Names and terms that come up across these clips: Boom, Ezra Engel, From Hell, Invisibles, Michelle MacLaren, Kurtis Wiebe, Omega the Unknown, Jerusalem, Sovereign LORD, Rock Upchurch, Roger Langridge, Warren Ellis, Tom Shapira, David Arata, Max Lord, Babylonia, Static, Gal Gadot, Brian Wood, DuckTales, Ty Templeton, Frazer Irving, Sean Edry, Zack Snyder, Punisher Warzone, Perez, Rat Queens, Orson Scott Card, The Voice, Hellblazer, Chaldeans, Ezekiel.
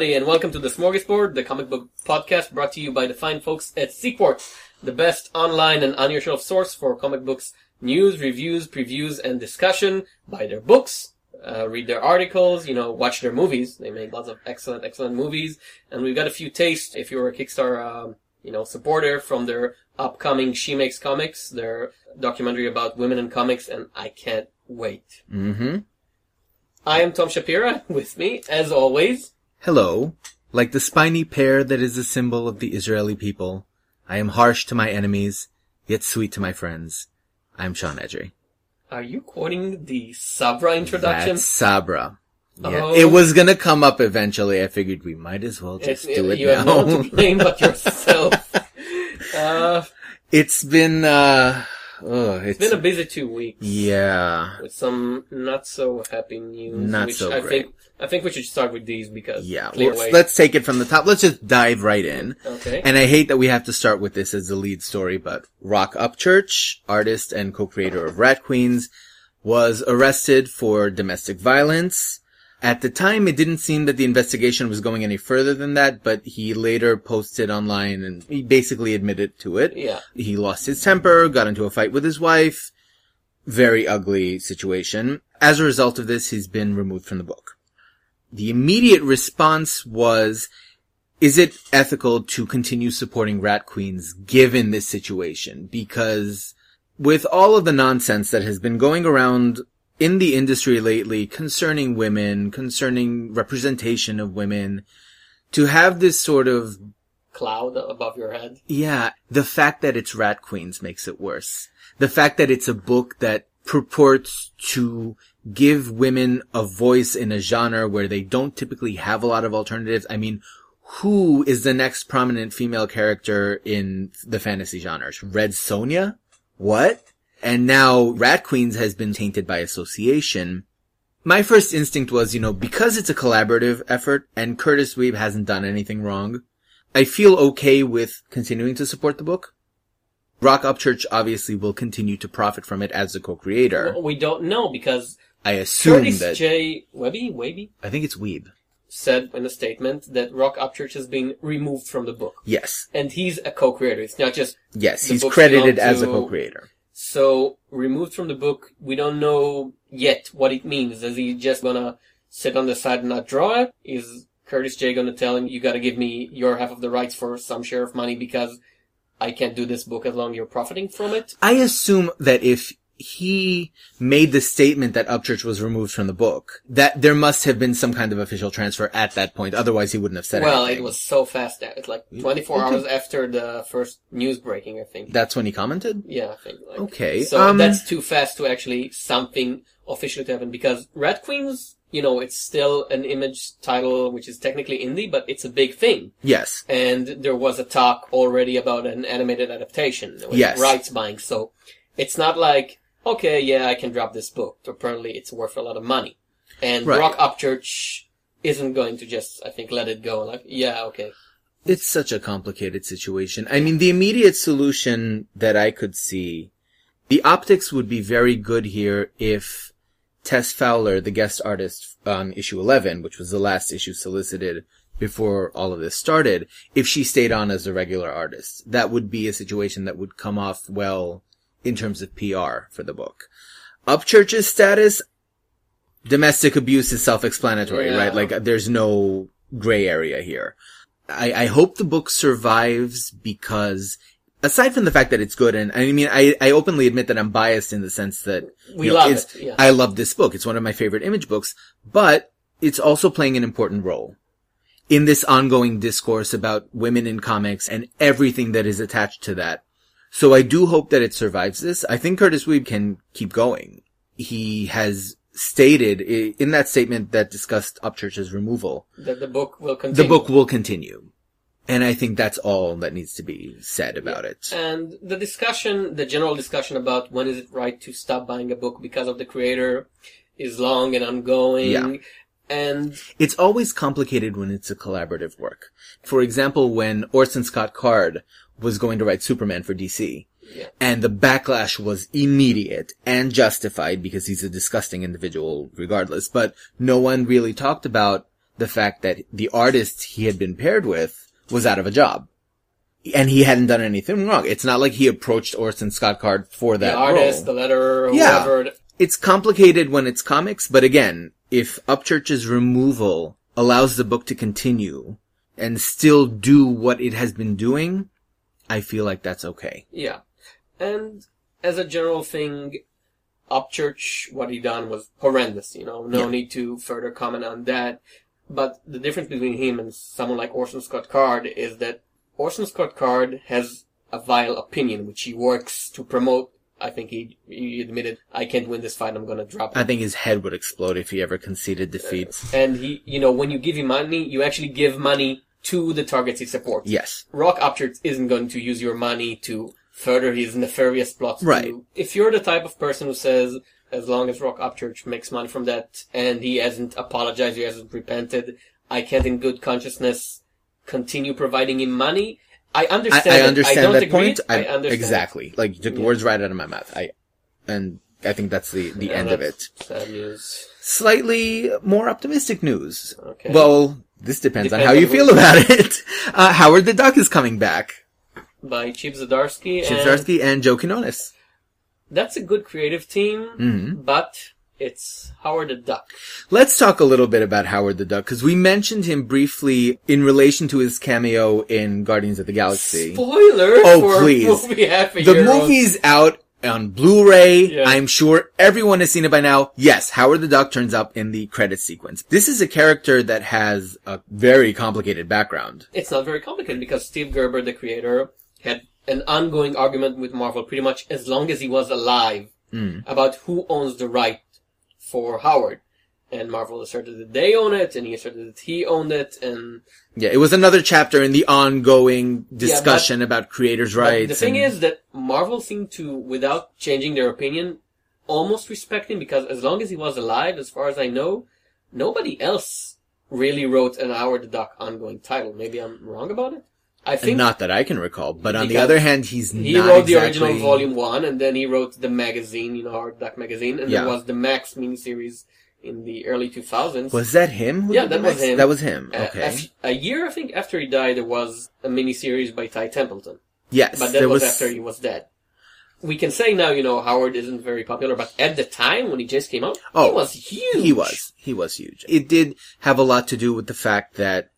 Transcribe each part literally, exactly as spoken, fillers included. everybody, and welcome to The Smorgasbord, the comic book podcast brought to you by the fine folks at Sequart, the best online and on-your-shelf source for comic books news, reviews, previews, and discussion. Buy their books, uh, read their articles, you know, watch their movies. They make lots of excellent, excellent movies, and we've got a few tastes if you're a Kickstarter, um, you know, supporter from their upcoming She Makes Comics, their documentary about women in comics, and I can't wait. Mm-hmm. I am Tom Shapira, with me, as always. Hello. Like the spiny pear that is a symbol of the Israeli people, I am harsh to my enemies, yet sweet to my friends. I am Sean Edry. Are you quoting the Sabra introduction? That's Sabra. Yeah. Oh. It was gonna come up eventually. I figured we might as well just it, do it, it you now. You have no one to blame but yourself. uh, it's been... Uh, Oh, it's, it's been a busy two weeks. Yeah. With some not so happy news. Not which so I great. Think, I think we should start with these because... Yeah, let's, let's take it from the top. Let's just dive right in. Okay. And I hate that we have to start with this as the lead story, but Rock Upchurch, artist and co-creator of Rat Queens, was arrested for domestic violence. At the time, it didn't seem that the investigation was going any further than that, but he later posted online and he basically admitted to it. Yeah. He lost his temper, got into a fight with his wife. Very ugly situation. As a result of this, he's been removed from the book. The immediate response was, is it ethical to continue supporting Rat Queens given this situation? Because with all of the nonsense that has been going around in the industry lately, concerning women, concerning representation of women, to have this sort of cloud above your head. Yeah. The fact that it's Rat Queens makes it worse. The fact that it's a book that purports to give women a voice in a genre where they don't typically have a lot of alternatives. I mean, who is the next prominent female character in the fantasy genres? Red Sonja? What? And now Rat Queens has been tainted by association. My first instinct was, you know, because it's a collaborative effort and Kurtis Wiebe hasn't done anything wrong, I feel okay with continuing to support the book. Rock Upchurch obviously will continue to profit from it as a co-creator. Well, we don't know because I assume Curtis that J. Wiebe, Wiebe? I think it's Wiebe. Said in a statement that Rock Upchurch has been removed from the book. Yes. And he's a co-creator. It's not just... Yes, he's credited as to... a co-creator. So, removed from the book, we don't know yet what it means. Is he just gonna sit on the side and not draw it? Is Kurtis J gonna tell him, you gotta give me your half of the rights for some share of money because I can't do this book as long as you're profiting from it? I assume that if he made the statement that Upchurch was removed from the book, that there must have been some kind of official transfer at that point, otherwise he wouldn't have said well, anything. Well, it was so fast, that it's like twenty-four okay. hours after the first news breaking, I think. That's when he commented? Yeah, I think. Like, okay. So um, that's too fast to actually something officially to happen, because Rat Queens, you know, it's still an Image title, which is technically indie, but it's a big thing. Yes. And there was a talk already about an animated adaptation. With yes. rights buying, so it's not like... Okay, yeah, I can drop this book. Apparently, it's worth a lot of money. And right. Rock Upchurch isn't going to just, I think, let it go. Like, yeah, okay. It's such a complicated situation. I mean, the immediate solution that I could see, the optics would be very good here if Tess Fowler, the guest artist on issue eleven, which was the last issue solicited before all of this started, if she stayed on as a regular artist. That would be a situation that would come off well... in terms of P R for the book. Upchurch's status, domestic abuse is self-explanatory, yeah. right? Like, there's no gray area here. I, I hope the book survives because, aside from the fact that it's good, and I mean, I, I openly admit that I'm biased in the sense that we you know, love it. Yeah. I love this book. It's one of my favorite Image books, but it's also playing an important role in this ongoing discourse about women in comics and everything that is attached to that. So I do hope that it survives this. I think Kurtis Wiebe can keep going. He has stated in that statement that discussed Upchurch's removal that the book will continue. The book will continue. And I think that's all that needs to be said about yeah. it. And the discussion, the general discussion about when is it right to stop buying a book because of the creator is long and ongoing. Yeah. And it's always complicated when it's a collaborative work. For example, when Orson Scott Card was going to write Superman for D C. Yeah. And the backlash was immediate and justified because he's a disgusting individual regardless. But no one really talked about the fact that the artist he had been paired with was out of a job. And he hadn't done anything wrong. It's not like he approached Orson Scott Card for that role. The artist, role. the letterer, yeah. whoever. It's complicated when it's comics, but again, if Upchurch's removal allows the book to continue and still do what it has been doing, I feel like that's okay. Yeah. And as a general thing, Upchurch, what he done was horrendous, you know. No yeah. need to further comment on that. But the difference between him and someone like Orson Scott Card is that Orson Scott Card has a vile opinion, which he works to promote. I think he, he admitted, I can't win this fight, I'm going to drop him. I think his head would explode if he ever conceded defeat. Uh, and he, you know, when you give him money, you actually give money to the targets he supports. Yes. Rock Upchurch isn't going to use your money to further his nefarious plots. Right. To, if you're the type of person who says, as long as Rock Upchurch makes money from that, and he hasn't apologized, he hasn't repented, I can't in good consciousness continue providing him money. I understand. I, I understand I don't that agree. point. I, I understand. Exactly. Like, you took the yeah. words right out of my mouth. I, and I think that's the, the yeah, end of it. Sad news. Slightly more optimistic news. Okay. Well, this depends, depends on how on you feel about it. Uh, Howard the Duck is coming back. By Chip Zdarsky. Chip Zdarsky and, and Joe Quinones. That's a good creative team, mm-hmm. but it's Howard the Duck. Let's talk a little bit about Howard the Duck, because we mentioned him briefly in relation to his cameo in Guardians of the Galaxy. Spoiler! Oh, for please. A movie half a the year movie's old. Out on Blu-ray. Yeah. I'm sure everyone has seen it by now. Yes, Howard the Duck turns up in the credit sequence. This is a character that has a very complicated background. It's not very complicated, because Steve Gerber, the creator, had an ongoing argument with Marvel pretty much as long as he was alive mm. about who owns the right for Howard. And Marvel asserted that they own it, and he asserted that he owned it, and... Yeah, it was another chapter in the ongoing discussion yeah, but, about creators' rights. The thing and... is that Marvel seemed to, without changing their opinion, almost respect him, because as long as he was alive, as far as I know, nobody else really wrote an Howard the Duck ongoing title. Maybe I'm wrong about it? I think and not that I can recall, but on the other hand, he's he not He wrote the exactly... original volume one, and then he wrote the magazine, you know, Howard the Duck magazine, and yeah. there was the Max miniseries in the early two thousands. Was that him? Who yeah, that was Max? him. That was him, okay. A, a year, I think, after he died, there was a miniseries by Ty Templeton. Yes. But that was, was after he was dead. We can say now, you know, Howard isn't very popular, but at the time when he just came out, oh, he was huge. He was. He was huge. It did have a lot to do with the fact that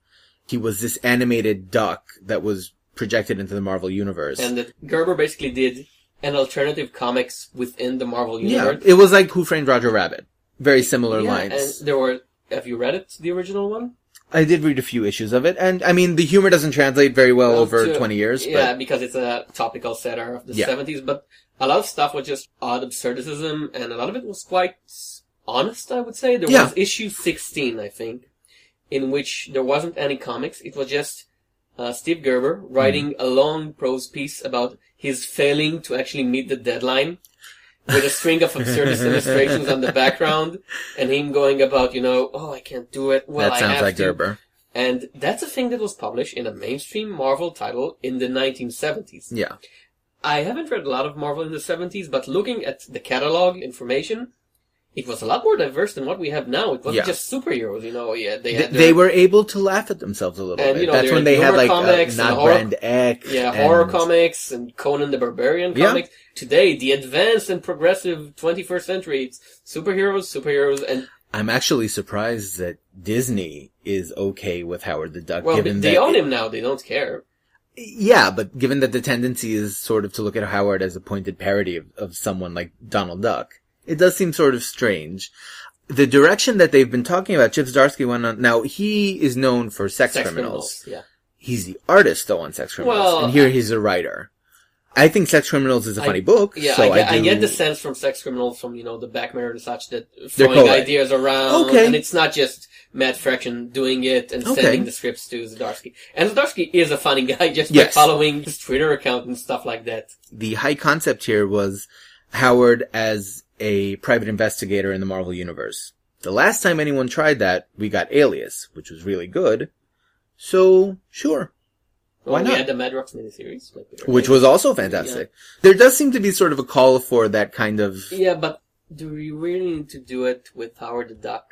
he was this animated duck that was projected into the Marvel Universe. And that Gerber basically did an alternative comics within the Marvel Universe. Yeah, it was like Who Framed Roger Rabbit. Very similar yeah, lines. And there were... Have you read it, the original one? I did read a few issues of it. And, I mean, the humor doesn't translate very well, well over to, twenty years. Yeah, but... because it's a topical satire of the yeah. seventies. But a lot of stuff was just odd absurdicism, and a lot of it was quite honest, I would say. There yeah. was issue sixteen, I think, in which there wasn't any comics. It was just uh, Steve Gerber writing mm. a long prose piece about his failing to actually meet the deadline with a string of absurdist illustrations on the background and him going about, you know, oh, I can't do it. Well, I have to. That sounds like Gerber. And that's a thing that was published in a mainstream Marvel title in the nineteen seventies. Yeah. I haven't read a lot of Marvel in the seventies, but looking at the catalog information... It was a lot more diverse than what we have now. It wasn't yeah. just superheroes, you know. Yeah, they had their... they were able to laugh at themselves a little and, bit. You know, that's when they had like uh, not horror... brand X, yeah, and... horror comics and Conan the Barbarian comics. Yeah. Today, the advanced and progressive twenty-first century, it's superheroes, superheroes, and I'm actually surprised that Disney is okay with Howard the Duck. Well, given they that own him now; they don't care. Yeah, but given that the tendency is sort of to look at Howard as a pointed parody of, of someone like Donald Duck. It does seem sort of strange. The direction that they've been talking about, Chip Zdarsky went on... Now, he is known for Sex, sex criminals. criminals. Yeah. He's the artist, though, on Sex Criminals. Well, and here I, he's a writer. I think Sex Criminals is a I, funny book. Yeah, so I, get, I, I get the sense from Sex Criminals, from, you know, the back mirror and such, that throwing ideas around. Okay. And it's not just Matt Fraction doing it and okay. sending the scripts to Zdarsky. And Zdarsky is a funny guy just yes. by following his Twitter account and stuff like that. The high concept here was Howard as... a private investigator in the Marvel Universe. The last time anyone tried that, we got Alias, which was really good. So, sure. Well, why not? We had the Mad Rocks miniseries. Like which was also fantastic. Yeah. There does seem to be sort of a call for that kind of... Yeah, but do we really need to do it with Howard the Duck?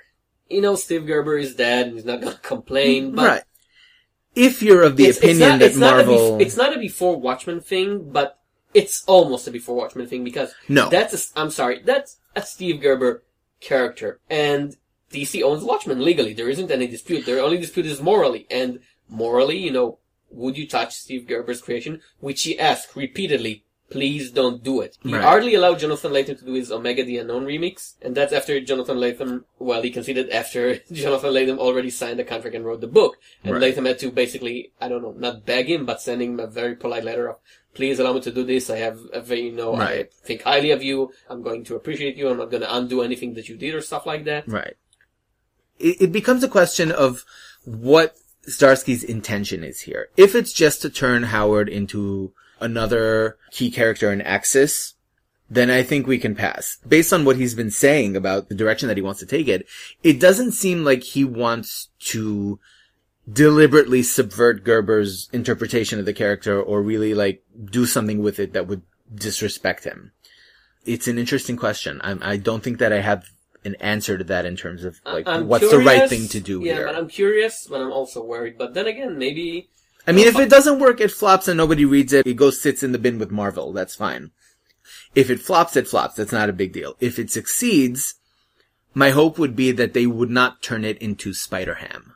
you know, Steve Gerber is dead. He's not going to complain. But right. If you're of the it's, opinion it's not, that it's Marvel... Not a, it's not a before Watchmen thing, but it's almost a before Watchmen thing because... No. That's a, I'm sorry. That's a Steve Gerber character. And D C owns Watchmen legally. There isn't any dispute. Their only dispute is morally. And morally, you know, would you touch Steve Gerber's creation? Which he asked repeatedly, please don't do it. He right. hardly allowed Jonathan Lethem to do his Omega the Unknown remix. And that's after Jonathan Lethem, well, he conceded after Jonathan Lethem already signed the contract and wrote the book. And right. Lethem had to basically, I don't know, not beg him, but send him a very polite letter of, please allow me to do this. I have a very, you know, right. I think highly of you. I'm going to appreciate you. I'm not going to undo anything that you did or stuff like that. Right. It, it becomes a question of what Zdarsky's intention is here. If it's just to turn Howard into another key character in Axis, then I think we can pass. Based on what he's been saying about the direction that he wants to take it, it doesn't seem like he wants to deliberately subvert Gerber's interpretation of the character or really, like, do something with it that would disrespect him. It's an interesting question. I'm, I don't think that I have an answer to that in terms of, like, I'm what's curious, the right thing to do yeah, here. Yeah, but I'm curious, but I'm also worried. But then again, maybe... I mean, if it doesn't work, it flops and nobody reads it. It goes, sits in the bin with Marvel. That's fine. If it flops, it flops. That's not a big deal. If it succeeds, my hope would be that they would not turn it into Spider-Ham,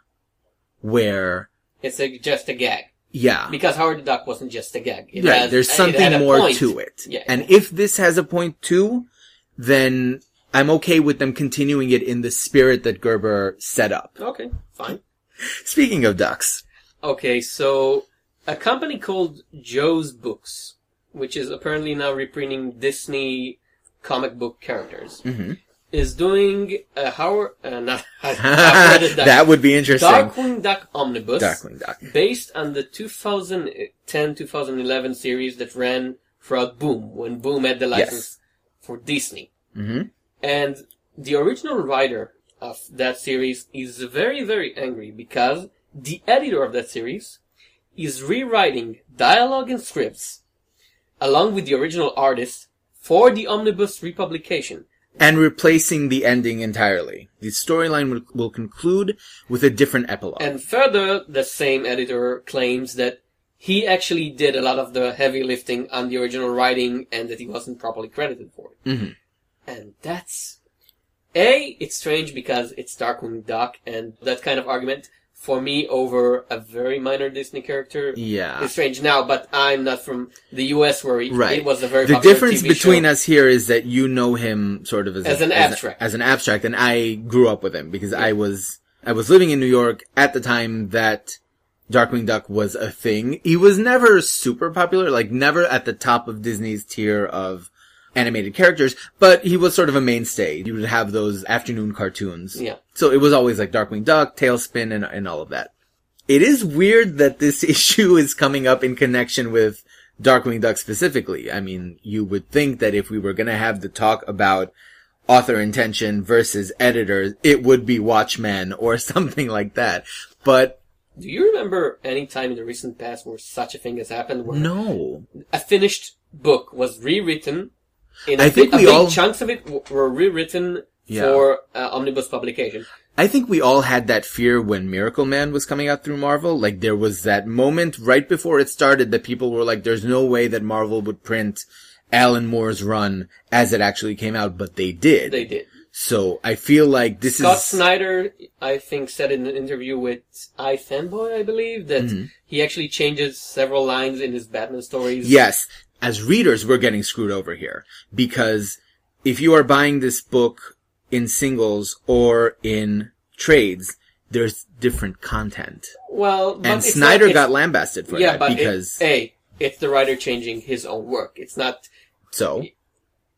where... It's a, just a gag. Yeah. Because Howard the Duck wasn't just a gag. It right. Has, there's something more point. to it. Yeah, and yeah. if this has a point too, then I'm okay with them continuing it in the spirit that Gerber set up. Okay, fine. Speaking of ducks... Okay, so a company called Joe's Books, which is apparently now reprinting Disney comic book characters, mm-hmm. is doing a Howard... Uh, not, that would be interesting. Darkwing Duck Omnibus. Darkwing Duck. Based on the two thousand ten to two thousand eleven series that ran throughout Boom, when Boom had the license yes. for Disney. Mm-hmm. And the original writer of that series is very, very angry because... The editor of that series is rewriting dialogue and scripts along with the original artist for the omnibus republication. And replacing the ending entirely. The storyline will, will conclude with a different epilogue. And further, the same editor claims that he actually did a lot of the heavy lifting on the original writing and that he wasn't properly credited for it. Mm-hmm. And that's... A, it's strange because it's Darkwing Duck and that kind of argument... For me, over a very minor Disney character, yeah, it's strange now. But I'm not from the U S where he, right. it was a very the popular difference T V between show. Us here is that you know him sort of as, as a, an abstract, as, a, as an abstract, and I grew up with him because yeah. I was I was living in New York at the time that Darkwing Duck was a thing. He was never super popular, like never at the top of Disney's tier of animated characters, but he was sort of a mainstay. You would have those afternoon cartoons. Yeah. So it was always like Darkwing Duck, Tailspin, and, and all of that. It is weird that this issue is coming up in connection with Darkwing Duck specifically. I mean, you would think that if we were going to have the talk about author intention versus editor, it would be Watchmen or something like that. But... Do you remember any time in the recent past where such a thing has happened? Where no. A finished book was rewritten... In I think big, we big all chunks of it w- were rewritten yeah. for uh, omnibus publication. I think we all had that fear when Miracle Man was coming out through Marvel. Like there was that moment right before it started that people were like, "There's no way that Marvel would print Alan Moore's run as it actually came out," but they did. They did. So I feel like this Scott is Scott Snyder. I think said in an interview with iFanboy, I believe, that mm-hmm. he actually changes several lines in his Batman stories. Yes. As readers, we're getting screwed over here because if you are buying this book in singles or in trades, there's different content. Well, but and Snyder like, got lambasted for yeah, that but because it, a it's the writer changing his own work. It's not so.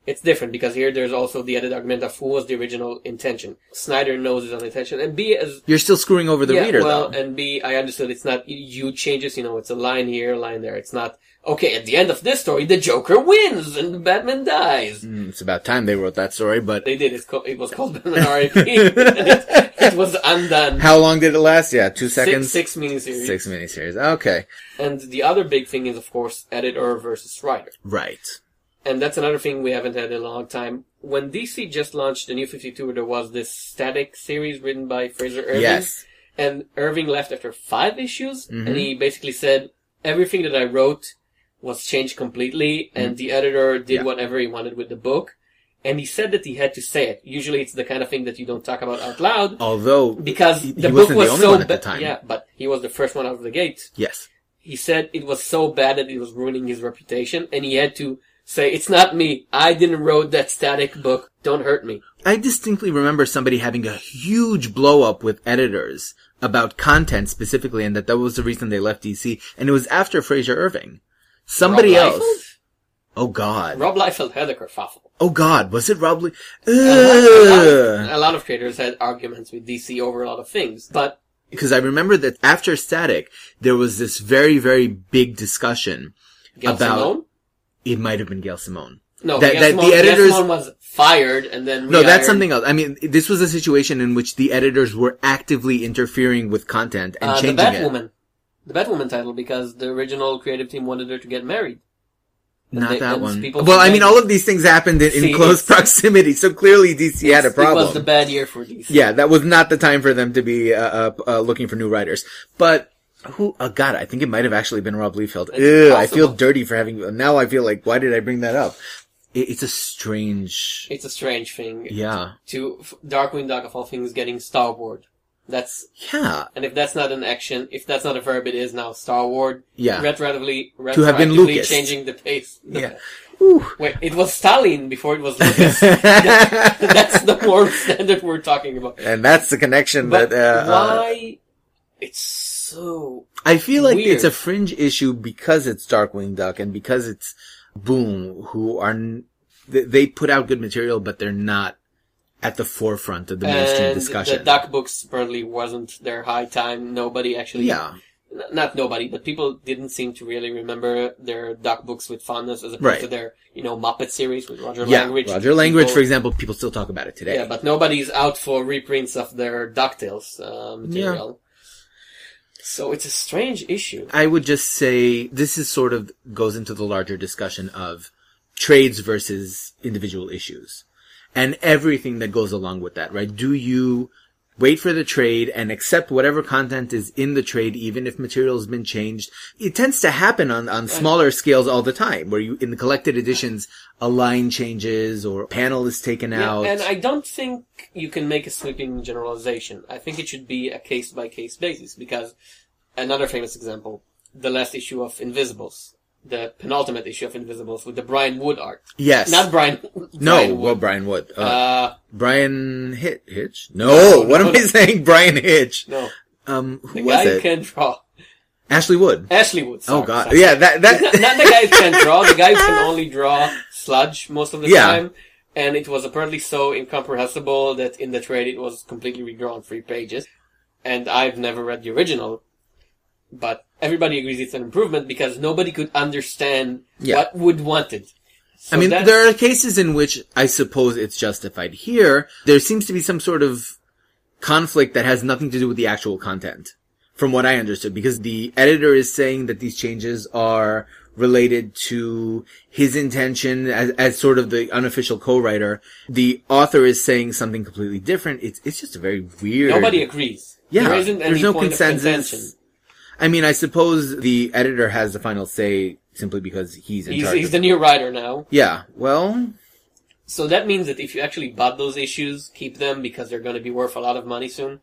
It's different because here there's also the added argument of who was the original intention. Snyder knows his own intention, and B as you're still screwing over the yeah, reader. Well, though. And B, I understood it's not huge changes. You know, it's a line here, a line there. It's not. Okay, at the end of this story, the Joker wins and Batman dies. Mm, it's about time they wrote that story, but... They did. It's co- it was called Batman R I P It, it was undone. How long did it last? Yeah, two seconds? Six, six miniseries. Six miniseries. Okay. And the other big thing is, of course, editor versus writer. Right. And that's another thing we haven't had in a long time. When D C just launched the New fifty-two, there was this Static series written by Frazer Irving. Yes. And Irving left after five issues, mm-hmm. and he basically said, everything that I wrote was changed completely, and mm-hmm. the editor did yeah. whatever he wanted with the book. And he said that he had to say it. Usually it's the kind of thing that you don't talk about out loud. Although, because he, he the book wasn't was the only so one at ba- the time. Yeah, but he was the first one out of the gate. Yes. He said it was so bad that it was ruining his reputation, and he had to say, it's not me. I didn't wrote that Static book. Don't hurt me. I distinctly remember somebody having a huge blow-up with editors about content specifically, and that that was the reason they left D C, and it was after Frazer Irving. Somebody Rob else. Liefeld? Oh, God. Rob Liefeld had a kerfuffle. Oh, God. Was it Rob Liefeld? A, lot, a, lot, a lot of creators had arguments with D C over a lot of things, but... Because I remember that after Static, there was this very, very big discussion Gail about... Simone? It might have been Gail Simone. No, that, Gail that Simone, the editors... Gail Simone was fired and then... No, that's something else. I mean, this was a situation in which the editors were actively interfering with content and uh, changing the Batwoman. it. The Batwoman title, because the original creative team wanted her to get married. And Not they, that one. Well, I mean, all of these things happened in, see, in close proximity, so clearly D C had a problem. It was the bad year for D C. Yeah, that was not the time for them to be uh, uh, uh looking for new writers. But who? Oh, God, I think it might have actually been Rob Liefeld. Ew, I feel dirty for having. Now I feel like, why did I bring that up? It, it's a strange. It's a strange thing. Yeah. To, to Darkwing Duck of all things getting Starboard. That's yeah, and if that's not an action, if that's not a verb, it is now Star Wars. Yeah, retroactively, retroactively to have been Lucas changing the pace. Yeah, Ooh. Wait, it was Stalin before it was Lucas. that, that's the more standard we're talking about, and that's the connection. But that uh, why uh, it's so? I feel like weird. It's a fringe issue because it's Darkwing Duck and because it's Boom, who are they, they put out good material, but they're not at the forefront of the mainstream and discussion. The Duck books apparently wasn't their high time. Nobody actually... Yeah. N- not nobody, but people didn't seem to really remember their Duck books with fondness as opposed right. to their, you know, Muppet series with Roger yeah, Langridge. Roger Langridge, for example, people still talk about it today. Yeah, but nobody's out for reprints of their DuckTales uh, material. Yeah. So it's a strange issue. I would just say this is sort of goes into the larger discussion of trades versus individual issues. And everything that goes along with that, right? Do you wait for the trade and accept whatever content is in the trade, even if material has been changed? It tends to happen on, on smaller scales all the time, where you, in the collected editions, a line changes or a panel is taken yeah, out. And I don't think you can make a sweeping generalization. I think it should be a case-by-case basis, because another famous example, the last issue of Invisibles. The penultimate issue of Invisibles with the Brian Wood art. Yes. Not Brian. No, Brian Wood. well, Brian Wood. Uh, uh Brian Hitch. Hitch? No, no what no, am no. I saying? Brian Hitch. No. Um, who the was it? The guy can draw. Ashley Wood. Ashley Wood. Sorry, oh God. Sorry. Yeah, that that not, not the guy who can draw. The guy who can only draw sludge most of the yeah. time. And it was apparently so incomprehensible that in the trade it was completely redrawn three pages. And I've never read the original. But everybody agrees it's an improvement because nobody could understand yeah. what Wood wanted. So I mean, that's... there are cases in which I suppose it's justified. Here, there seems to be some sort of conflict that has nothing to do with the actual content, from what I understood, because the editor is saying that these changes are related to his intention as, as sort of the unofficial co-writer. The author is saying something completely different. It's it's just a very weird... Nobody agrees. Yeah, there isn't any there's no point consensus. Of contention. I mean, I suppose the editor has the final say simply because he's in he's, charge. He's the new writer now. Yeah, well... So that means that if you actually bought those issues, keep them because they're going to be worth a lot of money soon.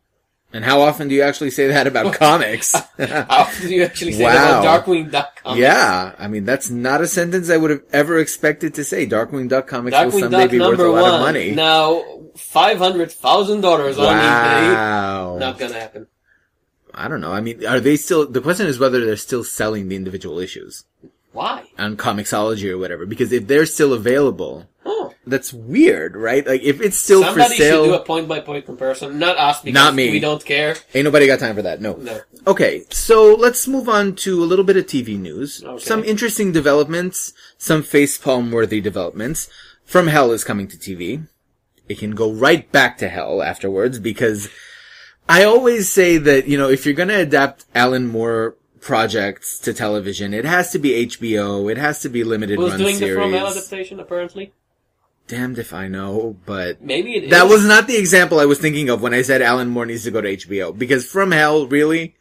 And how often do you actually say that about comics? How often do you actually say wow. that about Darkwing Duck comics? Yeah, I mean, that's not a sentence I would have ever expected to say. Darkwing Duck comics Darkwing will someday Duck be worth a lot one, of money. Now, five hundred thousand dollars wow. on eBay. Wow. Not going to happen. I don't know. I mean, are they still... The question is whether they're still selling the individual issues. Why? On Comixology or whatever. Because if they're still available... Oh. That's weird, right? Like, if it's still Somebody for sale... Somebody should do a point-by-point comparison. Not us, because Not me. we don't care. Ain't nobody got time for that. No. No. Okay, so let's move on to a little bit of T V news. Okay. Some interesting developments. Some facepalm-worthy developments. From Hell is coming to T V. It can go right back to Hell afterwards, because... I always say that, you know, if you're going to adapt Alan Moore projects to television. It has to be H B O. It has to be limited run series. Who's doing the From Hell adaptation, apparently? Damned if I know, but... Maybe it is. That was not the example I was thinking of when I said Alan Moore needs to go to H B O. Because From Hell, really...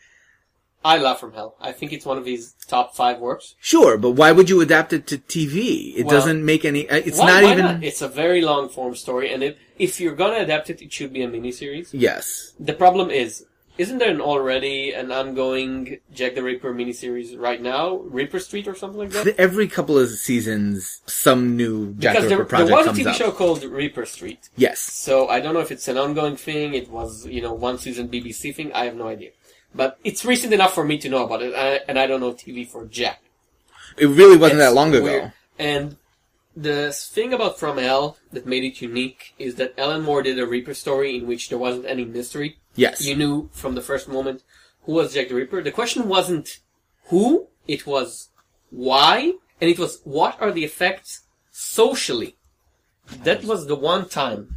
I love From Hell. I think it's one of his top five works. Sure, but why would you adapt it to T V? It well, doesn't make any... It's why, not why even... Not? It's a very long-form story, and if, if you're going to adapt it, it should be a miniseries. Yes. The problem is, isn't there an already an ongoing Jack the Ripper miniseries right now? Reaper Street or something like that? Every couple of seasons, some new Jack because the Ripper project comes up. There was a T V show called Reaper Street. Yes. So I don't know if it's an ongoing thing. It was, you know, one season B B C thing. I have no idea. But it's recent enough for me to know about it, I, and I don't know T V for Jack. It really wasn't it's that long weird. ago. And the thing about From Hell that made it unique is that Alan Moore did a Reaper story in which there wasn't any mystery. Yes. You knew from the first moment who was Jack the Ripper. The question wasn't who, it was why, and it was what are the effects socially. That was the one time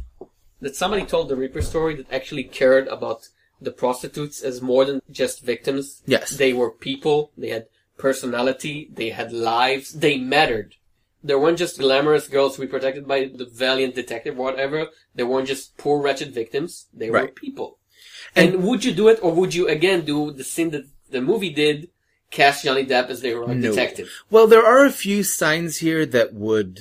that somebody told the Reaper story that actually cared about the prostitutes as more than just victims. Yes. They were people. They had personality. They had lives. They mattered. They weren't just glamorous girls to be protected by the valiant detective, whatever. They weren't just poor, wretched victims. They were right. people. And, and would you do it, or would you again do the sin that the movie did, cast Johnny Depp as the heroic no. detective? Well, there are a few signs here that would...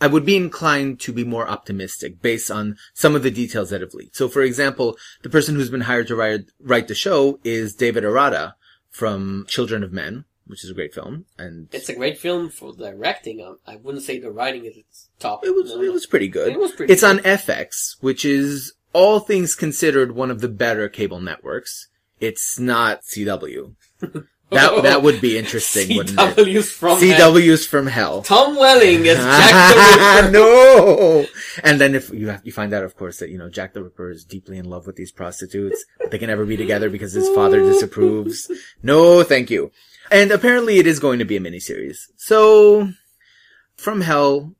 I would be inclined to be more optimistic based on some of the details that have leaked. So, for example, the person who's been hired to write, write the show is David Arata from Children of Men, which is a great film. And it's a great film for directing. I wouldn't say the writing is its top. It was, no, it was pretty good. It was pretty it's good. On F X, which is, all things considered, one of the better cable networks. It's not C W. That that would be interesting, C W's wouldn't it? C W's from Hell. C W's from Hell. Tom Welling as Jack the Ripper. No! And then if you have, you find out, of course, that, you know, Jack the Ripper is deeply in love with these prostitutes. They can never be together because his father disapproves. No, thank you. And apparently it is going to be a miniseries. So, From Hell,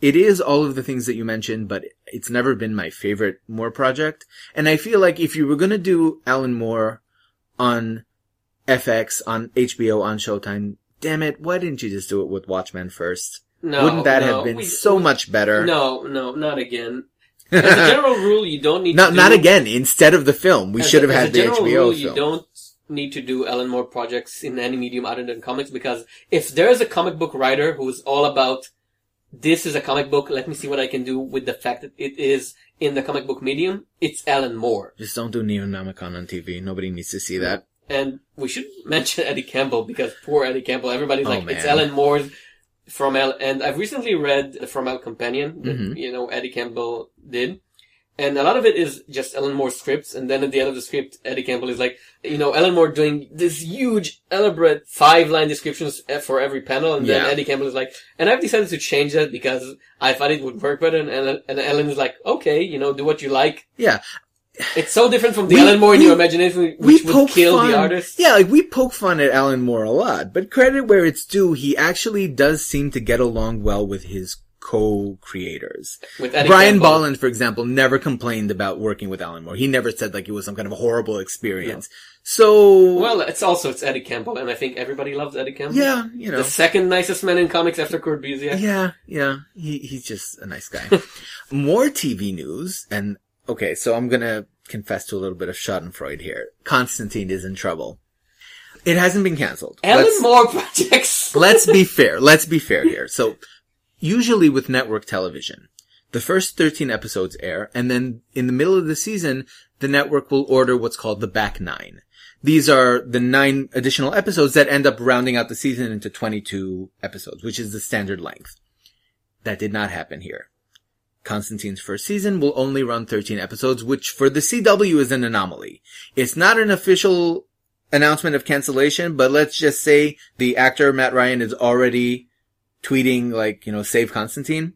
it is all of the things that you mentioned, but it's never been my favorite Moore project. And I feel like if you were going to do Alan Moore on F X, on H B O, on Showtime, damn it, why didn't you just do it with Watchmen first? No, Wouldn't that no, have been we, so we, much better? No, no, not again. As a general rule, you don't need not, to do... Not again, instead of the film. We should have had the H B O film. As a general rule, you don't need to do Alan Moore projects in any medium other than comics, because if there's a comic book writer who's all about, this is a comic book, let me see what I can do with the fact that it is in the comic book medium, it's Alan Moore. Just don't do Neonomicon on T V. Nobody needs to see that. And we should mention Eddie Campbell, because poor Eddie Campbell, everybody's oh, like, man. It's Alan Moore's From Hell. And I've recently read the From Hell Companion that, mm-hmm. you know, Eddie Campbell did. And a lot of it is just Alan Moore scripts. And then at the end of the script, Eddie Campbell is like, you know, Alan Moore doing this huge, elaborate five-line descriptions for every panel. And then yeah. Eddie Campbell is like, and I've decided to change that because I thought it would work better. And, and, and Alan is like, okay, you know, do what you like. Yeah. It's so different from the we, Alan Moore in we, your imagination, which would kill fun. the artist. Yeah, like, we poke fun at Alan Moore a lot, but credit where it's due, he actually does seem to get along well with his co-creators. With Brian Bolland, for example, never complained about working with Alan Moore. He never said, like, it was some kind of a horrible experience. No. So... Well, it's also, it's Eddie Campbell, and I think everybody loves Eddie Campbell. Yeah, you know. The second nicest man in comics after Kurt Busiek. Yeah, yeah. He, he's just a nice guy. More T V news, and... Okay, so I'm gonna confess to a little bit of schadenfreude here. Constantine is in trouble. It hasn't been canceled. Alan let's, Moore projects! Let's be fair. Let's be fair here. So, usually with network television, the first thirteen episodes air, and then in the middle of the season, the network will order what's called the back nine. These are the nine additional episodes that end up rounding out the season into twenty-two episodes, which is the standard length. That did not happen here. Constantine's first season will only run thirteen episodes, which for the C W is an anomaly. It's not an official announcement of cancellation, but let's just say the actor Matt Ryan is already tweeting, like, you know, save Constantine.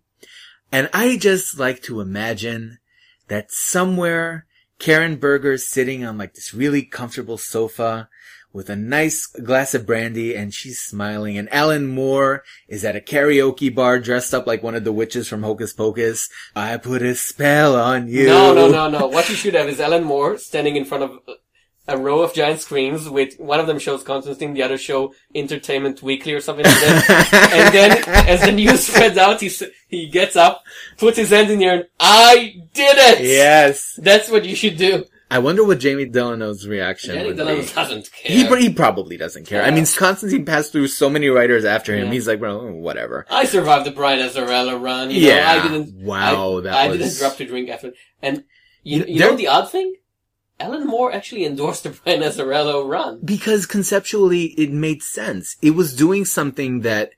And I just like to imagine that somewhere Karen Berger's sitting on, like, this really comfortable sofa with a nice glass of brandy, and she's smiling. And Alan Moore is at a karaoke bar dressed up like one of the witches from Hocus Pocus. I put a spell on you. No, no, no, no. What you should have is Alan Moore standing in front of a row of giant screens with one of them shows Constantine, the other show Entertainment Weekly or something like that. And then as the news spreads out, he he gets up, puts his hand in the air, and I did it! Yes. That's what you should do. I wonder what Jamie Delano's reaction Jamie would Delano be. doesn't care. He, he probably doesn't care. Yeah. I mean, Constantine passed through so many writers after him. Yeah. He's like, well, whatever. I survived the Brian Azarello run. You yeah. Know, I didn't, wow, I, that I was... didn't drop to drink after. And you, you there... know the odd thing? Alan Moore actually endorsed the Brian Azarello run. Because conceptually, it made sense. It was doing something that...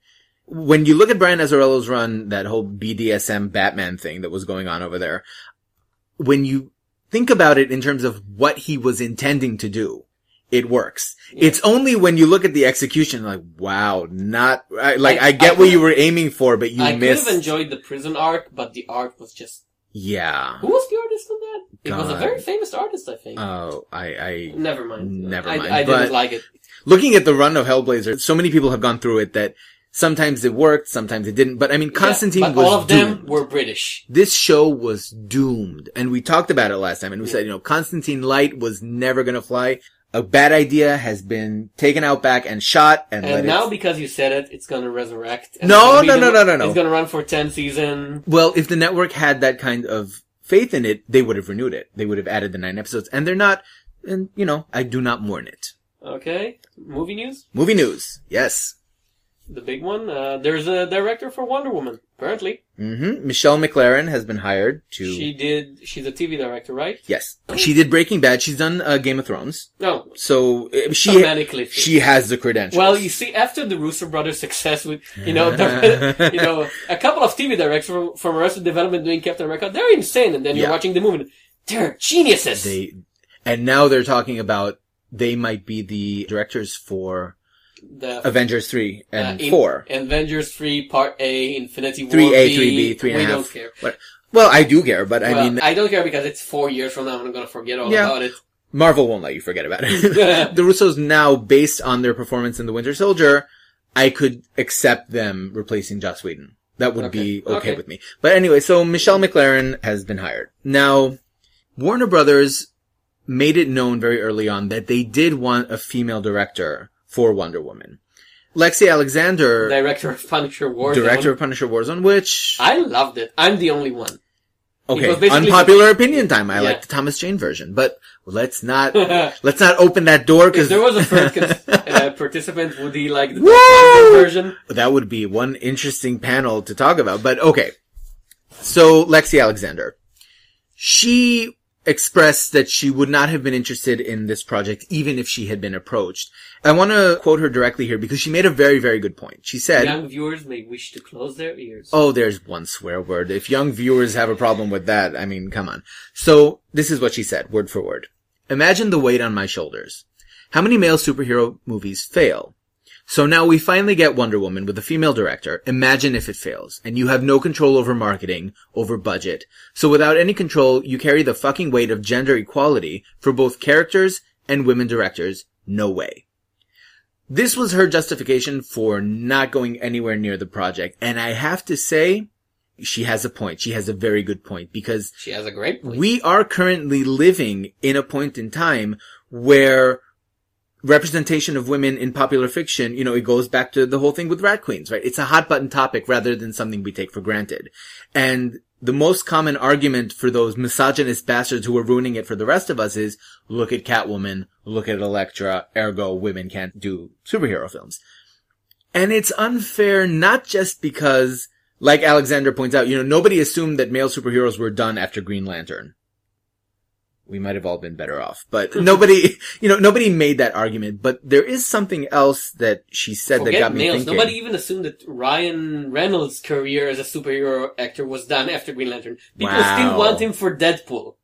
When you look at Brian Azarello's run, that whole B D S M Batman thing that was going on over there, when you... think about it in terms of what he was intending to do. It works. Yeah. It's only when you look at the execution, like, wow, not... I, like, I, I get I what you were aiming for, but you I missed... I could have enjoyed the prison art, but the art was just... Yeah. Who was the artist on that? God. It was a very famous artist, I think. Oh, I... I never mind. Never mind. I, I didn't like it. Looking at the run of Hellblazer, so many people have gone through it that... Sometimes it worked, sometimes it didn't. But I mean, Constantine yeah, but was all of them doomed. Were British. This show was doomed. And we talked about it last time. And we yeah. said, you know, Constantine Light was never going to fly. A bad idea has been taken out back and shot. And, and let now it... because you said it, it's going to resurrect. No, no, no, no, no, no. It's going to run for ten seasons. Well, if the network had that kind of faith in it, they would have renewed it. They would have added the nine episodes. And they're not. And, you know, I do not mourn it. Okay. Movie news? Movie news. Yes. The big one. Uh, there's a director for Wonder Woman, apparently. Mm-hmm. Michelle MacLaren has been hired to... She did... She's a T V director, right? Yes. She did Breaking Bad. She's done uh, Game of Thrones. No. Oh. So uh, she ha- she has the credentials. Well, you see, after the Russo brothers' success with, you know, the, you know, a couple of T V directors from, from Arrested Development doing Captain America, they're insane. And then you're yeah. watching the movie. They're geniuses. They, and now they're talking about they might be the directors for... The Avengers three and uh, in, four. Avengers three Part A, Infinity War three A, three B, three and a half. We don't care. What? Well, I do care, but I well, mean... I don't care because it's four years from now and I'm going to forget all yeah. about it. Marvel won't let you forget about it. The Russos now, based on their performance in The Winter Soldier, I could accept them replacing Joss Whedon. That would okay. be okay, okay with me. But anyway, so Michelle MacLaren has been hired. Now, Warner Brothers made it known very early on that they did want a female director for Wonder Woman. Lexi Alexander... Director of Punisher Warzone. Director of Punisher Warzone, which... I loved it. I'm the only one. Okay, unpopular the... opinion time. I yeah. like the Thomas Jane version. But let's not let's not open that door. Cause... If there was a first cons- uh, participant, would he like the Thomas Jane version? That would be one interesting panel to talk about. But okay. So, Lexi Alexander. She... expressed that she would not have been interested in this project even if she had been approached. I want to quote her directly here because she made a very, very good point. She said... Young viewers may wish to close their ears. Oh, there's one swear word. If young viewers have a problem with that, I mean, come on. So, this is what she said, word for word. Imagine the weight on my shoulders. How many male superhero movies fail? So now we finally get Wonder Woman with a female director. Imagine if it fails. And you have no control over marketing, over budget. So without any control, you carry the fucking weight of gender equality for both characters and women directors. No way. This was her justification for not going anywhere near the project. And I have to say, she has a point. She has a very good point because... She has a great point. We are currently living in a point in time where... representation of women in popular fiction, you know, it goes back to the whole thing with Rat Queens, right? It's a hot button topic rather than something we take for granted. And the most common argument for those misogynist bastards who are ruining it for the rest of us is, look at Catwoman, look at Elektra, ergo women can't do superhero films. And it's unfair not just because, like Alexander points out, you know, nobody assumed that male superheroes were done after Green Lantern. We might have all been better off, but nobody, you know, nobody made that argument. But there is something else that she said Forget that got me males. thinking. Nobody even assumed that Ryan Reynolds' career as a superhero actor was done after Green Lantern. People wow. still want him for Deadpool.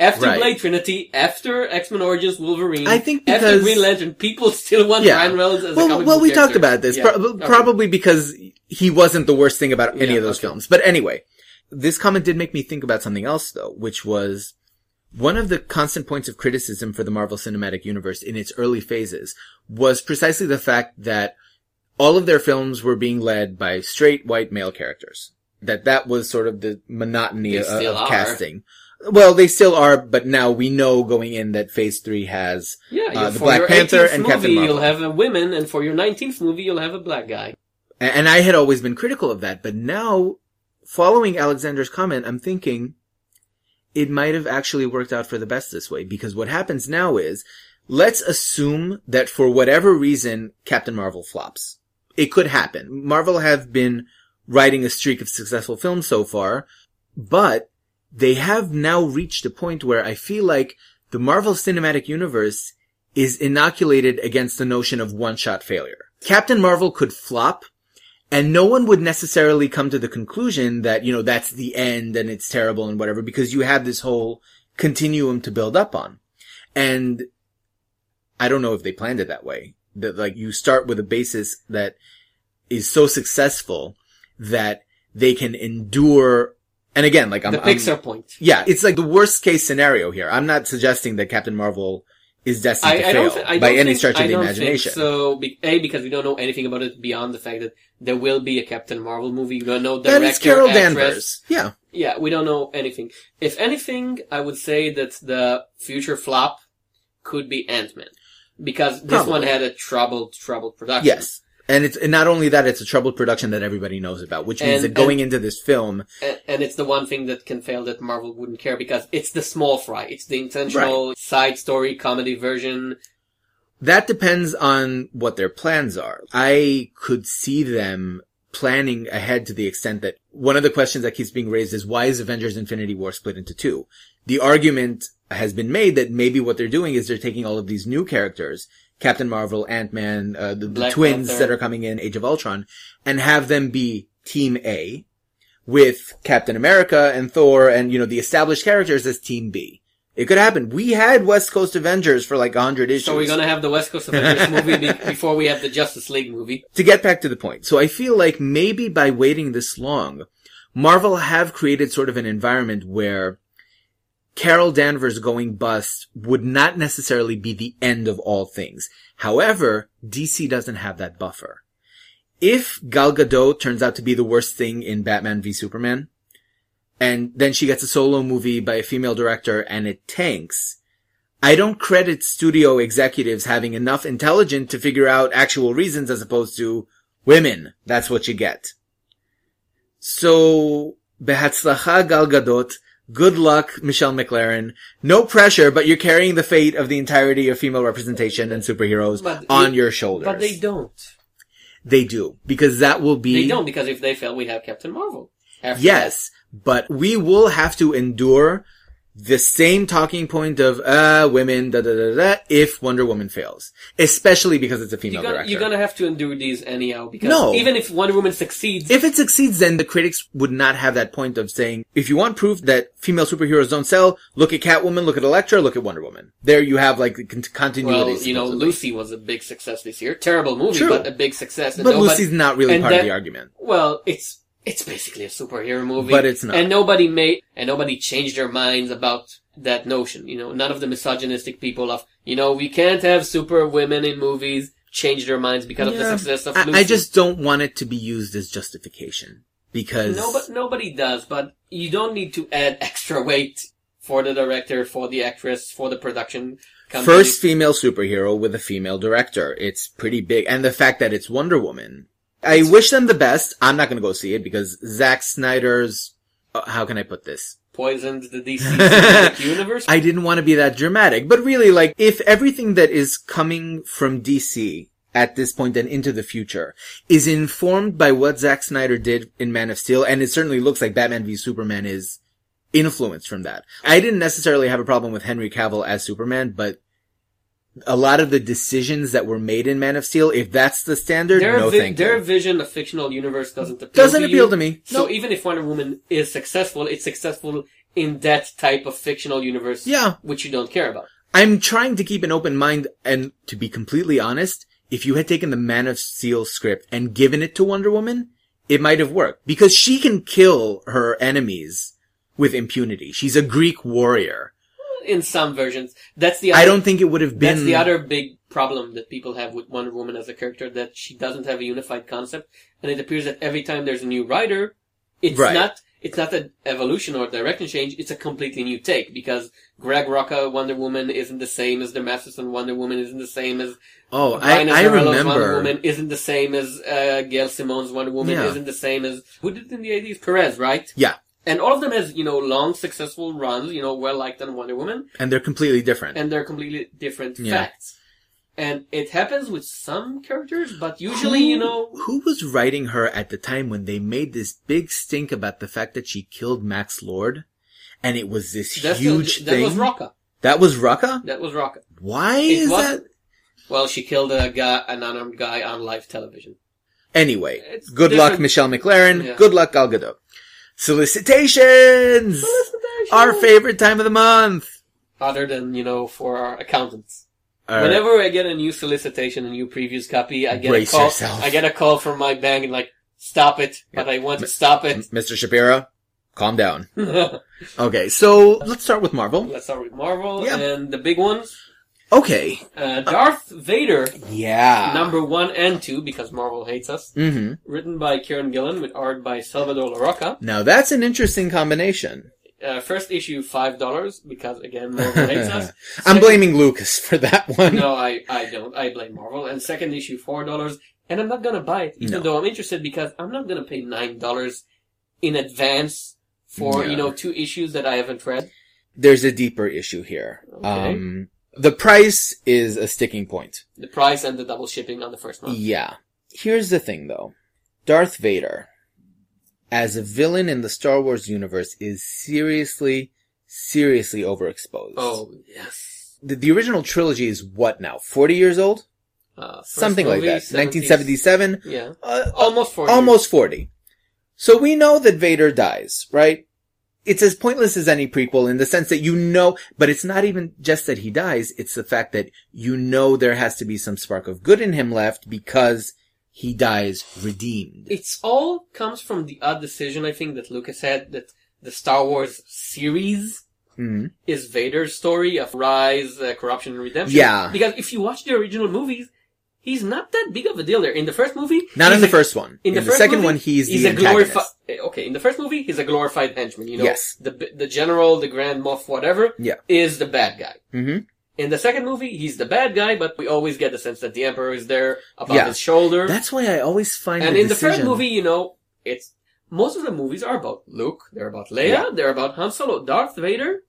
After right. Blade Trinity, after X-Men Origins Wolverine, I think because, after Green Lantern, people still want yeah. Ryan Reynolds as well, a comic Well, we character. talked about this, yeah. pro- okay. probably because he wasn't the worst thing about any yeah, of those okay. films. But anyway, this comment did make me think about something else, though, which was... one of the constant points of criticism for the Marvel Cinematic Universe in its early phases was precisely the fact that all of their films were being led by straight white male characters. that that was sort of the monotony of, of casting. Well, they still are, but now we know going in that Phase Three has yeah, uh, the Black Panther and movie, Captain Marvel. You'll have a women, and for your nineteenth movie, you'll have a black guy. And, and I had always been critical of that, but now, following Alexander's comment, I'm thinking it might have actually worked out for the best this way, because what happens now is, let's assume that for whatever reason, Captain Marvel flops. It could happen. Marvel have been riding a streak of successful films so far, but they have now reached a point where I feel like the Marvel Cinematic Universe is inoculated against the notion of one-shot failure. Captain Marvel could flop, and no one would necessarily come to the conclusion that, you know, that's the end and it's terrible and whatever, because you have this whole continuum to build up on. And I don't know if they planned it that way. That, like, you start with a basis that is so successful that they can endure. And again, like, I'm the Pixar I'm, point. Yeah, it's like the worst case scenario here. I'm not suggesting that Captain Marvel is destined I, to I fail th- by any think, stretch of I the don't imagination. Think so be- a because we don't know anything about it beyond the fact that there will be a Captain Marvel movie. We don't know director, actress. That is Carol Danvers. Yeah, yeah, we don't know anything. If anything, I would say that the future flop could be Ant-Man, because this Probably. one had a troubled, troubled production. Yes. And it's and not only that, it's a troubled production that everybody knows about, which means and, that going and, into this film... And, and it's the one thing that can fail that Marvel wouldn't care, because it's the small fry. It's the intentional right. side story comedy version. That depends on what their plans are. I could see them planning ahead to the extent that one of the questions that keeps being raised is, why is Avengers Infinity War split into two? The argument has been made that maybe what they're doing is they're taking all of these new characters... Captain Marvel, Ant-Man, uh, the, the twins Panther. that are coming in, Age of Ultron, and have them be Team A with Captain America and Thor and, you know, the established characters as Team B. It could happen. We had West Coast Avengers for like one hundred issues. So we're going to have the West Coast Avengers movie be- before we have the Justice League movie. To get back to the point. So I feel like maybe by waiting this long, Marvel have created sort of an environment where Carol Danvers going bust would not necessarily be the end of all things. However, D C doesn't have that buffer. If Gal Gadot turns out to be the worst thing in Batman v Superman, and then she gets a solo movie by a female director and it tanks, I don't credit studio executives having enough intelligence to figure out actual reasons as opposed to women. That's what you get. So, Behatzlacha Gal Gadot. Good luck, Michelle MacLaren. No pressure, but you're carrying the fate of the entirety of female representation and superheroes but on they, your shoulders. But they don't. They do. Because that will be... They don't, because if they fail, we have Captain Marvel. Yes, that. But we will have to endure the same talking point of, uh, women, da-da-da-da, if Wonder Woman fails. Especially because it's a female you're gonna, director. You're gonna have to endure these anyhow, because no. even if Wonder Woman succeeds... If it succeeds, then the critics would not have that point of saying, if you want proof that female superheroes don't sell, look at Catwoman, look at Elektra, look at Wonder Woman. There you have, like, the continuity. Well, you know, Lucy was a big success this year. Terrible movie, True. but a big success. And but nobody, Lucy's not really part that, of the argument. Well, it's... It's basically a superhero movie. But it's not. And nobody made, and nobody changed their minds about that notion. You know, none of the misogynistic people of, you know, we can't have super women in movies change their minds because yeah. of the success of I, Lucy. I just don't want it to be used as justification. Because... No, but nobody does, but you don't need to add extra weight for the director, for the actress, for the production company. First female superhero with a female director. It's pretty big. And the fact that it's Wonder Woman... I wish them the best. I'm not going to go see it because Zack Snyder's... Uh, how can I put this? Poisoned the D C cinematic universe? I didn't want to be that dramatic. But really, like, if everything that is coming from D C at this point and into the future is informed by what Zack Snyder did in Man of Steel, and it certainly looks like Batman v Superman is influenced from that. I didn't necessarily have a problem with Henry Cavill as Superman, but... a lot of the decisions that were made in Man of Steel, if that's the standard, their no vi- thank you. Their vision of fictional universe doesn't appeal doesn't to appeal you. to me. So no. even if Wonder Woman is successful, it's successful in that type of fictional universe, yeah. which you don't care about. I'm trying to keep an open mind, and to be completely honest, if you had taken the Man of Steel script and given it to Wonder Woman, it might have worked. Because she can kill her enemies with impunity. She's a Greek warrior. In some versions. That's the other, I don't think it would have been... That's the other big problem that people have with Wonder Woman as a character, that she doesn't have a unified concept, and it appears that every time there's a new writer, It's right. not it's not an evolution or a direction change, it's a completely new take, because Greg Rucka Wonder Woman isn't the same as the Masterson Wonder Woman, isn't the same as Oh, Brian I, I remember. Wonder Woman, isn't the same as uh, Gail Simone's Wonder Woman, yeah. isn't the same as... Who did it in the eighties? Perez, right? Yeah. And all of them has, you know, long, successful runs, you know, well-liked on Wonder Woman. And they're completely different. And they're completely different yeah. facts. And it happens with some characters, but usually, who, you know... Who was writing her at the time when they made this big stink about the fact that she killed Max Lord? And it was this huge the, that thing? That was Rucka. That was Rucka? That was Rucka. Why it is that... Well, she killed a guy, an unarmed guy on live television. Anyway, it's good different. luck, Michelle MacLaren. Yeah. Good luck, Gal Gadot. Solicitations! Solicitations! Our favorite time of the month! Other than, you know, for our accountants. All Whenever right. I get a new solicitation, a new previous copy, I get Brace a call. Yourself. I get a call from my bank and like, stop it, yeah. but I want M- to stop it. Mister Shapira, calm down. Okay, so let's start with Marvel. Let's start with Marvel yeah. and the big ones. Okay. Uh, Darth uh, Vader. Yeah. Number one and two, because Marvel hates us. Mm-hmm. Written by Kieran Gillen with art by Salvador LaRocca. Now that's an interesting combination. Uh, first issue, five dollars, because again, Marvel hates us. Second, I'm blaming Lucas for that one. No, I, I don't. I blame Marvel. And second issue, four dollars. And I'm not gonna buy it, even no. though I'm interested, because I'm not gonna pay nine dollars in advance for, no. you know, two issues that I haven't read. There's a deeper issue here. Okay. Um, the price is a sticking point. The price and the double shipping on the first month. Yeah. Here's the thing, though. Darth Vader, as a villain in the Star Wars universe, is seriously, seriously overexposed. Oh, yes. The, the original trilogy is what now? forty years old? Uh, Something movie, like that. nineteen seventy-seven? Yeah. Uh, almost forty. Almost forty. So we know that Vader dies, right? It's as pointless as any prequel in the sense that you know, but it's not even just that he dies, it's the fact that you know there has to be some spark of good in him left because he dies redeemed. It's all comes from the odd decision, I think, that Lucas had, that the Star Wars series mm-hmm. is Vader's story of rise, uh, corruption, and redemption. Yeah. Because if you watch the original movies, he's not that big of a deal there. In the first movie... Not in the a, first one. In, in the, first the second movie, one, he's, he's the antagonist. Glorifi- okay, in the first movie, he's a glorified henchman, you know? Yes. The, the general, the Grand Moff, whatever, yeah. is the bad guy. Mm-hmm. In the second movie, he's the bad guy, but we always get the sense that the Emperor is there above yeah. his shoulder. That's why I always find And the in decision. the third movie, you know, it's... Most of the movies are about Luke, they're about Leia, yeah. they're about Han Solo. Darth Vader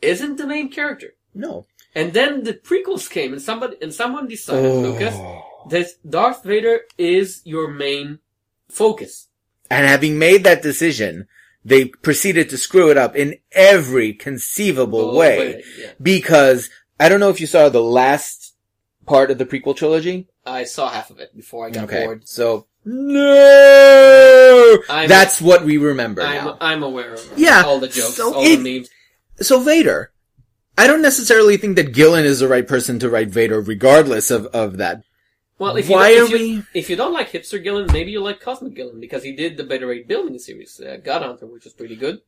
isn't the main character. No. And then the prequels came, and somebody and someone decided, oh. Lucas, that Darth Vader is your main focus. And having made that decision... They proceeded to screw it up in every conceivable oh, way. way yeah. Because, I don't know if you saw the last part of the prequel trilogy. I saw half of it before I got okay. bored. So, no! I'm, That's what we remember I'm, now. I'm aware of yeah, all the jokes, so all it, the memes. So Vader, I don't necessarily think that Gillen is the right person to write Vader regardless of, of that. Well, if you, Why are if, you, we... if you don't like Hipster Gillen, maybe you like Cosmic Gillen, because he did the Better eight Building series, uh, God Hunter, which was pretty good.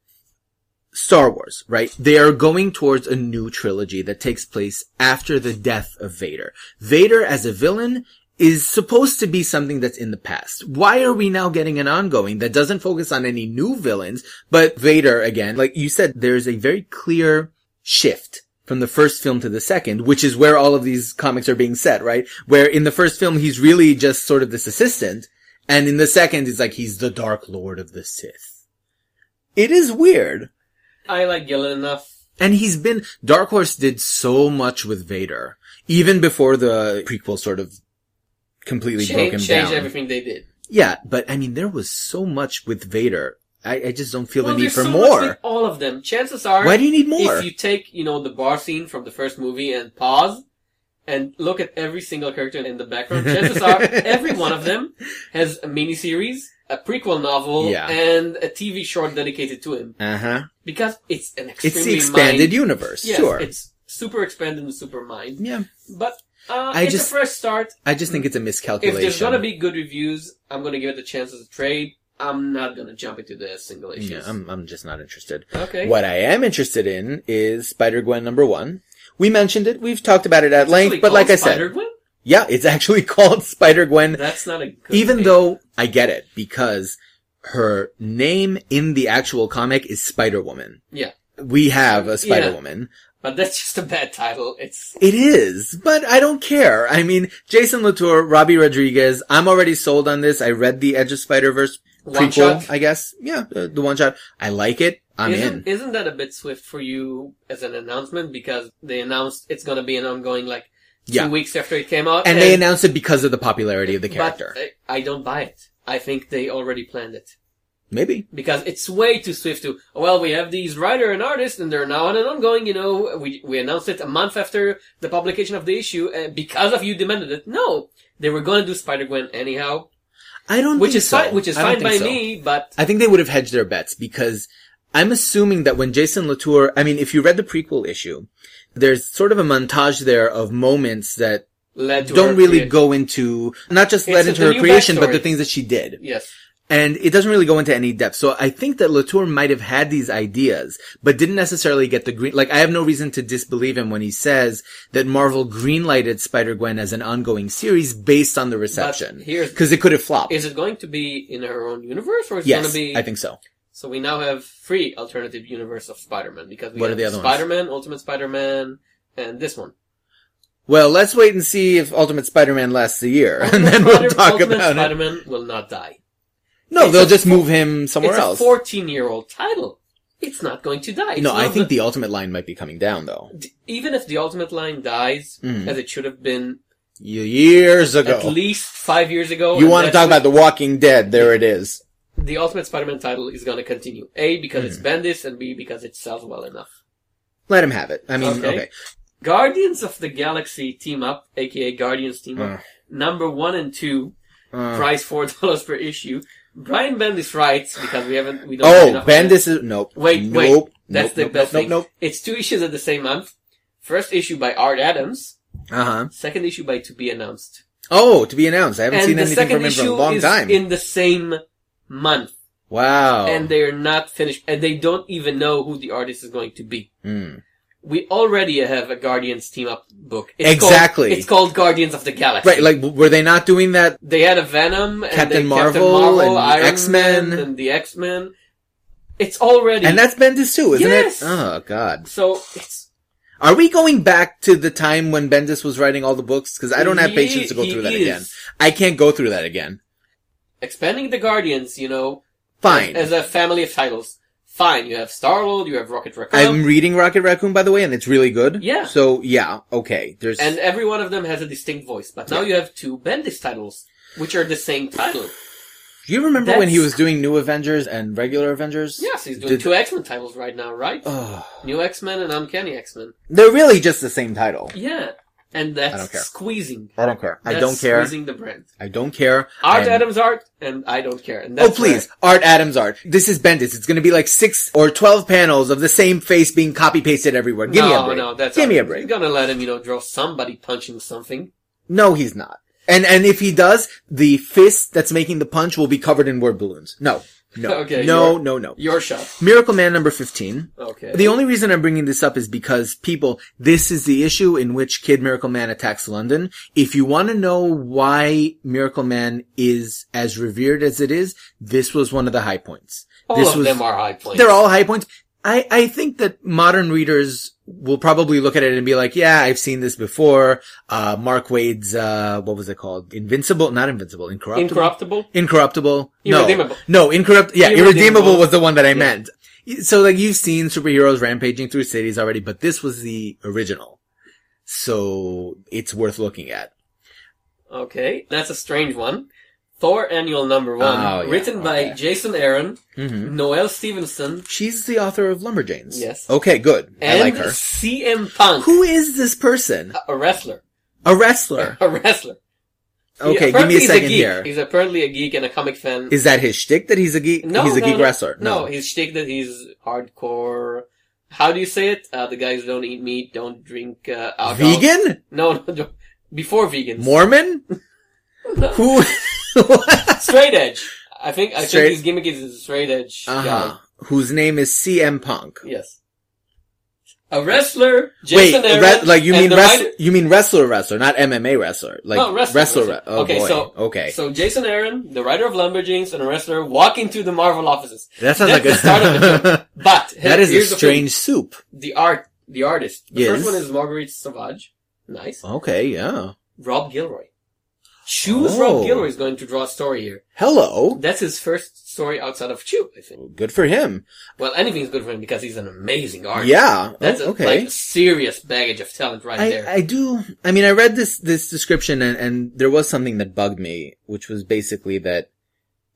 Star Wars, right? They are going towards a new trilogy that takes place after the death of Vader. Vader as a villain is supposed to be something that's in the past. Why are we now getting an ongoing that doesn't focus on any new villains, but Vader again? Like you said, there's a very clear shift from the first film to the second, which is where all of these comics are being set, right? Where in the first film, he's really just sort of this assistant, and in the second, it's like he's the Dark Lord of the Sith. It is weird. I like Gillen enough. And he's been... Dark Horse did so much with Vader, even before the prequel sort of completely Change, broke him changed down. Changed everything they did. Yeah, but, I mean, there was so much with Vader... I, I just don't feel well, the need for so more. Much with all of them. Chances are, why do you need more? If you take, you know, the bar scene from the first movie and pause and look at every single character in the background, chances are every one of them has a miniseries, a prequel novel, yeah. and a T V short dedicated to him. Uh huh. Because it's an extremely it's the expanded mind. universe. Yes, sure, it's super expanded and super mind. Yeah, but uh, I it's just, a fresh start. I just think it's a miscalculation. If there's gonna be good reviews, I'm gonna give it a chance as a trade. I'm not gonna jump into the single issues. Yeah, I'm, I'm just not interested. Okay. What I am interested in is Spider-Gwen number one. We mentioned it, we've talked about it at it's length, but like I said. Spider-Gwen? Yeah, it's actually called Spider-Gwen. That's not a good Even name. Though I get it, because her name in the actual comic is Spider-Woman. Yeah. We have a Spider-Woman. Yeah. But that's just a bad title. It's It is, but I don't care. I mean, Jason Latour, Robbie Rodriguez, I'm already sold on this. I read the Edge of Spider-Verse one prequel, shot. I guess. Yeah, the, the one shot. I like it. I'm isn't, in. Isn't that a bit swift for you as an announcement? Because they announced it's going to be an ongoing, like, two yeah. weeks after it came out. And, and they announced it because of the popularity of the character. But I don't buy it. I think they already planned it. Maybe. Because it's way too swift to, well, we have these writer and artists, and they're now on an ongoing, you know, we we announced it a month after the publication of the issue, and because of you demanded it. No, they were going to do Spider-Gwen anyhow. I don't which think is so. Fi- which is fine by so. me, but... I think they would have hedged their bets, because I'm assuming that when Jason Latour... I mean, if you read the prequel issue, there's sort of a montage there of moments that led to don't really creation. go into... Not just it's led into her creation, backstory. But the things that she did. Yes. And it doesn't really go into any depth. So I think that Latour might have had these ideas, but didn't necessarily get the green... Like, I have no reason to disbelieve him when he says that Marvel greenlighted Spider-Gwen as an ongoing series based on the reception. Because it could have flopped. Is it going to be in her own universe, or is yes, it going to be... Yes, I think so. So we now have three alternative universe of Spider-Man, because we what have are the other Spider-Man, ones? Ultimate Spider-Man, and this one. Well, let's wait and see if Ultimate Spider-Man lasts a year, Ultimate and then Spider- we'll talk Ultimate about Spider-Man it. Ultimate Spider-Man will not die. No, it's they'll just move him somewhere it's else. It's a fourteen-year-old title. It's not going to die. It's no, I think the... the Ultimate line might be coming down, though. D- even if the Ultimate line dies, mm. as it should have been... Years ago. At least five years ago. You want to talk about The Walking Dead. There it is. The Ultimate Spider-Man title is going to continue. A, because mm. it's Bendis, and B, because it sells well enough. Let him have it. I mean, okay. okay. Guardians of the Galaxy team up, a k a. Guardians team up, uh. number one and two, uh. price four dollars per issue... Brian Bendis writes, because we haven't, we don't have enough. Oh, Bendis is, nope. Wait, nope, wait. That's nope, the nope, best nope, thing. Nope, nope. It's two issues at the same month. First issue by Art Adams. Uh-huh. Second issue by To Be Announced. Oh, To Be Announced. I haven't and seen anything from him for a long time. And the second issue is in the same month. Wow. And they're not finished, and they don't even know who the artist is going to be. Mm. We already have a Guardians team-up book. It's exactly. Called, it's called Guardians of the Galaxy. Right, like, were they not doing that? They had a Venom, and Captain Marvel, Captain Marvel, and the X-Men. Man, and the X-Men. It's already... And that's Bendis too, isn't yes. it? Oh, God. So, it's... Are we going back to the time when Bendis was writing all the books? Because I don't have patience to go through that is. again. I can't go through that again. Expanding the Guardians, you know... Fine. As, as a family of titles. Fine, you have Star-Lord, you have Rocket Raccoon. I'm reading Rocket Raccoon, by the way, and it's really good. Yeah. So, yeah, okay. There's And every one of them has a distinct voice. But now yeah. you have two Bendis titles, which are the same title. Do you remember That's... when he was doing New Avengers and regular Avengers? Yes, he's doing Did... two X-Men titles right now, right? Oh. New X-Men and Uncanny X-Men. They're really just the same title. Yeah. And that's I don't care. squeezing. I don't care. That's I don't care. squeezing the brand. I don't care. Art and Adams art, and I don't care. And that's oh, please. Art Adams art. This is Bendis. It's going to be like six or twelve panels of the same face being copy-pasted everywhere. Give no, me a break. No, no, that's Give art. me a break. He's going to let him, you know, draw somebody punching something. No, he's not. And and if he does, the fist that's making the punch will be covered in word balloons. No. No, okay, no, no, no. Your shot. Miracle Man number fifteen. Okay. The only reason I'm bringing this up is because people, this is the issue in which Kid Miracle Man attacks London. If you want to know why Miracle Man is as revered as it is, this was one of the high points. All this of was, them are high points. They're all high points. I, I think that modern readers will probably look at it and be like, yeah, I've seen this before. Uh, Mark Waid's, uh, what was it called? Invincible? Not Invincible. Incorruptible? Incorruptible? Incorruptible. Irredeemable. No, no incorrupt. Yeah, Irredeemable. Irredeemable was the one that I yeah. meant. So, like, you've seen superheroes rampaging through cities already, but this was the original. So, it's worth looking at. Okay, that's a strange one. Thor Annual Number One, oh, yeah. written by okay. Jason Aaron, mm-hmm. Noelle Stevenson. She's the author of Lumberjanes. Yes. Okay, good. And I like her. C M Punk. Who is this person? A, a wrestler. A wrestler. A wrestler. Okay, give me a second he's a here. He's apparently a geek and a comic fan. Is that his shtick that he's a geek? No, he's a no, geek no. wrestler. No. no, his shtick that he's hardcore. How do you say it? Uh, the guys don't eat meat, don't drink uh, alcohol. Vegan? No, no, before vegans. Mormon? Who? Straight edge. I think I straight. think his gimmick is a straight edge uh-huh. guy. Whose name is C M Punk. Yes. a wrestler, Jason Wait, Aaron, re- like you mean wrestler? You mean wrestler, wrestler, not M M A wrestler. Like no, wrestler. wrestler, wrestler. Oh, okay, boy. so okay, so Jason Aaron, the writer of Lumberjanes and a wrestler, walking through the Marvel offices. That sounds That's like a start of the film. But hey, that is here's a strange soup. The art, the artist. The yes. first one is Marguerite Savage. Nice. Okay, yeah. Rob Gilroy. Choose oh. Rob Gilroy is going to draw a story here. Hello. That's his first story outside of Chew, I think. Good for him. Well, anything's good for him because he's an amazing artist. Yeah. That's oh, okay. a, like, serious baggage of talent right I, there. I do. I mean, I read this, this description and, and there was something that bugged me, which was basically that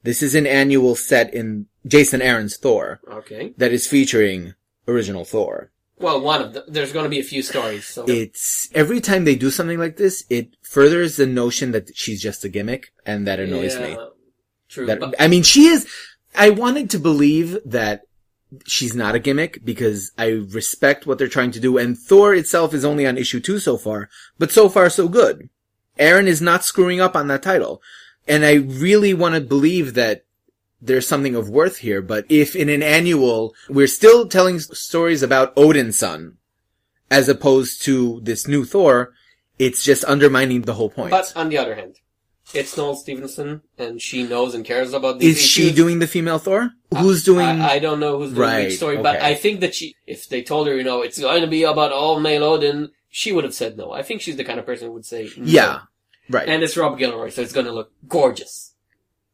this is an annual set in Jason Aaron's Thor. Okay. That is featuring original Thor. Well, one of them. There's going to be a few stories. So. It's every time they do something like this, it furthers the notion that she's just a gimmick, and that annoys yeah, me. True. That, but- I mean, she is. I wanted to believe that she's not a gimmick because I respect what they're trying to do, and Thor itself is only on issue two so far, but so far so good. Aaron is not screwing up on that title, and I really want to believe that there's something of worth here, but if in an annual, we're still telling stories about Odin's son, as opposed to this new Thor, it's just undermining the whole point. But on the other hand, it's Noel Stevenson, and she knows and cares about these Is issues. She doing the female Thor? I, who's doing... I, I don't know who's doing right, each story, okay. But I think that she, if they told her, you know, it's going to be about all male Odin, she would have said no. I think she's the kind of person who would say no. Yeah, right. And it's Rob Gilroy, so it's going to look gorgeous.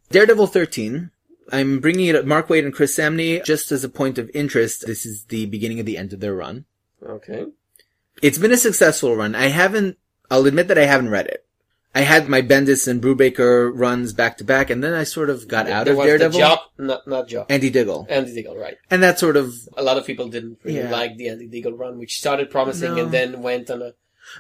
Daredevil thirteen... I'm bringing it up, Mark Waid and Chris Samney, just as a point of interest. This is the beginning of the end of their run. Okay. It's been a successful run. I haven't, I'll admit that I haven't read it. I had my Bendis and Brubaker runs back to back, and then I sort of got there, out there of was Daredevil. The Job, not, not Job. Andy Diggle. Andy Diggle, right. And that sort of... A lot of people didn't really yeah. like the Andy Diggle run, which started promising no. and then went on a...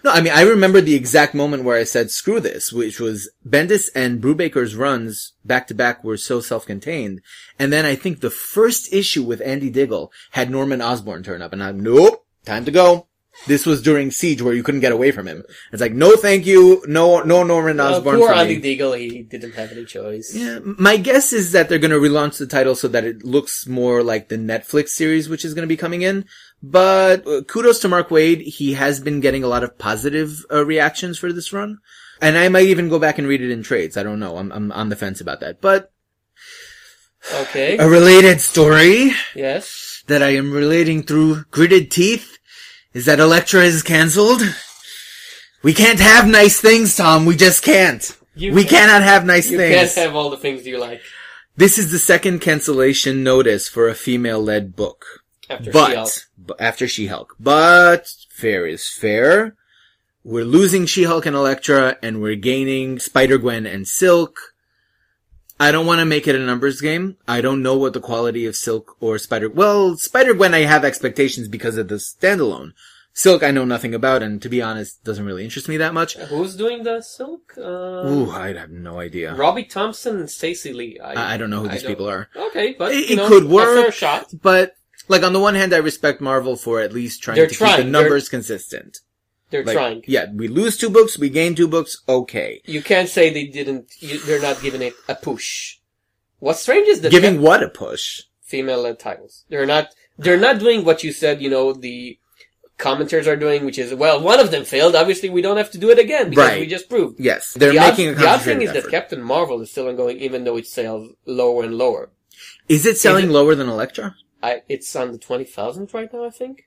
No, I mean, I remember the exact moment where I said, screw this, which was Bendis and Brubaker's runs back-to-back were so self-contained. And then I think the first issue with Andy Diggle had Norman Osborn turn up. And I'm, nope, time to go. This was during Siege where you couldn't get away from him. It's like, no thank you, no no Norman Osborn. Well, poor Andy Diggle, he didn't have any choice. Yeah, my guess is that they're going to relaunch the title so that it looks more like the Netflix series which is going to be coming in. But uh, kudos to Mark Waid. He has been getting a lot of positive uh, reactions for this run. And I might even go back and read it in trades. I don't know. I'm, I'm on the fence about that. But... Okay. A related story. Yes. That I am relating through gritted teeth. Is that Elektra is canceled? We can't have nice things, Tom. We just can't. You we can't. cannot have nice you things. You can't have all the things you like. This is the second cancellation notice for a female-led book. After but, She-Hulk. B- after She-Hulk. But fair is fair. We're losing She-Hulk and Elektra, and we're gaining Spider-Gwen and Silk. I don't want to make it a numbers game. I don't know what the quality of Silk or Spider... Well, Spider-Gwen, I have expectations because of the standalone. Silk, I know nothing about, and to be honest, doesn't really interest me that much. Who's doing the Silk? Uh... Ooh, I have no idea. Robbie Thompson and Stacey Lee. I, I don't know who these people are. Okay, but it, you know, it could work. A fair shot. But, like, on the one hand, I respect Marvel for at least trying They're to trying. keep the numbers They're... consistent. They're like, trying. Yeah, we lose two books, we gain two books, okay. You can't say they didn't, you, they're not giving it a push. What's strange is that... Giving what a push? Female-led titles. They're not, they're not doing what you said, you know, the commenters are doing, which is, well, one of them failed, obviously we don't have to do it again, because right. we just proved. Yes, they're the making odd, a The odd thing is effort. that Captain Marvel is still ongoing, even though it sells lower and lower. Is it selling is it, lower than Elektra? I, it's on the twenty thousand right now, I think.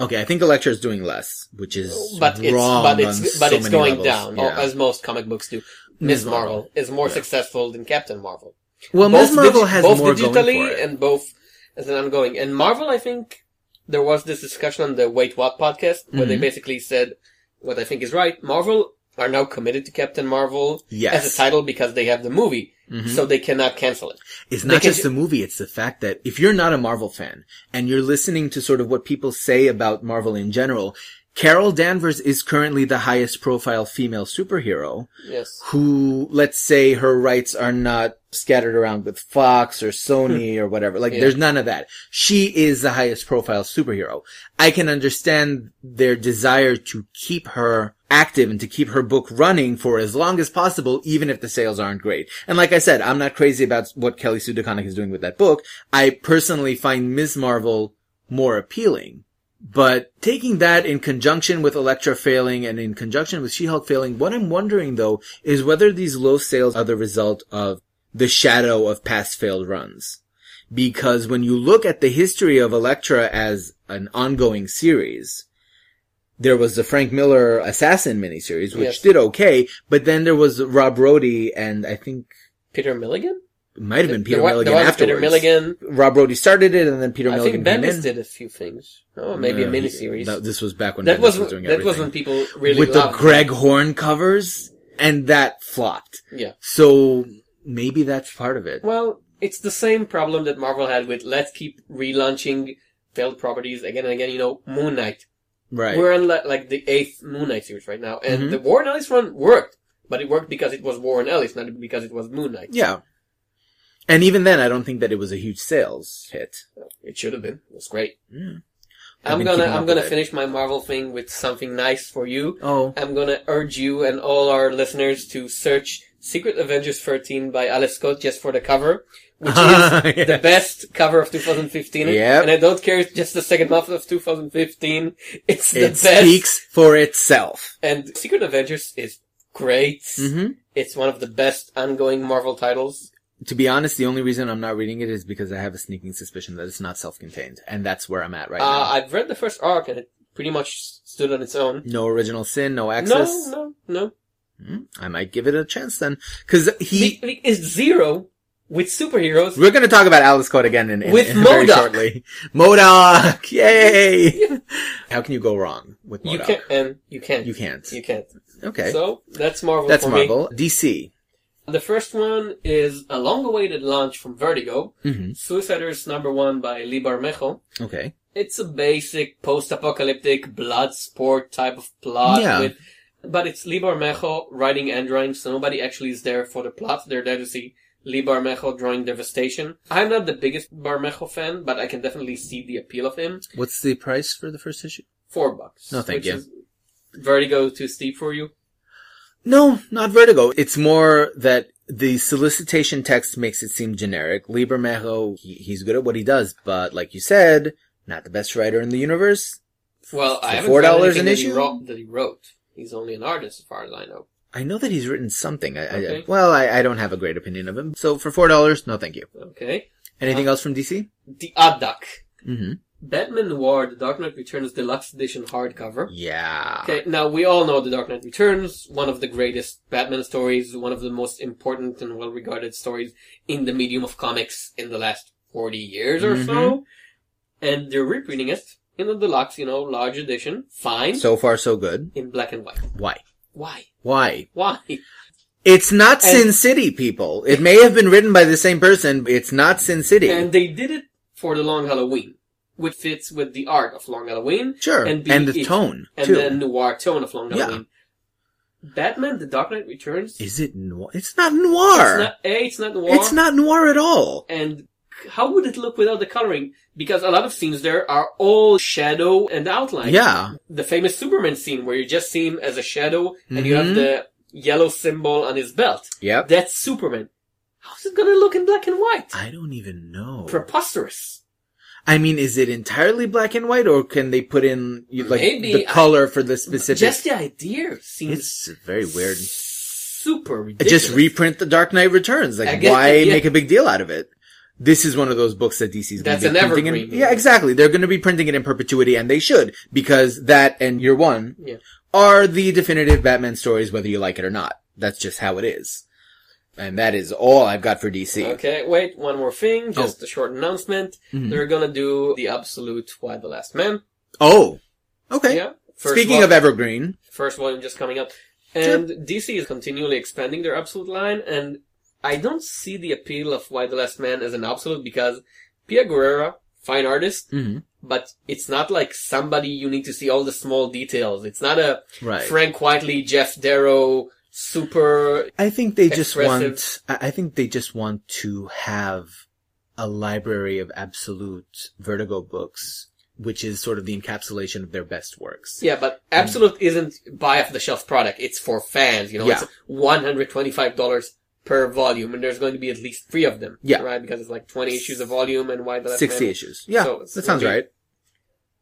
Okay, I think Elektra is doing less, which is but it's, wrong But it's, on but so it's going levels. down, yeah. as most comic books do. Miz Marvel, Marvel is more yeah. successful than Captain Marvel. Well, Miz Marvel dig- has more going for it. Both digitally and both as an ongoing. And Marvel, I think, there was this discussion on the Wait What podcast, where mm-hmm. they basically said, what I think is right, Marvel are now committed to Captain Marvel yes. as a title because they have the movie. Mm-hmm. So they cannot cancel it. It's not just ju- the movie, it's the fact that if you're not a Marvel fan and you're listening to sort of what people say about Marvel in general, Carol Danvers is currently the highest profile female superhero yes. who, let's say, her rights are not scattered around with Fox or Sony or whatever. Like, yeah. there's none of that. She is the highest profile superhero. I can understand their desire to keep her active and to keep her book running for as long as possible, even if the sales aren't great. And like I said, I'm not crazy about what Kelly Sue DeConnick is doing with that book. I personally find Miz Marvel more appealing. But taking that in conjunction with Elektra failing and in conjunction with She-Hulk failing, what I'm wondering, though, is whether these low sales are the result of the shadow of past failed runs. Because when you look at the history of Elektra as an ongoing series, there was the Frank Miller Assassin miniseries, which yes. did okay, but then there was Rob Brody and I think... Peter Milligan? It might have been Peter there, Milligan there afterwards. Peter Milligan. Rob Brody started it, and then Peter I Milligan came in. I think Bendis did a few things. Oh, maybe no, a miniseries. That, this was back when that Bendis was doing that everything. That was when people really With loved the Greg Horne covers, and that flopped. Yeah. So maybe that's part of it. Well, it's the same problem that Marvel had with let's keep relaunching failed properties again and again. You know, Moon Knight. Right. We're on like the eighth Moon Knight series right now, and mm-hmm. the Warren Ellis run worked, but it worked because it was Warren Ellis, not because it was Moon Knight. Yeah. And even then, I don't think that it was a huge sales hit. It should have been. It was great. Mm. I'm gonna, I'm gonna finish my Marvel thing with something nice for you. Oh. I'm gonna urge you and all our listeners to search Secret Avengers thirteen by Alex Scott just for the cover, which uh, is yes. the best cover of two thousand fifteen. Yep. And I don't care, it's just the second month of two thousand fifteen. It's the it best. It speaks for itself. And Secret Avengers is great. Mm-hmm. It's one of the best ongoing Marvel titles. To be honest, the only reason I'm not reading it is because I have a sneaking suspicion that it's not self-contained. And that's where I'm at right uh, now. I've read the first arc and it pretty much stood on its own. No original sin, no access? No, no, no. Hmm, I might give it a chance then. Because he... The, the, it's zero with superheroes. We're going to talk about Alice Code again in, in, with in very shortly. MODOK! Yay! Yeah. How can you go wrong with MODOK? You can't. And you can't. You can't. You can't. Okay. So, that's Marvel That's for Marvel. Me. D C. The first one is a long-awaited launch from Vertigo, mm-hmm. Suiciders number one by Lee Bermejo. Okay. It's a basic post-apocalyptic blood sport type of plot. Yeah. With, but it's Lee Bermejo writing and drawing, so nobody actually is there for the plot. They're there to see Lee Bermejo drawing devastation. I'm not the biggest Bermejo fan, but I can definitely see the appeal of him. What's the price for the first issue? Four bucks. No, thank you. Vertigo too steep for you? No, not Vertigo. It's more that the solicitation text makes it seem generic. Lee Bermejo, he, he's good at what he does, but like you said, not the best writer in the universe. Well, I haven't read anything that he, wrote, that he wrote. He's only an artist as far as I know. I know that he's written something. I, okay. I, well, I, I don't have a great opinion of him. So for four dollars, no thank you. Okay. Anything uh, else from D C? The Odd Duck. Mm-hmm. Batman Noir, The Dark Knight Returns Deluxe Edition hardcover. Yeah. Okay, now we all know The Dark Knight Returns, one of the greatest Batman stories, one of the most important and well-regarded stories in the medium of comics in the last forty years or mm-hmm. so. And they're reprinting it in a deluxe, you know, large edition. Fine. So far, so good. In black and white. Why? Why? Why? Why? It's not and Sin City, people. It may have been written by the same person, but it's not Sin City. And they did it for the Long Halloween. Which fits with the art of Long Halloween. Sure. And, be, and the it, tone, and too. the noir tone of Long Halloween. Yeah. Batman, The Dark Knight Returns. Is it noir? It's not noir! It's not, A, it's not noir. It's not noir at all. And how would it look without the coloring? Because a lot of scenes there are all shadow and outline. Yeah. The famous Superman scene where you just see him as a shadow and mm-hmm. you have the yellow symbol on his belt. Yep. That's Superman. How's it gonna look in black and white? I don't even know. Preposterous. I mean, is it entirely black and white, or can they put in like Maybe the color I, for the specific? Just the idea seems it's very weird, super ridiculous. Just reprint The Dark Knight Returns. Like, guess, why yeah. make a big deal out of it? This is one of those books that D C's going to be printing in. Movie. Yeah, exactly. They're going to be printing it in perpetuity, and they should, because that and Year One yeah. are the definitive Batman stories, whether you like it or not. That's just how it is. And that is all I've got for D C. Okay, wait, one more thing. Just oh. a short announcement. Mm-hmm. They're gonna do The Absolute, Why the Last Man. Oh! Okay. Yeah. First Speaking volume, of Evergreen. First volume just coming up. And yep. D C is continually expanding their Absolute line, and I don't see the appeal of Why the Last Man as an Absolute, because Pia Guerrera, fine artist, mm-hmm. but it's not like somebody you need to see all the small details. It's not a right. Frank Whiteley, Jeff Darrow... Super I think they expressive. just want, I think they just want to have a library of Absolute Vertigo books, which is sort of the encapsulation of their best works. Yeah, but Absolute and, isn't buy off the shelf product. It's for fans, you know, yeah. It's one hundred twenty-five dollars per volume, and there's going to be at least three of them. Yeah. Right? Because it's like twenty issues a volume and why the last sixty man? issues. Yeah. So that sounds right.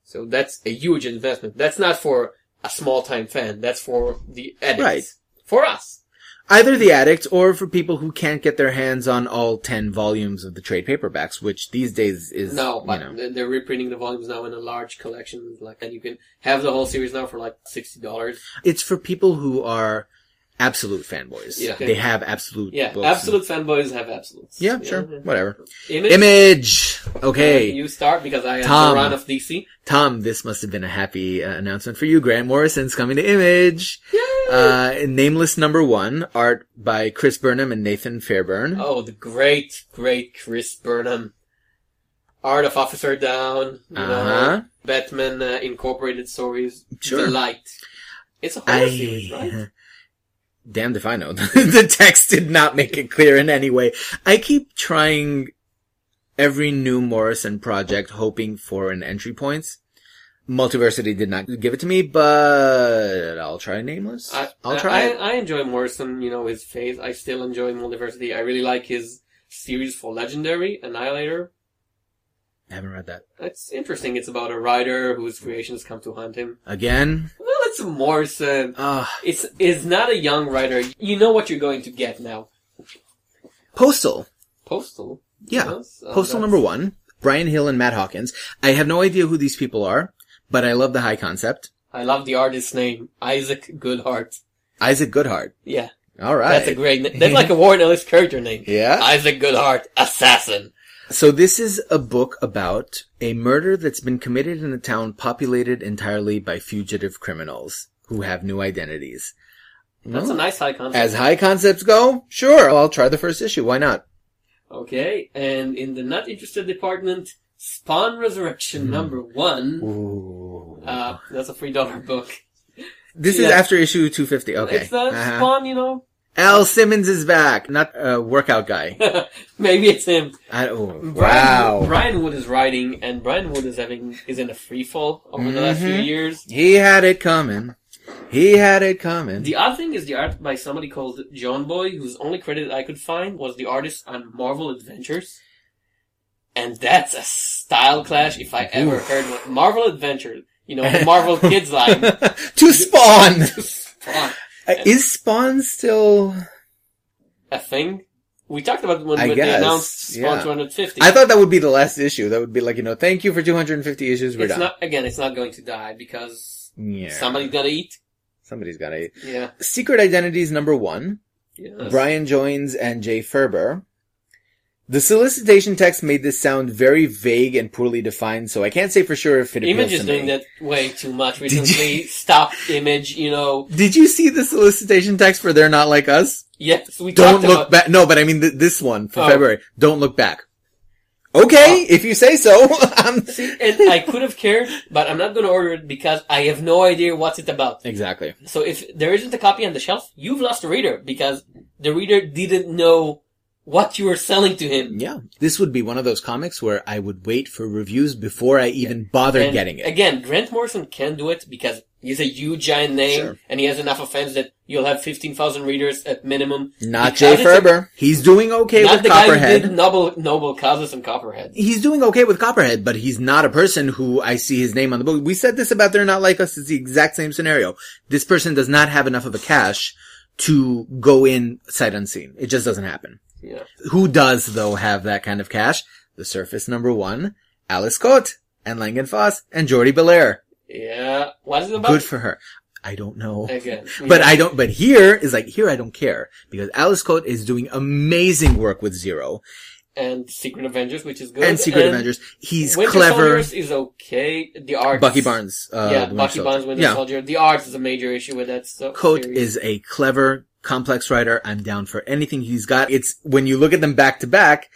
So that's a huge investment. That's not for a small-time fan. That's for the addicts. Right. For us. Either the addicts or for people who can't get their hands on all ten volumes of the trade paperbacks, which these days is... No, but you know. They're reprinting the volumes now in a large collection, like, and you can have the whole series now for like sixty dollars. It's for people who are absolute fanboys. Yeah. They have absolute Yeah, books absolute and... fanboys have absolutes. Yeah, yeah, sure. Whatever. Image? Image! Okay. Uh, you start because I am Tom. the run of D C. Tom, this must have been a happy uh, announcement for you. Grant Morrison's coming to Image. Yay! Uh, Nameless Number One, art by Chris Burnham and Nathan Fairburn. Oh, the great, great Chris Burnham. Art of Officer Down, you uh-huh. know, Batman uh, Incorporated stories, sure. Delight. It's a horror I... series, right? Damned if I know. The text did not make it clear in any way. I keep trying every new Morrison project hoping for an entry points. Multiversity did not give it to me, but I'll try Nameless. I, I'll try I, it. I enjoy Morrison, you know, his phase. I still enjoy Multiversity. I really like his series for Legendary, Annihilator. I haven't read that. It's interesting. It's about a writer whose creations come to haunt him. Again? Well, it's Morrison. Uh, it's, it's not a young writer. You know what you're going to get now. Postal. Postal? Yeah. Yes. Oh, Postal number one. Brian Hill and Matt Hawkins. I have no idea who these people are, but I love the high concept. I love the artist's name. Isaac Goodhart. Isaac Goodhart? Yeah. All right. That's a great name. That's like a Warren Ellis character name. Yeah. Isaac Goodhart, assassin. So this is a book about a murder that's been committed in a town populated entirely by fugitive criminals who have new identities. That's well, a nice high concept. As high concepts go, sure, I'll try the first issue. Why not? Okay, and in the not interested department, Spawn Resurrection mm. number one. Ooh. Uh, that's a three dollar book. This yeah. is after issue two fifty, okay. It's uh, uh-huh. Spawn, you know. Al Simmons is back, not a workout guy. Maybe it's him. I, oh, Brian, wow. Brian Wood is writing, and Brian Wood is having is in a free fall over mm-hmm. the last few years. He had it coming. He had it coming. The odd thing is the art by somebody called John Boy, whose only credit I could find was the artist on Marvel Adventures. And that's a style clash if I ever Oof. heard one. Marvel Adventures, you know, the Marvel Kids line. To Spawn! To Spawn. Uh, is Spawn still a thing? We talked about it when I they guess, announced Spawn yeah. two hundred fifty. I thought that would be the last issue. That would be like, you know, thank you for two hundred fifty issues. We're it's done. Not, again, it's not going to die because yeah. somebody's got to eat. Somebody's got to eat. Yeah. Secret Identities number one. Yes. Brian Joynes and Jay Ferber. The solicitation text made this sound very vague and poorly defined, so I can't say for sure if it appeals to me. Image is doing that way too much recently. Stop, Image, you know. Did you see the solicitation text for They're Not Like Us? Yes, we Don't look back. No, but I mean th- this one for oh. February. Don't look back. Okay, oh. if you say so. See, and I could have cared, but I'm not going to order it because I have no idea what's it about. Exactly. So if there isn't a copy on the shelf, you've lost a reader because the reader didn't know what you were selling to him. Yeah. This would be one of those comics where I would wait for reviews before I even yeah. bothered and getting it. Again, Grant Morrison can do it because he's a huge giant name sure. and he has enough offense that you'll have fifteen thousand readers at minimum. Not Jay Ferber. A, he's doing okay with Copperhead. Not the guy who did Noble, Noble Causes and Copperhead. He's doing okay with Copperhead, but he's not a person who I see his name on the book. We said this about They're Not Like Us. It's the exact same scenario. This person does not have enough of a cache to go in sight unseen. It just doesn't happen. Yeah. Who does, though, have that kind of cash? The Surface number one, Alice Cote, and Langan Foss, and Jordi Belair. Yeah. What is it about? Good for her. I don't know. Again. But yeah. I don't, but here is like, here I don't care. Because Alice Cote is doing amazing work with Zero. And Secret Avengers, which is good. And Secret and Avengers. He's Winter clever. Winter Soldier is okay. The art. Bucky Barnes. Uh, yeah, Bucky Soldier. Barnes, Winter yeah. Soldier. The art is a major issue with that stuff. Cote is a clever, complex writer. I'm down for anything he's got. It's when you look at them back to back,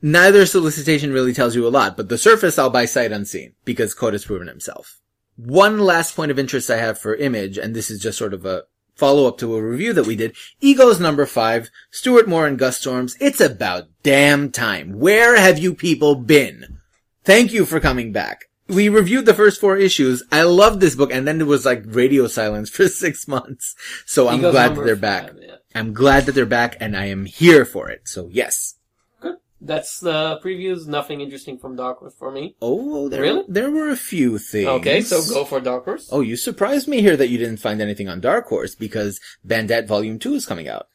neither solicitation really tells you a lot, but the Surface I'll buy sight unseen because Cote has proven himself. One last point of interest I have for Image, and this is just sort of a follow-up to a review that we did, Ego's number five, Stuart Moore and Gus Storms. It's about damn time. Where have you people been? Thank you for coming back. We reviewed the first four issues. I loved this book, and then it was like radio silence for six months. So I'm glad that they're back. Five, yeah. I'm glad that they're back, and I am here for it. So yes. Good. That's the previews. Nothing interesting from Dark Horse for me. Oh, there, really? There were a few things. Okay, so go for Dark Horse. Oh, you surprised me here that you didn't find anything on Dark Horse, because Bandette Volume two is coming out.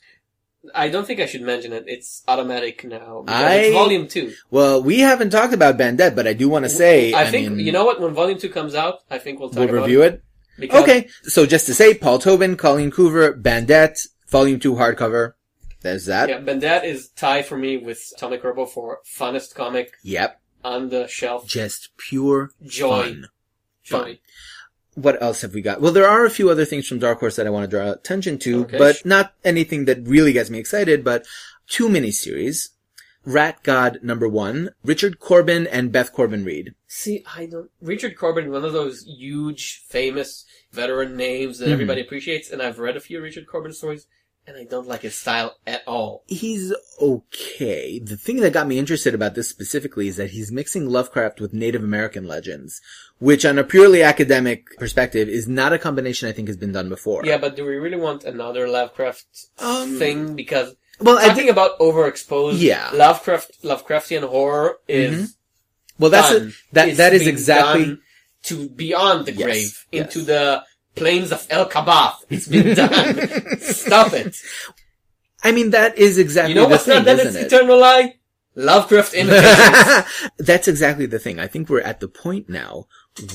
I don't think I should mention it. It's automatic now. I, it's Volume two. Well, we haven't talked about Bandette, but I do want to say... I, I think, mean, you know what? When Volume two comes out, I think we'll talk we'll about it. We'll review it? Because okay, so just to say, Paul Tobin, Colleen Coover, Bandette, Volume two hardcover. There's that. Yeah, Bandette is tied for me with Tommy Curbo for funnest comic. Yep. On the shelf. Just pure joy. Fun. Joy. Fun. What else have we got? Well, there are a few other things from Dark Horse that I want to draw attention to, okay. But not anything that really gets me excited, but two miniseries. Rat God number one, Richard Corbin and Beth Corbin Reed. See, I don't... Richard Corbin, one of those huge, famous, veteran names that mm-hmm. everybody appreciates, and I've read a few Richard Corbin stories, and I don't like his style at all. He's okay. The thing that got me interested about this specifically is that he's mixing Lovecraft with Native American legends, which on a purely academic perspective is not a combination I think has been done before. Yeah, but do we really want another Lovecraft um, thing? Because well, talking I think, about overexposed yeah. Lovecraft, Lovecraftian horror is mm-hmm. Well, that's a, that, that is exactly... to beyond the grave, yes, into yes. the... Plains of El Kabath. It's been done. Stop it. I mean, that is exactly the thing, isn't it? You know what's not that it's eternal lie? Lovecraft imitations. That's exactly the thing. I think we're at the point now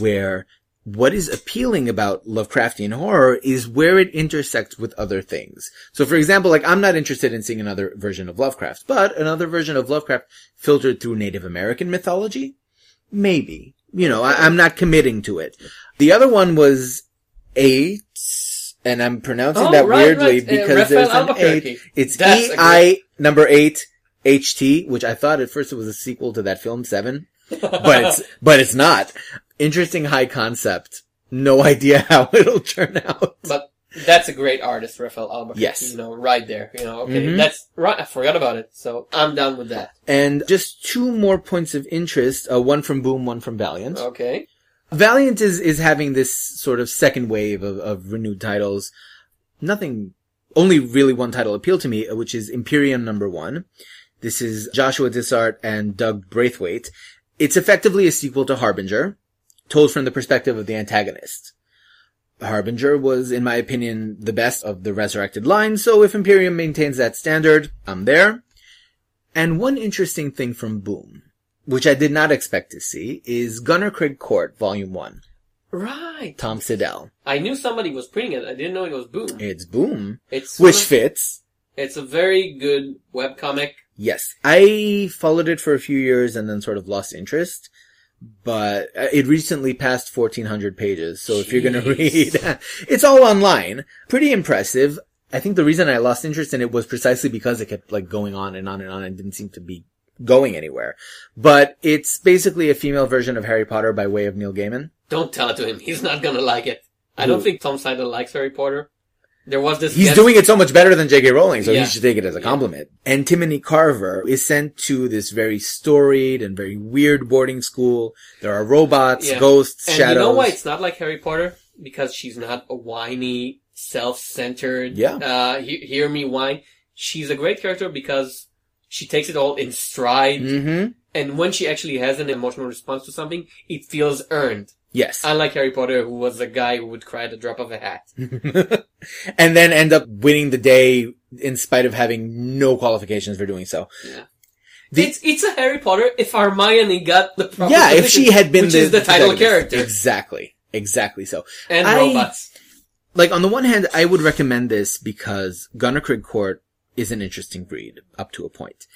where what is appealing about Lovecraftian horror is where it intersects with other things. So, for example, like, I'm not interested in seeing another version of Lovecraft, but another version of Lovecraft filtered through Native American mythology? Maybe. You know, I- I'm not committing to it. The other one was... Eight, and I'm pronouncing oh, that right, weirdly right. because uh, there's an eight. It's That's E I number eight H T, which I thought at first it was a sequel to that film Seven, but it's but it's not. Interesting high concept. No idea how it'll turn out. But that's a great artist, Raphael Albuquerque. Yes. You know, right there. You know, okay, mm-hmm. that's right. I forgot about it, so I'm done with that. And just two more points of interest, uh, one from Boom, one from Valiant. Okay. Valiant is, is having this sort of second wave of, of renewed titles. Nothing, only really one title appealed to me, which is Imperium number one. This is Joshua Dissart and Doug Braithwaite. It's effectively a sequel to Harbinger, told from the perspective of the antagonist. Harbinger was, in my opinion, the best of the resurrected line, so if Imperium maintains that standard, I'm there. And one interesting thing from Boom, which I did not expect to see, is Gunner Craig Court, Volume one. Right. Tom Siddell. I knew somebody was printing it. I didn't know it was Boom. It's Boom. It's which of, fits. It's a very good webcomic. Yes. I followed it for a few years and then sort of lost interest, but it recently passed fourteen hundred pages, so Jeez. If you're going to read... It's all online. Pretty impressive. I think the reason I lost interest in it was precisely because it kept like going on and on and on and didn't seem to be going anywhere. But it's basically a female version of Harry Potter by way of Neil Gaiman. Don't tell it to him. He's not gonna like it. I Ooh. don't think Tom Siddell likes Harry Potter. There was this... He's guest- doing it so much better than J K Rowling, so yeah. he should take it as a compliment. Yeah. And Timothy Carver is sent to this very storied and very weird boarding school. There are robots, yeah. ghosts, and shadows. And you know why it's not like Harry Potter? Because she's not a whiny, self-centered... Yeah. Uh, he- hear me whine. She's a great character because... She takes it all in stride, mm-hmm. and when she actually has an emotional response to something, it feels earned. Yes. Unlike Harry Potter, who was a guy who would cry at the drop of a hat. And then end up winning the day in spite of having no qualifications for doing so. Yeah. The, it's it's a Harry Potter if Hermione got the proper Yeah, if she had been which the... Which is the title character. Exactly. Exactly so. And I, robots. Like, on the one hand, I would recommend this because Gunner Craig Court is an interesting read up to a point.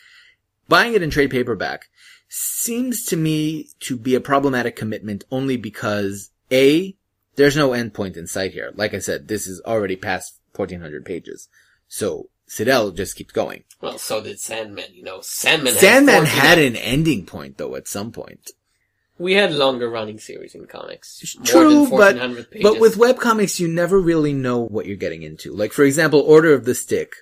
Buying it in trade paperback seems to me to be a problematic commitment only because, A, there's no end point in sight here. Like I said, this is already past fourteen hundred pages. So Siddell just keeps going. Well, so did Sandman, you know. Sandman, Sandman had an ending point, though, at some point. We had longer running series in comics. True, more than but, pages. But with webcomics, you never really know what you're getting into. Like, for example, Order of the Stick.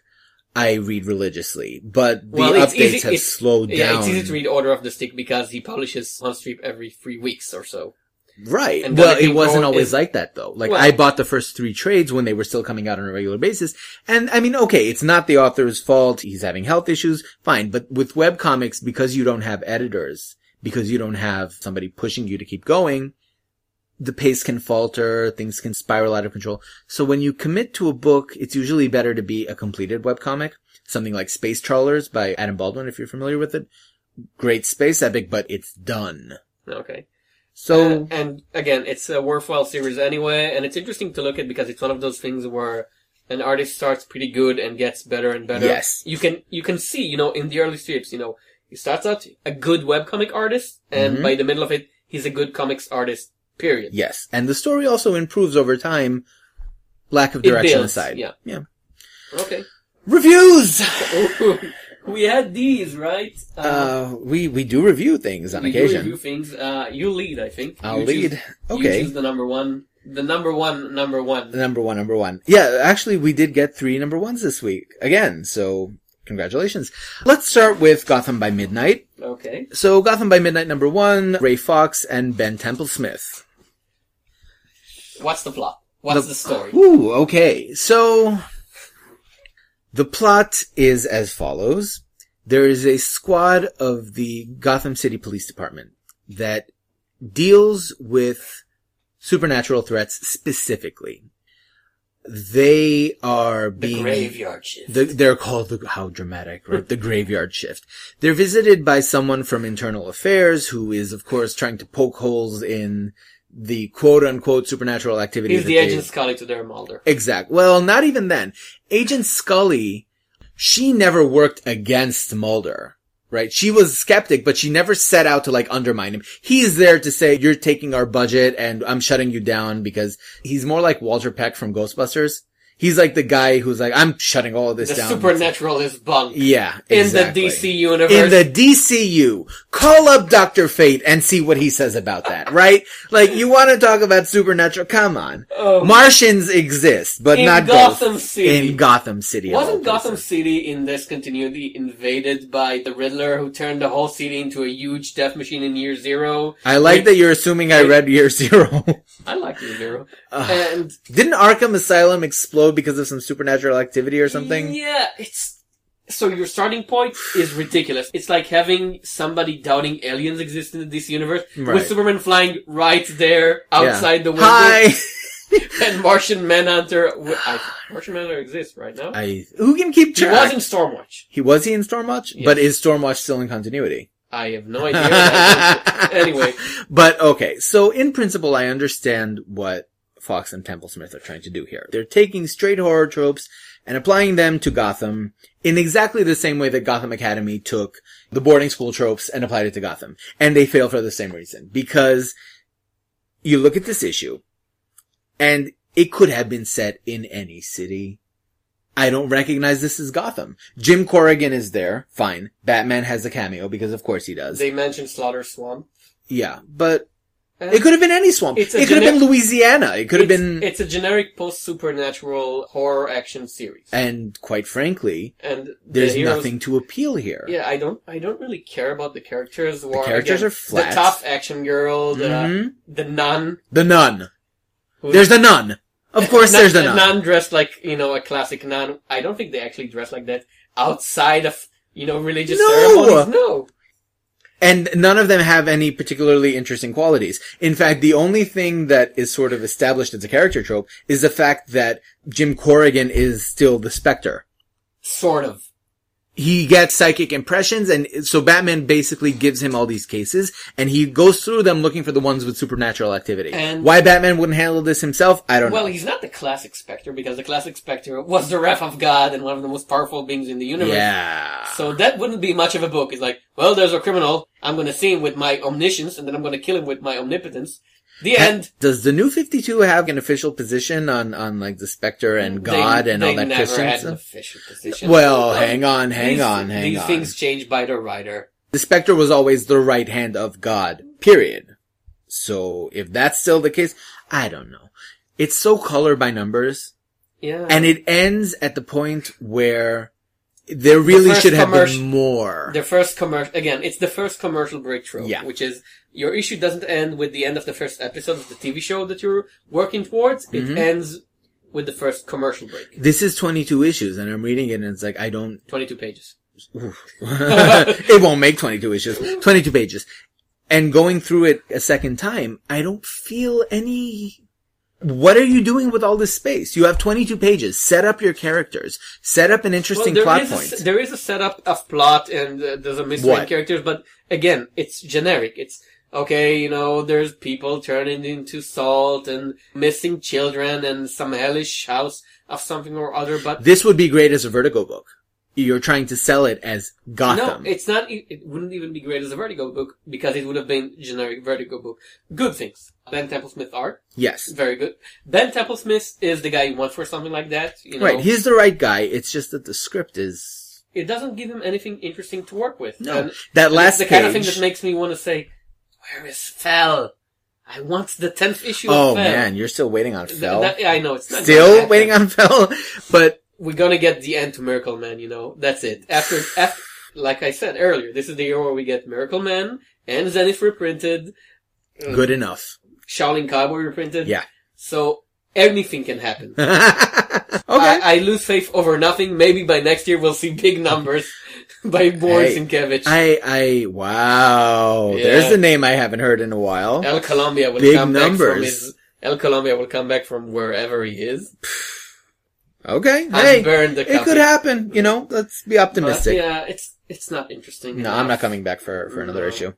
I read religiously, but the well, updates easy, have slowed yeah, down. Yeah, it's easy to read Order of the Stick because he publishes on Streep every three weeks or so. Right. Well, it wasn't always like that, though. Like, I bought the first three trades when they were still coming out on a regular basis. And, I mean, okay, it's not the author's fault. He's having health issues. Fine. But with webcomics, because you don't have editors, because you don't have somebody pushing you to keep going, the pace can falter, things can spiral out of control. So when you commit to a book, it's usually better to be a completed webcomic. Something like Space Trawlers by Adam Baldwin, if you're familiar with it. Great space epic, but it's done. Okay. So, uh, and again, it's a worthwhile series anyway, and it's interesting to look at because it's one of those things where an artist starts pretty good and gets better and better. Yes. You can, you can see, you know, in the early strips, you know, he starts out a good webcomic artist, and mm-hmm. by the middle of it, he's a good comics artist. Period. Yes. And the story also improves over time. Lack of direction aside. Yeah. Yeah. Okay. Reviews! We had these, right? Um, uh, we, we do review things on we occasion. We do review things. Uh, you lead, I think. I'll you lead. Choose, okay. You choose the number one. The number one, number one. The number one, number one. Yeah, actually, we did get three number ones this week. Again, so... Congratulations. Let's start with Gotham by Midnight. Okay. So Gotham by Midnight number one, Ray Fox and Ben Temple-Smith. What's the plot? What's the, the story? Ooh, okay. So the plot is as follows. There is a squad of the Gotham City Police Department that deals with supernatural threats specifically. They are being... The graveyard shift. The, they're called the... How dramatic, right? The graveyard shift. They're visited by someone from Internal Affairs who is, of course, trying to poke holes in the quote-unquote supernatural activities. He's the Agent they... Scully to their Mulder. Exactly. Well, not even then. Agent Scully, she never worked against Mulder, right? She was a skeptic, but she never set out to, like, undermine him. He's there to say, you're taking our budget and I'm shutting you down, because he's more like Walter Peck from Ghostbusters. He's like the guy who's like, I'm shutting all of this the down. The supernatural is bunk. Yeah, exactly. In the D C universe. In the D C U. Call up Doctor Fate and see what he says about that, right? Like, you want to talk about supernatural? Come on. Oh, Martians exist, but in not Gotham ghosts. City. In Gotham City. Wasn't Gotham City in this continuity invaded by the Riddler, who turned the whole city into a huge death machine in Year Zero? I like Wait, that you're assuming I read Year Zero. I like Year Zero. Uh, and didn't Arkham Asylum explode because of some supernatural activity or something? Yeah, it's... So your starting point is ridiculous. It's like having somebody doubting aliens exist in the D C universe, right, with Superman flying right there outside yeah. the window. Hi! And Martian Manhunter... I, Martian Manhunter exists right now. I, who can keep track? He was in Stormwatch. He was he in Stormwatch? Yes. But is Stormwatch still in continuity? I have no idea. Anyway. But, okay. So, in principle, I understand what Fox and Temple-Smith are trying to do here. They're taking straight horror tropes and applying them to Gotham in exactly the same way that Gotham Academy took the boarding school tropes and applied it to Gotham. And they fail for the same reason. Because you look at this issue, and it could have been set in any city. I don't recognize this as Gotham. Jim Corrigan is there. Fine. Batman has a cameo, because of course he does. They mentioned Slaughter Swamp. Yeah, but... It could have been any swamp. It could have been Louisiana. It could have been... It's a generic post-supernatural horror action series. And quite frankly, and the there's heroes, nothing to appeal here. Yeah, I don't I don't really care about the characters. The are, characters again, are flat. The tough action girl, the, mm-hmm. the nun. The nun. Who, there's the nun. Of course nun, there's the nun. A nun dressed like, you know, a classic nun. I don't think they actually dress like that outside of, you know, religious no. ceremonies. No. And none of them have any particularly interesting qualities. In fact, the only thing that is sort of established as a character trope is the fact that Jim Corrigan is still the Spectre. Sort of. He gets psychic impressions, and so Batman basically gives him all these cases, and he goes through them looking for the ones with supernatural activity. And why Batman wouldn't handle this himself, I don't well, know. Well, he's not the classic Spectre, because the classic Spectre was the wrath of God and one of the most powerful beings in the universe. Yeah. So that wouldn't be much of a book. It's like, well, there's a criminal, I'm gonna see him with my omniscience, and then I'm gonna kill him with my omnipotence. The end. Does the New fifty-two have an official position on, on like the Spectre and God they, and they all that Christian stuff? They never had an official position. Well, um, hang on, hang these, on, hang these on. These things change by the writer. The Spectre was always the right hand of God, period. So if that's still the case, I don't know. It's so color by numbers. Yeah. And it ends at the point where There really the should have been more. The first commercial, again, it's the first commercial break trope, yeah. which is your issue doesn't end with the end of the first episode of the T V show that you're working towards. Mm-hmm. It ends with the first commercial break. This is twenty-two issues, and I'm reading it, and it's like, I don't... twenty-two pages. It won't make twenty-two issues. twenty-two pages. And going through it a second time, I don't feel any... What are you doing with all this space? You have twenty-two pages. Set up your characters. Set up an interesting well, plot point. A, there is a setup of plot and uh, there's a mystery in characters, but again, it's generic. It's, okay, you know, there's people turning into salt and missing children and some hellish house of something or other, but... This would be great as a Vertigo book. You're trying to sell it as Gotham. No, it's not, it wouldn't even be great as a Vertigo book because it would have been generic Vertigo book. Good things. Ben Templesmith art. Yes. Very good. Ben Templesmith is the guy you want for something like that. You know? Right. He's the right guy. It's just that the script is... It doesn't give him anything interesting to work with. No. And that last page... It's the kind of thing that makes me want to say, where is Fell? I want the tenth issue oh, of Fell. Oh man, you're still waiting on Fell? That, that, yeah, I know. It's not Still waiting on Fell? But... We're gonna get the end to Miracle Man, you know. That's it. After, after, like I said earlier, this is the year where we get Miracle Man and Zenith reprinted. Good um, enough. Shaolin Cowboy reprinted. Yeah. So, anything can happen. Okay. I, I lose faith over nothing. Maybe by next year we'll see big numbers by Boris hey, and Kevich. I, I, wow. Yeah. There's a name I haven't heard in a while. El Colombia will big come numbers. back from his, El Colombia will come back from wherever he is. Okay. I've hey, burned the copy. It could happen. You know, let's be optimistic. But yeah, it's it's not interesting. No, enough. I'm not coming back for for another no. issue.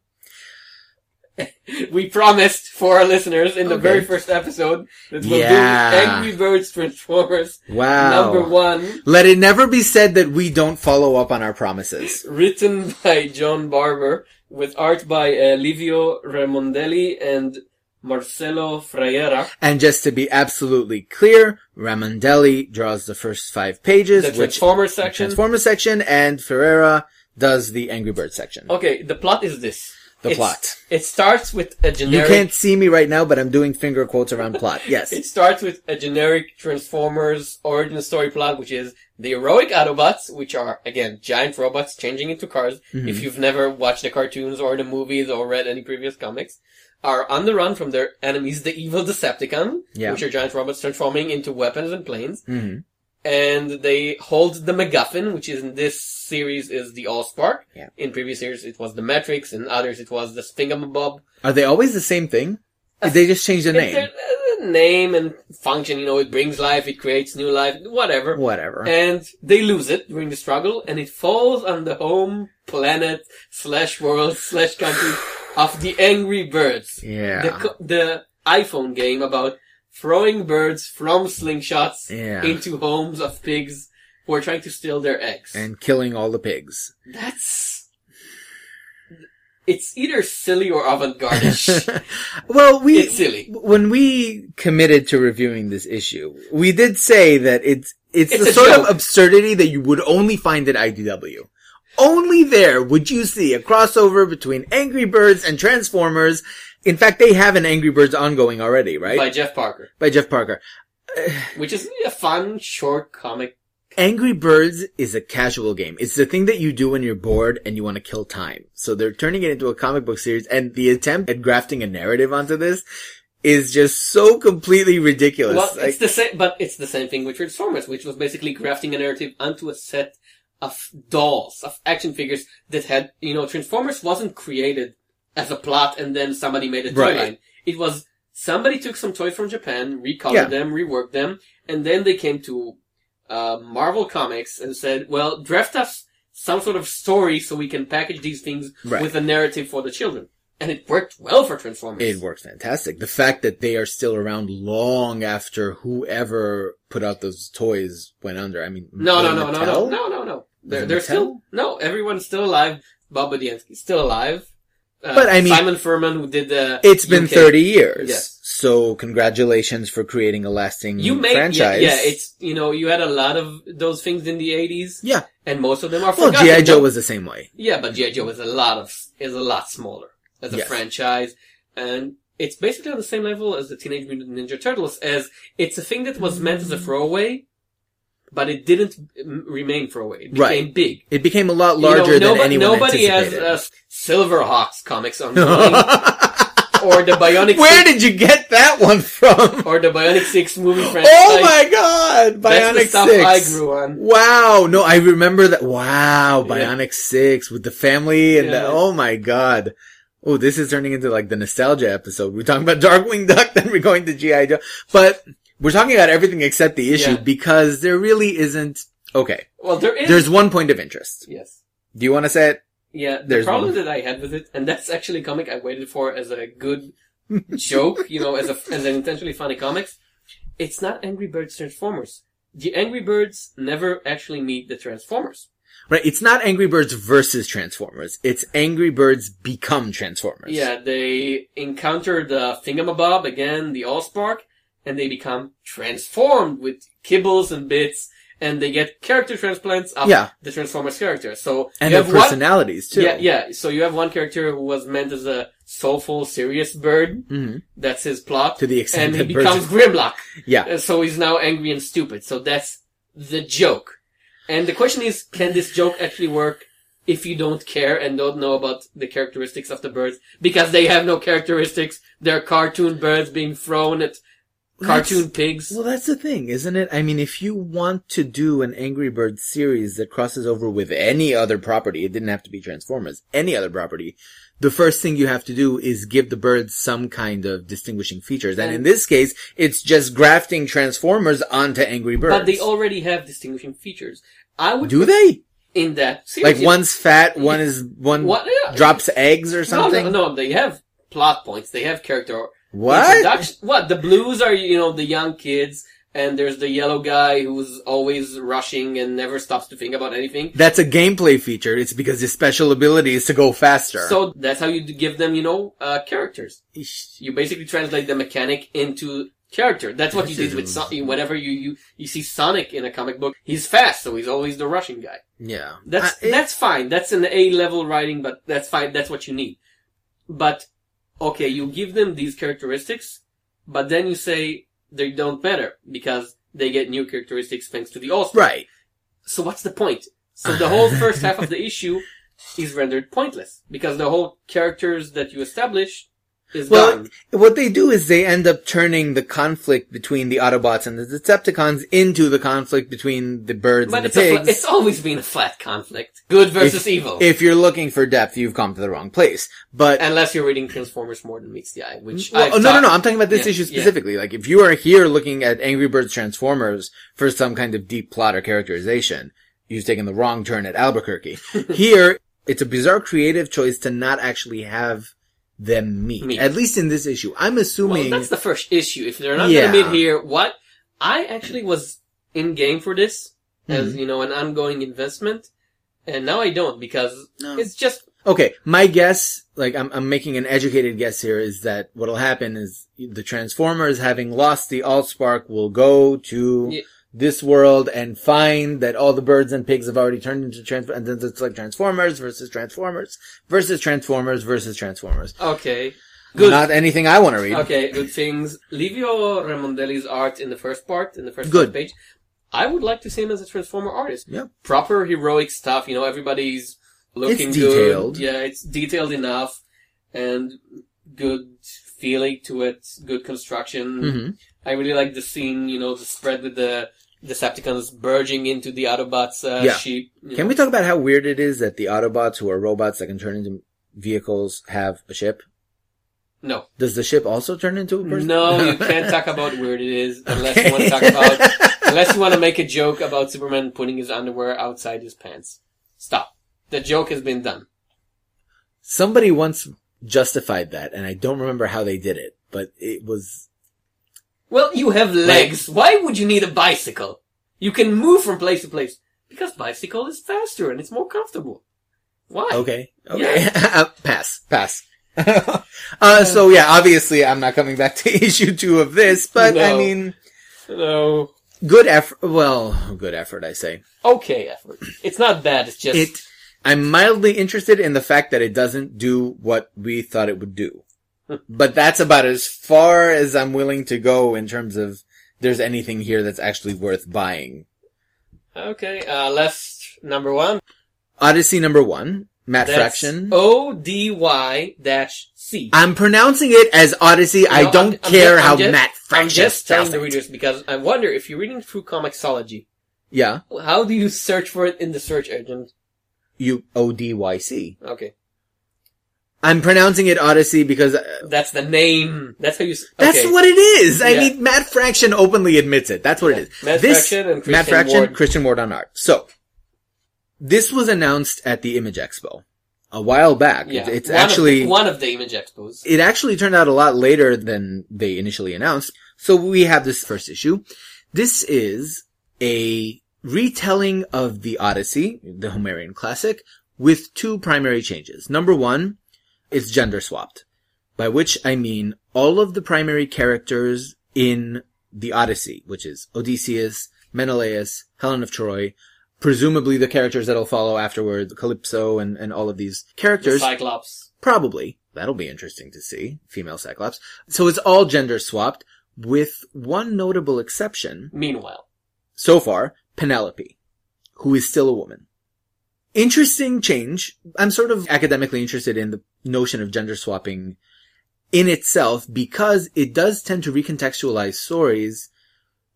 We promised for our listeners in the okay. very first episode that we'll yeah. do Angry Birds Transformers wow. number one. Let it never be said that we don't follow up on our promises. Written by John Barber with art by uh, Livio Remondelli and Marcelo Freira. And just to be absolutely clear, Ramondelli draws the first five pages. The Transformers section. The Transformers section, and Ferreira does the Angry Bird section. Okay, the plot is this. The it's, plot. It starts with a generic... You can't see me right now, but I'm doing finger quotes around plot. Yes. It starts with a generic Transformers origin story plot, which is the heroic Autobots, which are, again, giant robots changing into cars. Mm-hmm. If you've never watched the cartoons or the movies or read any previous comics, are on the run from their enemies, the evil Decepticon, yeah. which are giant robots transforming into weapons and planes. Mm-hmm. And they hold the MacGuffin, which is in this series is the AllSpark. Yeah. In previous series, it was the Matrix. In others, it was the Stingamabob. Are they always the same thing? Uh, they just change the name. Their, uh, name and function, you know, it brings life, it creates new life, whatever. Whatever. And they lose it during the struggle, and it falls on the home planet slash world slash country of the Angry Birds. Yeah. The, the iPhone game about throwing birds from slingshots yeah. into homes of pigs who are trying to steal their eggs. And killing all the pigs. That's... It's either silly or avant-garde-ish. Well, we... It's silly. When we committed to reviewing this issue, we did say that it's, it's, it's the sort joke. Of absurdity that you would only find at I D W. Only there would you see a crossover between Angry Birds and Transformers. In fact, they have an Angry Birds ongoing already, right? By Jeff Parker. By Jeff Parker. Which is a fun, short comic. Angry Birds is a casual game. It's the thing that you do when you're bored and you want to kill time. So they're turning it into a comic book series, and the attempt at grafting a narrative onto this is just so completely ridiculous. Well, like, it's the same, but it's the same thing with Transformers, which was basically grafting a narrative onto a set of dolls, of action figures that had, you know, Transformers wasn't created as a plot and then somebody made a toy right. line. It was, somebody took some toys from Japan, recolored yeah. them, reworked them, and then they came to uh Marvel Comics and said, well, draft us some sort of story so we can package these things right. with a narrative for the children. And it worked well for Transformers. It worked fantastic. The fact that they are still around long after whoever put out those toys went under. I mean, no, no, no, no, no, no, no, no. They're, they're still no. Everyone's still alive. Bob Budiansky's still alive. Uh, but I mean, Simon Furman, who did the it's U K. Been thirty years. Yes. So congratulations for creating a lasting you made, franchise. Yeah, yeah, it's you know you had a lot of those things in the eighties. Yeah, and most of them are well, forgotten. Well, G I. Joe was the same way. Yeah, but G I. Joe is a lot of is a lot smaller. As a yes. franchise, and it's basically on the same level as the Teenage Mutant Ninja Turtles, as it's a thing that was meant as a throwaway, But it didn't remain for a way. It became right. big. It became a lot larger you know, nobody, than anyone nobody anticipated. Nobody has uh, Silverhawks comics on the Or the Bionic Where Six... did you get that one from? Or the Bionic Six movie franchise. Oh my god! Bionic That's the stuff Six. I grew on. Wow! No, I remember that. Wow, Bionic yeah. Six with the family and yeah. the, oh my god. Oh, this is turning into like the nostalgia episode. We're talking about Darkwing Duck, then we're going to G I. Joe. But we're talking about everything except the issue yeah. because there really isn't... Okay. Well, there is... There's one point of interest. Yes. Do you want to say it? Yeah, the There's problem one. that I had with it, and that's actually a comic I waited for as a good joke, you know, as a as an intentionally funny comics. It's not Angry Birds Transformers. The Angry Birds never actually meet the Transformers. Right, it's not Angry Birds versus Transformers. It's Angry Birds become Transformers. Yeah, they encounter the Thingamabob, again, the Allspark, and they become transformed with kibbles and bits. And they get character transplants of yeah. the Transformers character. So and their personalities, one, too. Yeah, yeah. So you have one character who was meant as a soulful, serious bird. Mm-hmm. That's his plot. To the extent that And he that becomes birds... Grimlock. Yeah. And so he's now angry and stupid. So that's the joke. And the question is, can this joke actually work if you don't care and don't know about the characteristics of the birds? Because they have no characteristics. They're cartoon birds being thrown at... Cartoon that's, pigs. Well, that's the thing, isn't it? I mean, if you want to do an Angry Birds series that crosses over with any other property, it didn't have to be Transformers, any other property, the first thing you have to do is give the birds some kind of distinguishing features. And, and in this case, it's just grafting Transformers onto Angry Birds. But they already have distinguishing features. I would Do they? In that series. Like one's fat, one is one what? drops eggs or something? No, no, no, they have plot points. They have character... What? What? The blues are, you know, the young kids, and there's the yellow guy who's always rushing and never stops to think about anything. That's a gameplay feature. It's because his special ability is to go faster. So that's how you give them, you know, uh, characters. You basically translate the mechanic into character. That's what you did with Sonic. Whenever you, you, you see Sonic in a comic book, he's fast, so he's always the rushing guy. Yeah. That's, uh, that's fine. That's an A-level writing, but that's fine. That's what you need. But... Okay, you give them these characteristics, but then you say they don't matter because they get new characteristics thanks to the All Star. Right. So what's the point? So the whole first half of the issue is rendered pointless because the whole characters that you establish is well, gone. What they do is they end up turning the conflict between the Autobots and the Decepticons into the conflict between the birds but and the pigs. But fl- it's always been a flat conflict. Good versus if, evil. If you're looking for depth, you've come to the wrong place. But unless you're reading Transformers more than meets the eye, which well, oh, no, no, no. I'm talking about this yeah, issue specifically. Yeah. Like, if you are here looking at Angry Birds Transformers for some kind of deep plot or characterization, you've taken the wrong turn at Albuquerque. Here, it's a bizarre creative choice to not actually have them meet. meet. At least in this issue. I'm assuming... Well, that's the first issue. If they're not yeah. going to meet here, what? I actually was in game for this as, mm-hmm. you know, an ongoing investment. And now I don't because no. it's just... Okay, my guess, like, I'm, I'm making an educated guess here, is that what'll happen is the Transformers, having lost the Allspark, will go to yeah. this world and find that all the birds and pigs have already turned into Transformers, and then it's like Transformers versus Transformers versus Transformers versus Transformers. Okay, good. Not anything I want to read. Okay, good things. Livio Remondelli's art in the first part, in the first good. page, I would like to see him as a Transformer artist. Yep. Proper heroic stuff, you know, everybody's... Looking it's detailed. Good. Yeah, it's detailed enough and good feeling to it, good construction. Mm-hmm. I really like the scene, you know, the spread with the Decepticons burging into the Autobots' uh, yeah. sheep. Can know. we talk about how weird it is that the Autobots, who are robots that can turn into vehicles, have a ship? No. Does the ship also turn into a person? No, you can't talk about how weird it is unless okay. you want to talk about... unless you want to make a joke about Superman putting his underwear outside his pants. Stop. The joke has been done. Somebody once justified that, and I don't remember how they did it, but it was... Well, you have legs. Like, why would you need a bicycle? You can move from place to place. Because bicycle is faster and it's more comfortable. Why? Okay. Okay. Yeah. uh, pass. Pass. uh, so, yeah, obviously I'm not coming back to issue two of this, but no. I mean... No. Good effort. Well, good effort, I say. Okay effort. It's not bad, it's just... It- I'm mildly interested in the fact that it doesn't do what we thought it would do. But that's about as far as I'm willing to go in terms of there's anything here that's actually worth buying. Okay, uh, left number one. Odyssey number one. Matt That's Fraction. O D Y C. I'm pronouncing it as Odyssey. No, I don't I'm, care I'm just, how just, Matt Fraction spells it. I'm just telling the readers because I wonder if you're reading through Comixology. Yeah. How do you search for it in the search engine? You O D Y C. Okay. I'm pronouncing it Odyssey because... Uh, that's the name. That's how you... Okay. That's what it is. I yeah. mean, Matt Fraction openly admits it. That's what yeah. it is. Matt this, Fraction and Christian Matt Fraction, Ward. Christian Ward on art. So... This was announced at the Image Expo a while back. Yeah, it's one actually... Of the, one of the Image Expos. It actually turned out a lot later than they initially announced. So we have this first issue. This is a retelling of the Odyssey, the Homerian classic, with two primary changes. Number one, it's gender swapped. By which I mean all of the primary characters in the Odyssey, which is Odysseus, Menelaus, Helen of Troy... Presumably the characters that'll follow afterward, Calypso and, and all of these characters. The Cyclops. Probably. That'll be interesting to see. Female Cyclops. So it's all gender swapped with one notable exception. Meanwhile. So far, Penelope, who is still a woman. Interesting change. I'm sort of academically interested in the notion of gender swapping in itself because it does tend to recontextualize stories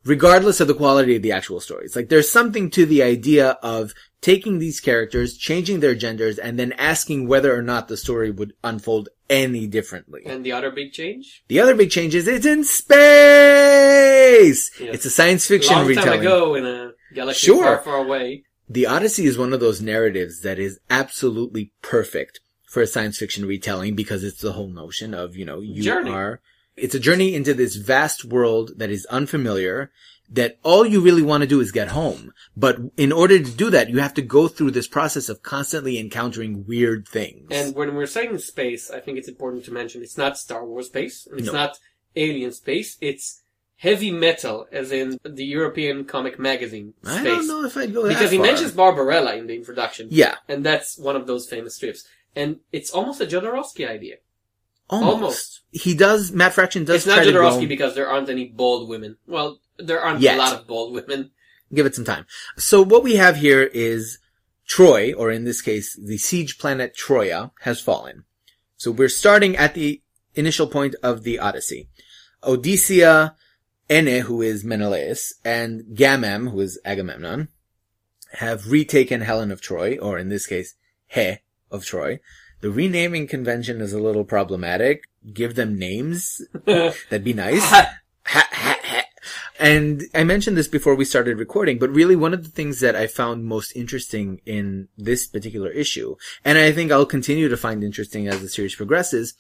regardless of the quality of the actual stories. Like, there's something to the idea of taking these characters, changing their genders, and then asking whether or not the story would unfold any differently. And the other big change? The other big change is it's in space! Yeah. It's a science fiction Long retelling. Long time ago in a galaxy sure. far, far away. The Odyssey is one of those narratives that is absolutely perfect for a science fiction retelling because it's the whole notion of, you know, you Journey. are... It's a journey into this vast world that is unfamiliar, that all you really want to do is get home. But in order to do that, you have to go through this process of constantly encountering weird things. And when we're saying space, I think it's important to mention it's not Star Wars space. It's no. not alien space. It's heavy metal, as in the European comic magazine space. I don't know if I'd go that Because he far. mentions Barbarella in the introduction. Yeah. And that's one of those famous strips. And it's almost a Jodorowsky idea. Almost. Almost. He does, Matt Fraction does It's not Jodorowsky because there aren't any bald women. Well, there aren't Yet. a lot of bald women. Give it some time. So what we have here is Troy, or in this case, the siege planet Troia, has fallen. So we're starting at the initial point of the Odyssey. Odyssea, Ene, who is Menelaus, and Gamem, who is Agamemnon, have retaken Helen of Troy, or in this case, He of Troy. The renaming convention is a little problematic. Give them names. That'd be nice. ha, ha, ha. And I mentioned this before we started recording, but really one of the things that I found most interesting in this particular issue, and I think I'll continue to find interesting as the series progresses,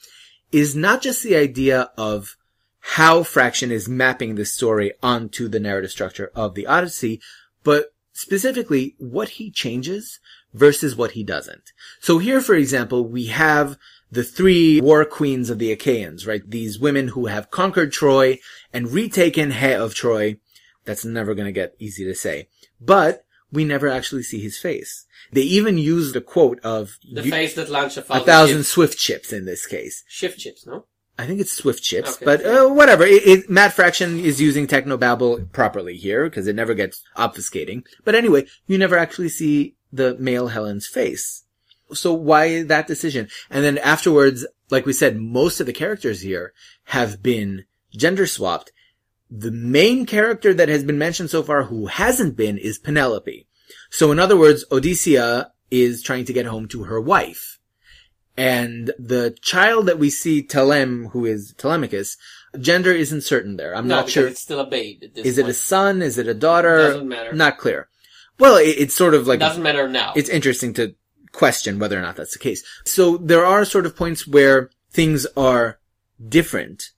is not just the idea of how Fraction is mapping this story onto the narrative structure of the Odyssey, but specifically what he changes versus what he doesn't. So here, for example, we have the three war queens of the Achaeans, right? These women who have conquered Troy and retaken He of Troy. That's never going to get easy to say. But we never actually see his face. They even use the quote of... The you, face that launched a thousand, a thousand swift chips in this case. Shift chips, no? I think it's swift chips, okay, but uh, whatever. It, it, Matt Fraction is using Technobabble properly here because it never gets obfuscating. But anyway, you never actually see the male Helen's face. So why that decision? And then afterwards, like we said, most of the characters here have been gender swapped. The main character that has been mentioned so far who hasn't been is Penelope. So in other words, Odyssea is trying to get home to her wife. And the child that we see, Telem, who is Telemachus, gender isn't certain there. I'm no, not sure. It's still a babe at this Is point. It a son? Is it a daughter? Doesn't matter. Not clear. Well, it, it's sort of like... Doesn't matter now. It's interesting to question whether or not that's the case. So there are sort of points where things are different,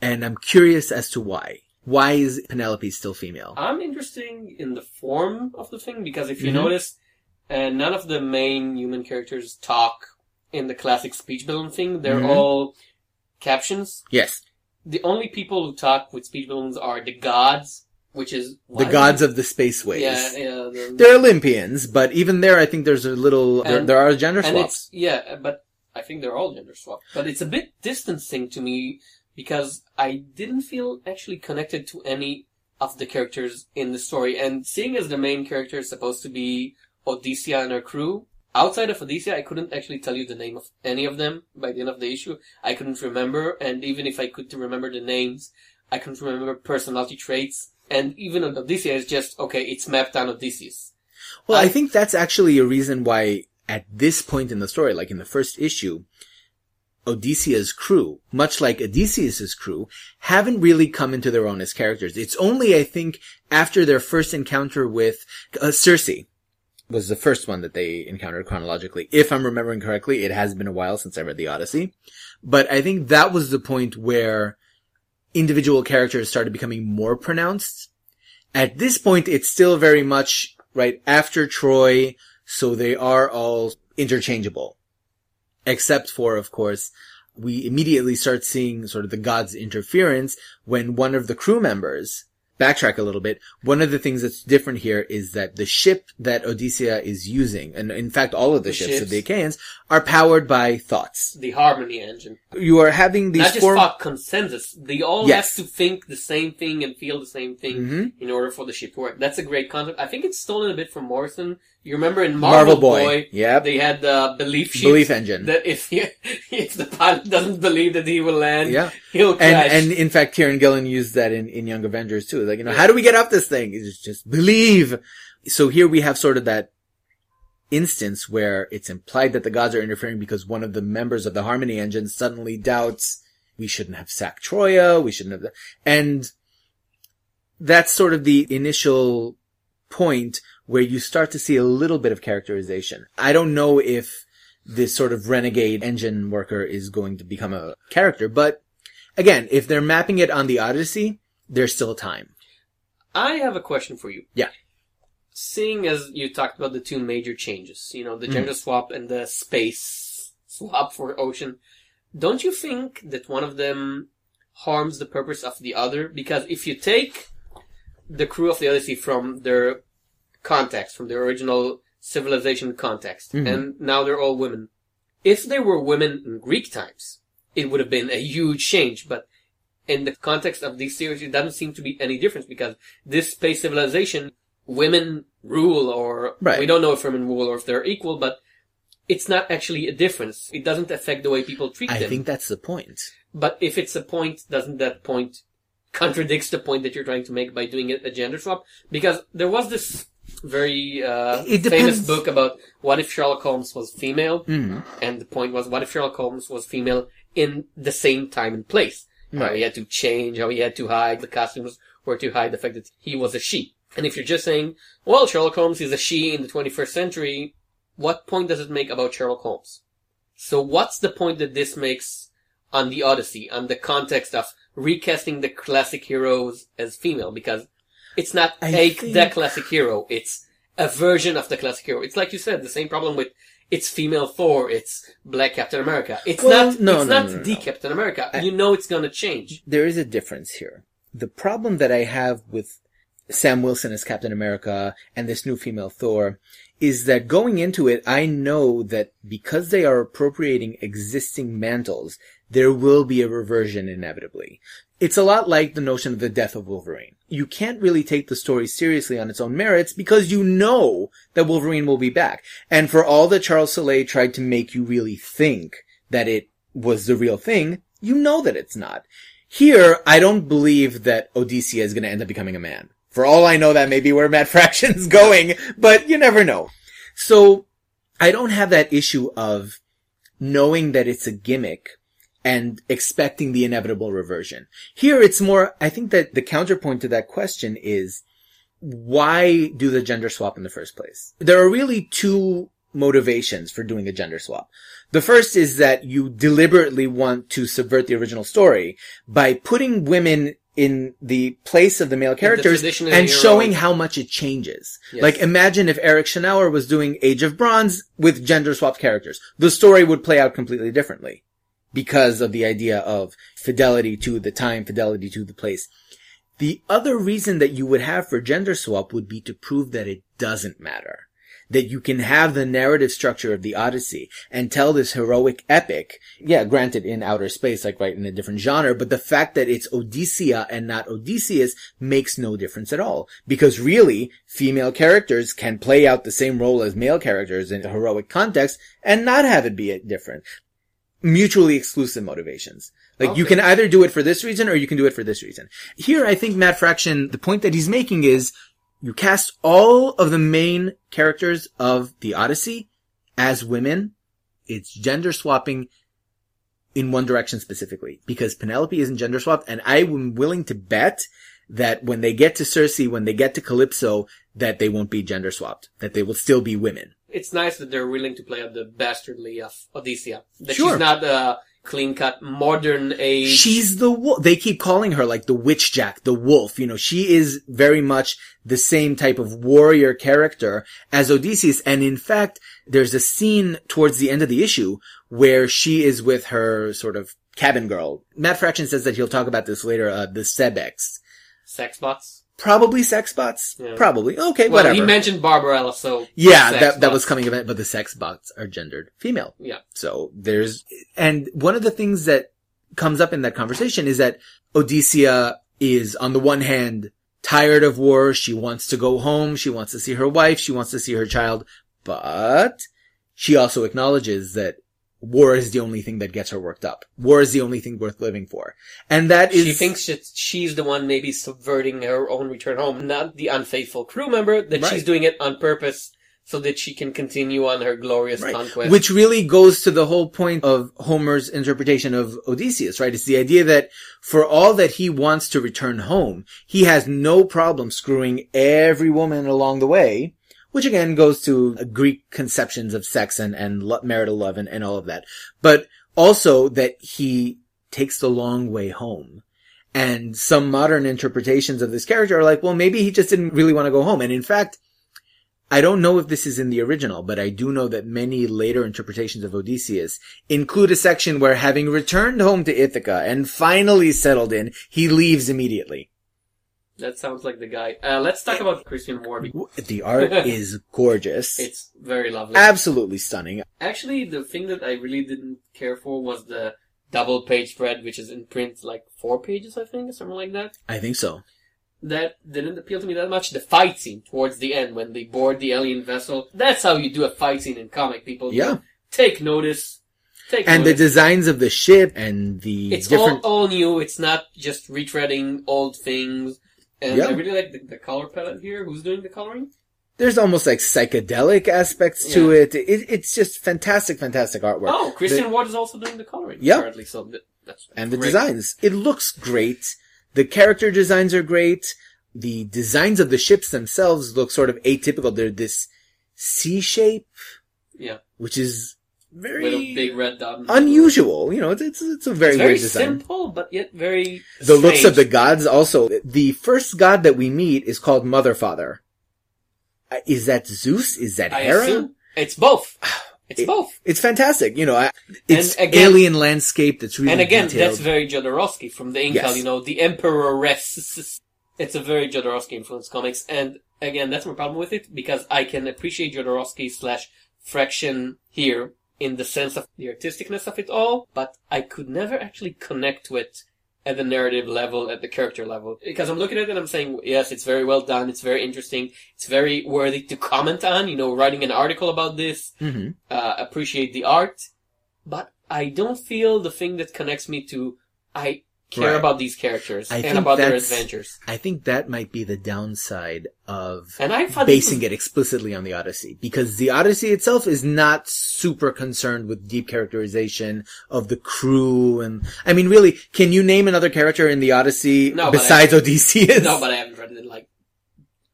and I'm curious as to why. Why is Penelope still female? I'm interested in the form of the thing, because if you mm-hmm. notice, uh, none of the main human characters talk in the classic speech balloon thing. They're mm-hmm. all captions. Yes. The only people who talk with speech balloons are the gods. Which is... The gods of the spaceways. Yeah, yeah. They're, they're Olympians, but even there I think there's a little... And, there, there are gender swaps. And it's, yeah, but I think they're all gender swapped. But it's a bit distancing to me because I didn't feel actually connected to any of the characters in the story. And seeing as the main character is supposed to be Odysseia and her crew, outside of Odysseia, I couldn't actually tell you the name of any of them by the end of the issue. I couldn't remember, and even if I could remember the names, I couldn't remember personality traits. And even Odysseia is just, okay, it's mapped on Odysseus. Well, I, I think that's actually a reason why at this point in the story, like in the first issue, Odyssea's crew, much like Odysseus's crew, haven't really come into their own as characters. It's only, I think, after their first encounter with uh, Circe was the first one that they encountered chronologically. If I'm remembering correctly, it has been a while since I read the Odyssey. But I think that was the point where individual characters started becoming more pronounced. At this point, it's still very much right after Troy, so they are all interchangeable. Except for, of course, we immediately start seeing sort of the gods' interference when one of the crew members, backtrack a little bit, one of the things that's different here is that the ship that Odysseia is using, and in fact all of the, the ships, ships of the Achaeans, are powered by thoughts. The harmony engine. You are having these Not just form- thought consensus. They all yes. have to think the same thing and feel the same thing mm-hmm. in order for the ship to work. That's a great concept. I think it's stolen a bit from Morrison. You remember in Marvel, Marvel Boy, Boy yep. they had the belief sheet. Belief engine. That if he, if the pilot doesn't believe that he will land, yeah. he'll crash. And, and in fact, Kieran Gillen used that in, in Young Avengers too. Like, you know, yeah. how do we get off this thing? It's just believe. So here we have sort of that instance where it's implied that the gods are interfering because one of the members of the Harmony Engine suddenly doubts we shouldn't have sacked Troia, we shouldn't have that. And that's sort of the initial point where you start to see a little bit of characterization. I don't know if this sort of renegade engine worker is going to become a character, but again, if they're mapping it on the Odyssey, there's still time. I have a question for you. Yeah. Seeing as you talked about the two major changes, you know, the gender mm. swap and the space swap for ocean, don't you think that one of them harms the purpose of the other? Because if you take the crew of the Odyssey from their context, from their original civilization context, mm-hmm. and now they're all women. If they were women in Greek times, it would have been a huge change, but in the context of this series, it doesn't seem to be any difference, because this space civilization, women rule, or right. we don't know if women rule or if they're equal, but it's not actually a difference. It doesn't affect the way people treat I them. I think that's the point. But if it's a point, doesn't that point contradicts the point that you're trying to make by doing a gender swap? Because there was this very uh, famous book about what if Sherlock Holmes was female, mm. and the point was, what if Sherlock Holmes was female in the same time and place? Mm. How he had to change, how he had to hide, the costumes were to hide the fact that he was a she. And if you're just saying, well, Sherlock Holmes is a she in the twenty-first century, what point does it make about Sherlock Holmes? So what's the point that this makes on the Odyssey, on the context of recasting the classic heroes as female? Because it's not I a think... the classic hero. It's a version of the classic hero. It's like you said, the same problem with it's female Thor, it's black Captain America. It's well, not no, it's no, not no, no, the no. Captain America. I... You know it's going to change. There is a difference here. The problem that I have with Sam Wilson as Captain America and this new female Thor is that going into it, I know that because they are appropriating existing mantles, there will be a reversion inevitably. It's a lot like the notion of the death of Wolverine. You can't really take the story seriously on its own merits because you know that Wolverine will be back. And for all that Charles Soule tried to make you really think that it was the real thing, you know that it's not. Here, I don't believe that Odysseia is going to end up becoming a man. For all I know, that may be where Matt Fraction's going, but you never know. So I don't have that issue of knowing that it's a gimmick and expecting the inevitable reversion. Here it's more, I think that the counterpoint to that question is, why do the gender swap in the first place? There are really two motivations for doing a gender swap. The first is that you deliberately want to subvert the original story by putting women in the place of the male characters the and showing how much it changes. Yes. Like, imagine if Eric Schnauer was doing Age of Bronze with gender swapped characters. The story would play out completely differently, because of the idea of fidelity to the time, fidelity to the place. The other reason that you would have for gender swap would be to prove that it doesn't matter. that you can have the narrative structure of the Odyssey and tell this heroic epic. Yeah, granted, in outer space, like right in a different genre, but the fact that it's Odyssea and not Odysseus makes no difference at all. Because really, female characters can play out the same role as male characters in a heroic context and not have it be it different. Mutually exclusive motivations. Like, okay. You can either do it for this reason or you can do it for this reason. Here, I think Matt Fraction, the point that he's making is, you cast all of the main characters of the Odyssey as women. It's gender swapping in one direction specifically, because Penelope isn't gender swapped, and I am willing to bet that when they get to Circe, when they get to Calypso, that they won't be gender swapped, that they will still be women. It's nice that they're willing to play up the bastardly of Odyssea. That sure. She's not the clean-cut modern age. She's the wolf. They keep calling her like the witch jack, the wolf. You know, she is very much the same type of warrior character as Odysseus. And in fact, there's a scene towards the end of the issue where she is with her sort of cabin girl. Matt Fraction says that he'll talk about this later, uh, the Sebex. Sex bots? Probably sex bots. Yeah. Probably. Okay, well, whatever. He mentioned Barbarella, so... Yeah, that, that was coming about, but the sex bots are gendered female. Yeah. So there's... And one of the things that comes up in that conversation is that Odyssea is, on the one hand, tired of war. She wants to go home. She wants to see her wife. She wants to see her child. But she also acknowledges that war is the only thing that gets her worked up. War is the only thing worth living for. And that is... She thinks that she's the one maybe subverting her own return home, not the unfaithful crew member, that right. She's doing it on purpose so that she can continue on her glorious right. conquest. Which really goes to the whole point of Homer's interpretation of Odysseus, right? It's the idea that for all that he wants to return home, he has no problem screwing every woman along the way. Which again goes to Greek conceptions of sex and, and marital love and, and all of that. But also that he takes the long way home. And some modern interpretations of this character are like, well, maybe he just didn't really want to go home. And in fact, I don't know if this is in the original, but I do know that many later interpretations of Odysseus include a section where, having returned home to Ithaca and finally settled in, he leaves immediately. That sounds like the guy. Uh, let's talk about Christian Warby. The art is gorgeous. It's very lovely. Absolutely stunning. Actually, the thing that I really didn't care for was the double page spread, which is in print like four pages, I think, or something like that. I think so. That didn't appeal to me that much. The fight scene towards the end when they board the alien vessel. That's how you do a fight scene in comic, people. Yeah. Take notice. Take and notice. The designs of the ship and the It's different... all, all new. It's not just retreading old things. And yep. I really like the, the color palette here. Who's doing the coloring? There's almost like psychedelic aspects yeah. to it. it. It's just fantastic, fantastic artwork. Oh, Christian the, Ward is also doing the coloring. Yeah. Apparently, so that's and great. The designs. It looks great. The character designs are great. The designs of the ships themselves look sort of atypical. They're this C shape. Yeah. Which is very... With a big red dot. Unusual. You know, it's, it's, it's a very, it's very weird design. Very simple, but yet very The strange. Looks of the gods also. The first god that we meet is called Mother Father. Uh, is that Zeus? Is that I Hera? Assume it's both. It's it, both. It's fantastic. You know, I, it's and again, alien landscape that's really And again, detailed. That's very Jodorowsky from the Incal, yes. You know, the Emperor rests. It's a very Jodorowsky influenced comics. And again, that's my problem with it, because I can appreciate Jodorowsky slash Fraction here. In the sense of the artisticness of it all, but I could never actually connect to it at the narrative level, at the character level. Because I'm looking at it and I'm saying, yes, it's very well done, it's very interesting, it's very worthy to comment on, you know, writing an article about this, mm-hmm. uh, appreciate the art, but I don't feel the thing that connects me to, I care right. about these characters I and about their adventures. I think that might be the downside of and I basing was... it explicitly on the Odyssey, because the Odyssey itself is not super concerned with deep characterization of the crew. And I mean, really, can you name another character in the Odyssey no, besides Odysseus? No, but I haven't read it in like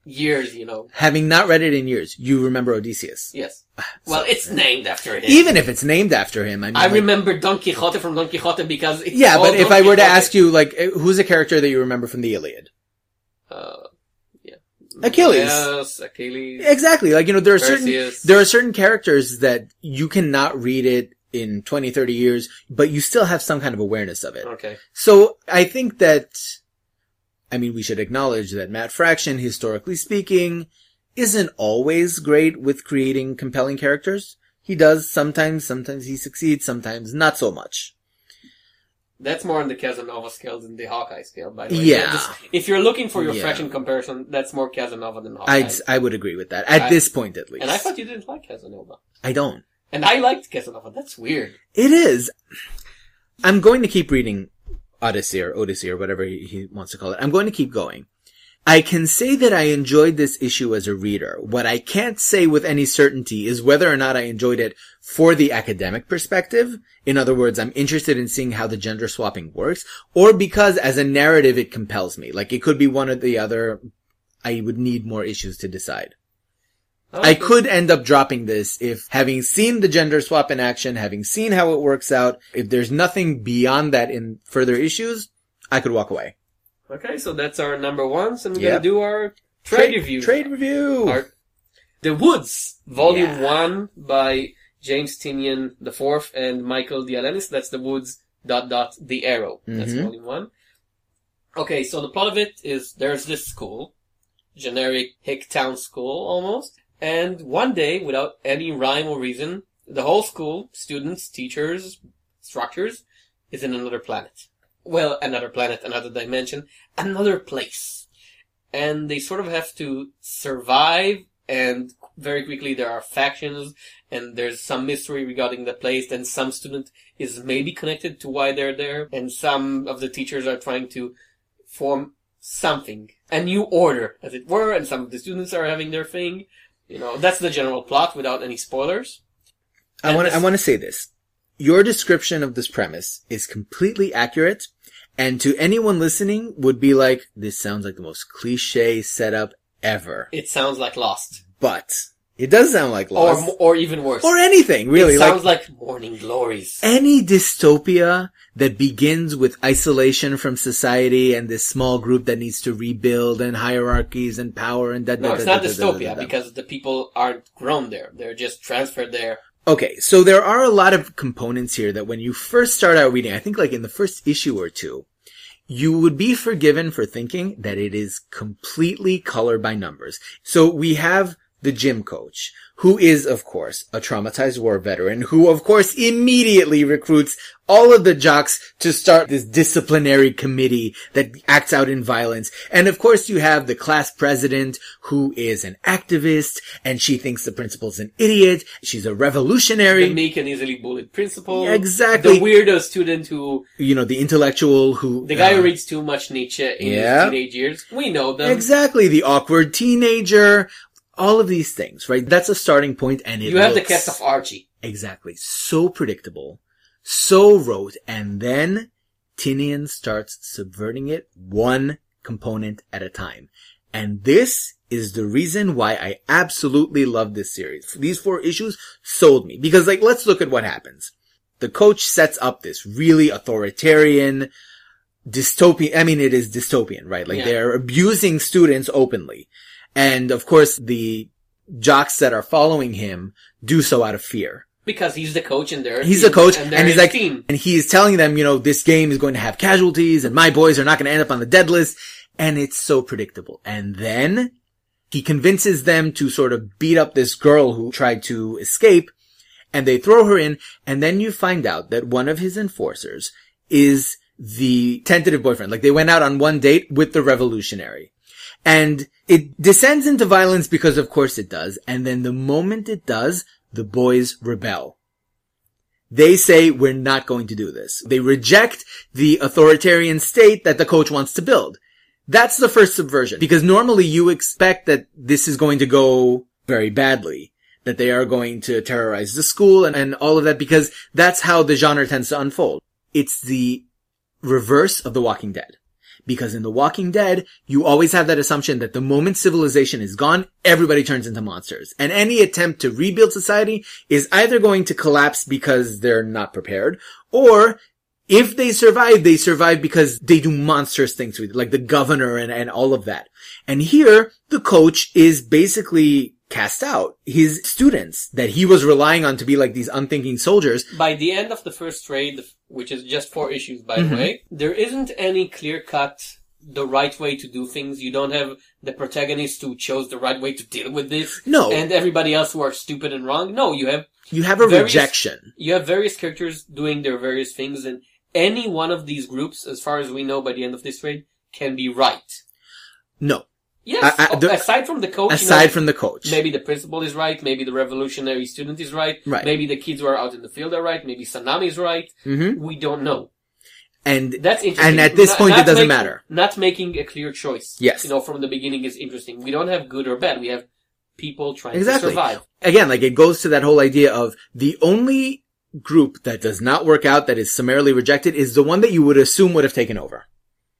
years, you know. Having not read it in years, you remember Odysseus? Yes. So, well, it's named after him. Even if it's named after him, I mean, I like, remember Don Quixote from Don Quixote because it's yeah. But Don if I were Quixote. To ask you, like, who's a character that you remember from the Iliad? Uh, yeah, Achilles. Yes, Achilles. Exactly. Like, you know, there are Perseus. certain there are certain characters that you cannot read it in twenty, thirty years, but you still have some kind of awareness of it. Okay. So I think that, I mean, we should acknowledge that Matt Fraction, historically speaking, isn't always great with creating compelling characters. He does sometimes, sometimes he succeeds, sometimes not so much. That's more on the Casanova scale than the Hawkeye scale, by the way. Yeah. Just, if you're looking for your yeah. fashion comparison, that's more Casanova than Hawkeye. I'd, I would agree with that, at I, this point at least. And I thought you didn't like Casanova. I don't. And I liked Casanova. That's weird. It is. I'm going to keep reading Odyssey or Odyssey or whatever he, he wants to call it. I'm going to keep going. I can say that I enjoyed this issue as a reader. What I can't say with any certainty is whether or not I enjoyed it for the academic perspective. In other words, I'm interested in seeing how the gender swapping works, or because as a narrative it compels me. Like, it could be one or the other. I would need more issues to decide. I, I could end up dropping this if, having seen the gender swap in action, having seen how it works out, if there's nothing beyond that in further issues, I could walk away. Okay, so that's our number ones, and we're yep. going to do our trade, trade review. Trade review! Our, The Woods, Volume yeah. one by James Tinian the fourth and Michael Dialanis. That's The Woods, dot, dot, The Arrow. Mm-hmm. That's Volume one. Okay, so the plot of it is there's this school, generic hick town school almost, and one day, without any rhyme or reason, the whole school, students, teachers, structures, is in another planet. Well, another planet, another dimension, another place. And they sort of have to survive, and very quickly there are factions, and there's some mystery regarding the place, and some student is maybe connected to why they're there, and some of the teachers are trying to form something, a new order, as it were, and some of the students are having their thing. You know, that's the general plot without any spoilers. I want I want to say this. Your description of this premise is completely accurate, and to anyone listening would be like, this sounds like the most cliche setup ever. It sounds like Lost. But it does sound like Lost. Or, or even worse. Or anything, really. It sounds like, like Morning Glories. Any dystopia that begins with isolation from society and this small group that needs to rebuild and hierarchies and power and that. No, da, it's da, not da, dystopia da, da, da. Because the people aren't grown there. They're just transferred there. Okay, so there are a lot of components here that when you first start out reading, I think like in the first issue or two, you would be forgiven for thinking that it is completely color by numbers. So we have the gym coach, who is, of course, a traumatized war veteran, who, of course, immediately recruits all of the jocks to start this disciplinary committee that acts out in violence. And, of course, you have the class president, who is an activist, and she thinks the principal's an idiot. She's a revolutionary. The meek and easily bullied principal. Yeah, exactly. The weirdo student who... You know, the intellectual who... The guy uh, who reads too much Nietzsche in yeah. his teenage years. We know them. Exactly. The awkward teenager... All of these things, right? That's a starting point, and it You have looks, the cast of Archie. Exactly. So predictable, so rote, and then Tinian starts subverting it one component at a time. And this is the reason why I absolutely love this series. These four issues sold me. Because, like, let's look at what happens. The coach sets up this really authoritarian, dystopian... I mean, it is dystopian, right? Like, yeah. they're abusing students openly. And, of course, the jocks that are following him do so out of fear. Because he's the coach and they're He's the coach and, and he's like, team. And he's telling them, you know, this game is going to have casualties and my boys are not going to end up on the dead list. And it's so predictable. And then he convinces them to sort of beat up this girl who tried to escape, and they throw her in. And then you find out that one of his enforcers is the tentative boyfriend. Like, they went out on one date with the revolutionary. And it descends into violence because, of course, it does. And then the moment it does, the boys rebel. They say, we're not going to do this. They reject the authoritarian state that the coach wants to build. That's the first subversion. Because normally you expect that this is going to go very badly. That they are going to terrorize the school and, and all of that. Because that's how the genre tends to unfold. It's the reverse of The Walking Dead. Because in The Walking Dead, you always have that assumption that the moment civilization is gone, everybody turns into monsters. And any attempt to rebuild society is either going to collapse because they're not prepared, or if they survive, they survive because they do monstrous things with, like the governor and, and all of that. And here, the coach is basically cast out. His students that he was relying on to be like these unthinking soldiers. By the end of the first trade, which is just four issues, by mm-hmm. the way, there isn't any clear-cut the right way to do things. You don't have the protagonist who chose the right way to deal with this. No. And everybody else who are stupid and wrong. No, you have... You have a various, rejection. You have various characters doing their various things, and any one of these groups, as far as we know by the end of this trade, can be right. No. Yes. I, I, the, aside from the coach. Aside you know, from the coach. Maybe the principal is right. Maybe the revolutionary student is right. Right. Maybe the kids who are out in the field are right. Maybe Sanami is right. Mm-hmm. We don't know. And that's interesting. And at this not, point, not it doesn't make, matter. Not making a clear choice. Yes. You know, from the beginning is interesting. We don't have good or bad. We have people trying exactly. to survive. Again, like it goes to that whole idea of the only group that does not work out, that is summarily rejected, is the one that you would assume would have taken over.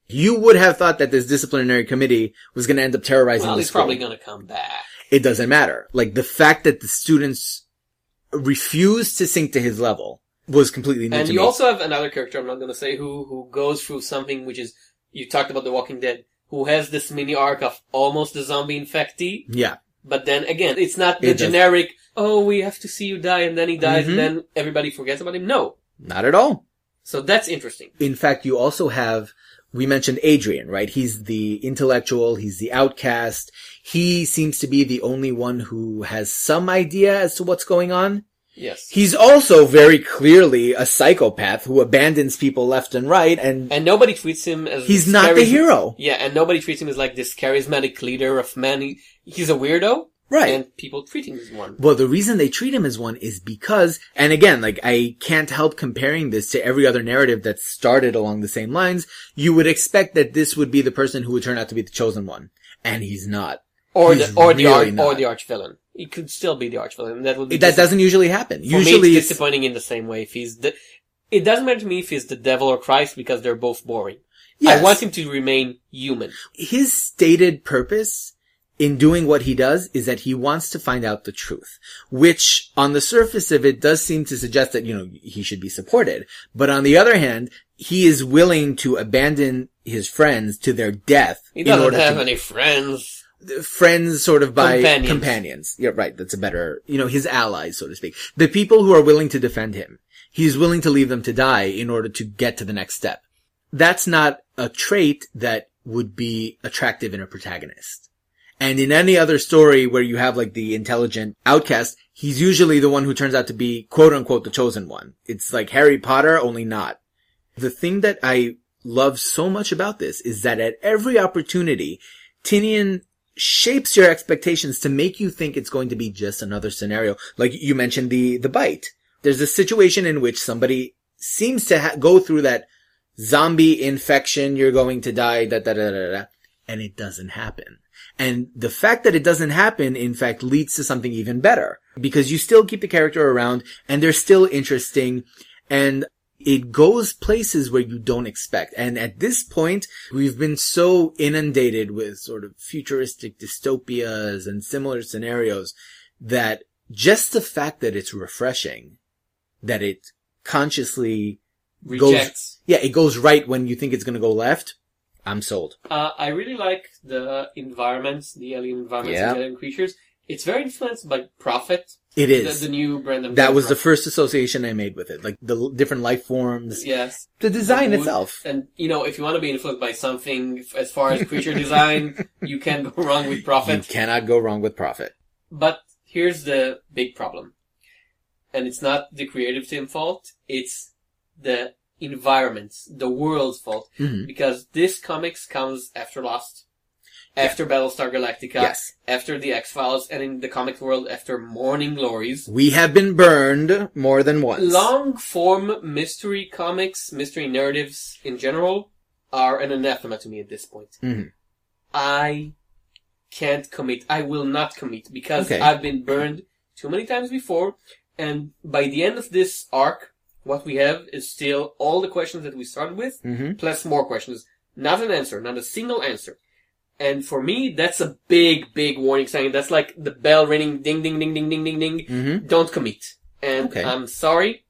You would have thought that this disciplinary committee was going to end up terrorizing well, the school. Well, it's probably going to come back. It doesn't matter. Like, the fact that the students refused to sink to his level was completely new and to me. And you also have another character, I'm not going to say who, who goes through something which is, you talked about The Walking Dead, who has this mini arc of almost a zombie infectee. Yeah. But then, again, it's not the it generic, does. oh, we have to see you die, and then he dies, mm-hmm. and then everybody forgets about him. No. Not at all. So that's interesting. In fact, you also have... We mentioned Adrian, right? He's the intellectual. He's the outcast. He seems to be the only one who has some idea as to what's going on. Yes. He's also very clearly a psychopath who abandons people left and right. And and nobody treats him as... He's not the hero. Yeah, and nobody treats him as like this charismatic leader of men. He, he's a weirdo. Right. And people treat him as one. Well, the reason they treat him as one is because... And again, like, I can't help comparing this to every other narrative that started along the same lines. You would expect that this would be the person who would turn out to be the chosen one. And he's not. Or he's the or really the arch, or the archvillain. He could still be the archvillain. That would be that doesn't usually happen. For usually me, it's disappointing in the same way. If he's the, it doesn't matter to me if he's the devil or Christ because they're both boring. Yes. I want him to remain human. His stated purpose in doing what he does is that he wants to find out the truth, which on the surface of it does seem to suggest that, you know, he should be supported. But on the other hand, he is willing to abandon his friends to their death. He doesn't have any friends. Friends sort of by companions. companions. Yeah, right. That's a better, you know, his allies, so to speak. The people who are willing to defend him. He's willing to leave them to die in order to get to the next step. That's not a trait that would be attractive in a protagonist. And in any other story where you have like the intelligent outcast, he's usually the one who turns out to be quote unquote the chosen one. It's like Harry Potter, only not. The thing that I love so much about this is that at every opportunity, Tinian shapes your expectations to make you think it's going to be just another scenario. Like you mentioned the, the bite. There's a situation in which somebody seems to ha- go through that zombie infection, you're going to die, da da da da da, and it doesn't happen. And the fact that it doesn't happen, in fact, leads to something even better. Because you still keep the character around, and they're still interesting, and it goes places where you don't expect. And at this point, we've been so inundated with sort of futuristic dystopias and similar scenarios that just the fact that it's refreshing, that it consciously rejects. Goes, yeah, it goes right when you think it's going to go left. I'm sold. Uh, I really like the environments, the alien environments yeah. and alien creatures. It's very influenced by Prophet. It is. The, the new Brandon. That was Prophet. The first association I made with it. Like, the l- different life forms. Yes. The design the itself. And, you know, if you want to be influenced by something as far as creature design, you can go wrong with Prophet. You cannot go wrong with Prophet. But here's the big problem. And it's not the creative team's fault. It's the environments, the world's fault. Mm-hmm. Because this comics comes after Lost, after yeah. Battlestar Galactica, yes. after the X-Files, and in the comic world, after Morning Glories. We have been burned more than once. Long-form mystery comics, mystery narratives in general, are an anathema to me at this point. Mm-hmm. I can't commit. I will not commit, because okay. I've been burned too many times before, and by the end of this arc, what we have is still all the questions that we started with, mm-hmm. plus more questions. Not an answer, not a single answer. And for me, that's a big, big warning sign. That's like the bell ringing, ding, ding, ding, ding, ding, ding, ding. Mm-hmm. Don't commit. And okay. I'm sorry.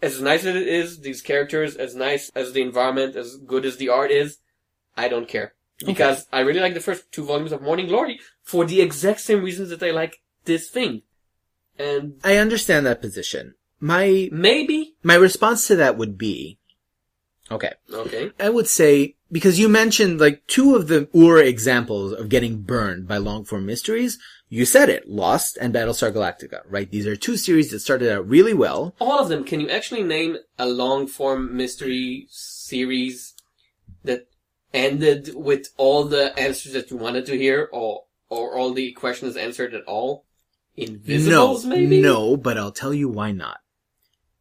As nice as it is, these characters, as nice as the environment, as good as the art is, I don't care. Because okay. I really like the first two volumes of Morning Glory for the exact same reasons that I like this thing. And I understand that position. My... Maybe. My response to that would be... Okay. Okay. I would say... because you mentioned like two of the Ur examples of getting burned by long-form mysteries. You said it, Lost and Battlestar Galactica, right? These are two series that started out really well. All of them. Can you actually name a long-form mystery series that ended with all the answers that you wanted to hear, or or all the questions answered at all? Invisibles, no, maybe? No, but I'll tell you why not.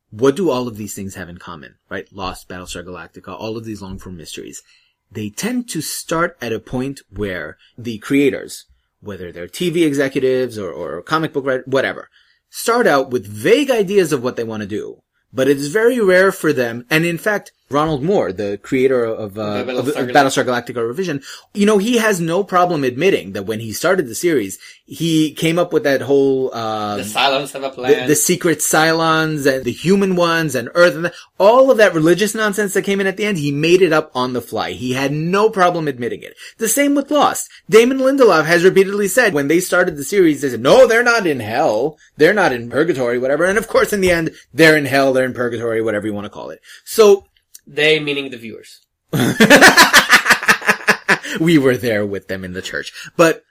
What do all of these things have in common, right? Lost, Battlestar Galactica, all of these long-form mysteries. They tend to start at a point where the creators, whether they're T V executives or, or comic book writers, whatever, start out with vague ideas of what they want to do. But it's very rare for them, and in fact, Ronald Moore, the creator of, uh, Battlestar, of, of Galactica. Battlestar Galactica Revision, you know, he has no problem admitting that when he started the series, he came up with that whole, uh... the Cylons have a plan. The, the secret Cylons, and the human ones, and Earth, and the, all of that religious nonsense that came in at the end, he made it up on the fly. He had no problem admitting it. The same with Lost. Damon Lindelof has repeatedly said, when they started the series, they said, no, they're not in hell. They're not in purgatory, whatever. And of course, in the end, they're in hell, they're in purgatory, whatever you want to call it. So... they meaning the viewers. We were there with them in the church. But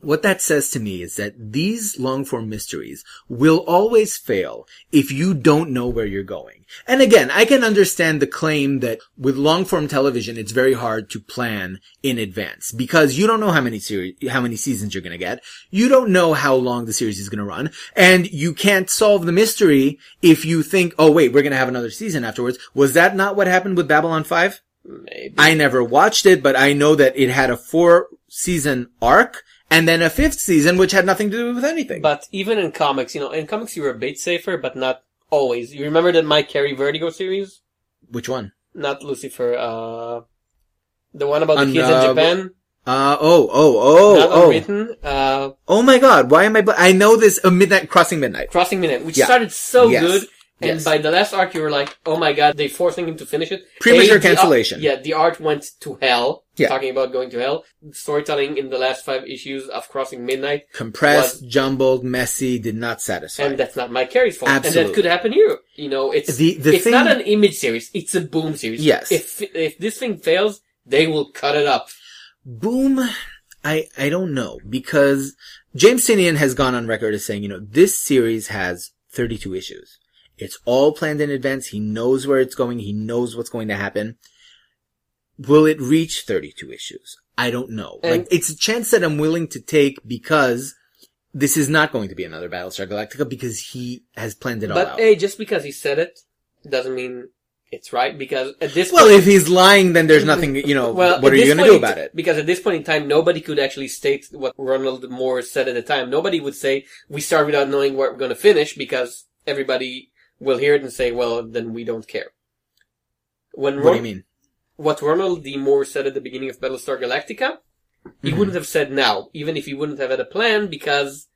what that says to me is that these long-form mysteries will always fail if you don't know where you're going. And again, I can understand the claim that with long-form television, it's very hard to plan in advance because you don't know how many series, how many seasons you're going to get. You don't know how long the series is going to run. And you can't solve the mystery if you think, oh, wait, we're going to have another season afterwards. Was that not what happened with Babylon five? Maybe. I never watched it, but I know that it had a four-season arc. And then a fifth season, which had nothing to do with anything. But even in comics, you know, in comics you were a bit safer, but not always. You remember that Mike Carey Vertigo series? Which one? Not Lucifer. Uh, the one about on, the kids uh, in Japan. Uh, oh, oh, oh, not oh. Unwritten. Uh, oh my God, why am I... Bl- I know this uh, Midnight Crossing Midnight. Crossing Midnight, which yeah. started so yes. good, and yes. by the last arc you were like, oh my God, they're forcing him to finish it. Premature a, cancellation. The, uh, yeah, the art went to hell. Yeah. Talking about going to hell. Storytelling in the last five issues of Crossing Midnight. Compressed, was, jumbled, messy, did not satisfy. And that's not Mike Carey's fault. Absolutely. And that could happen here. You know, it's the, the it's thing, not an Image series, it's a Boom series. Yes. If if this thing fails, they will cut it up. Boom, I I don't know, because James Tynion has gone on record as saying, you know, this series has thirty-two issues. It's all planned in advance. He knows where it's going. He knows what's going to happen. Will it reach thirty-two issues? I don't know. And like, it's a chance that I'm willing to take because this is not going to be another Battlestar Galactica because he has planned it all out. But hey, just because he said it doesn't mean it's right because at this well, point... Well, if he's lying, then there's nothing, you know, well, what are you going to do about it? Because at this point in time, nobody could actually state what Ronald Moore said at the time. Nobody would say, we start without knowing where we're going to finish because everybody will hear it and say, well, then we don't care. When Ron- what do you mean? What Ronald D. Moore said at the beginning of Battlestar Galactica, he mm-hmm. wouldn't have said now, even if he wouldn't have had a plan, because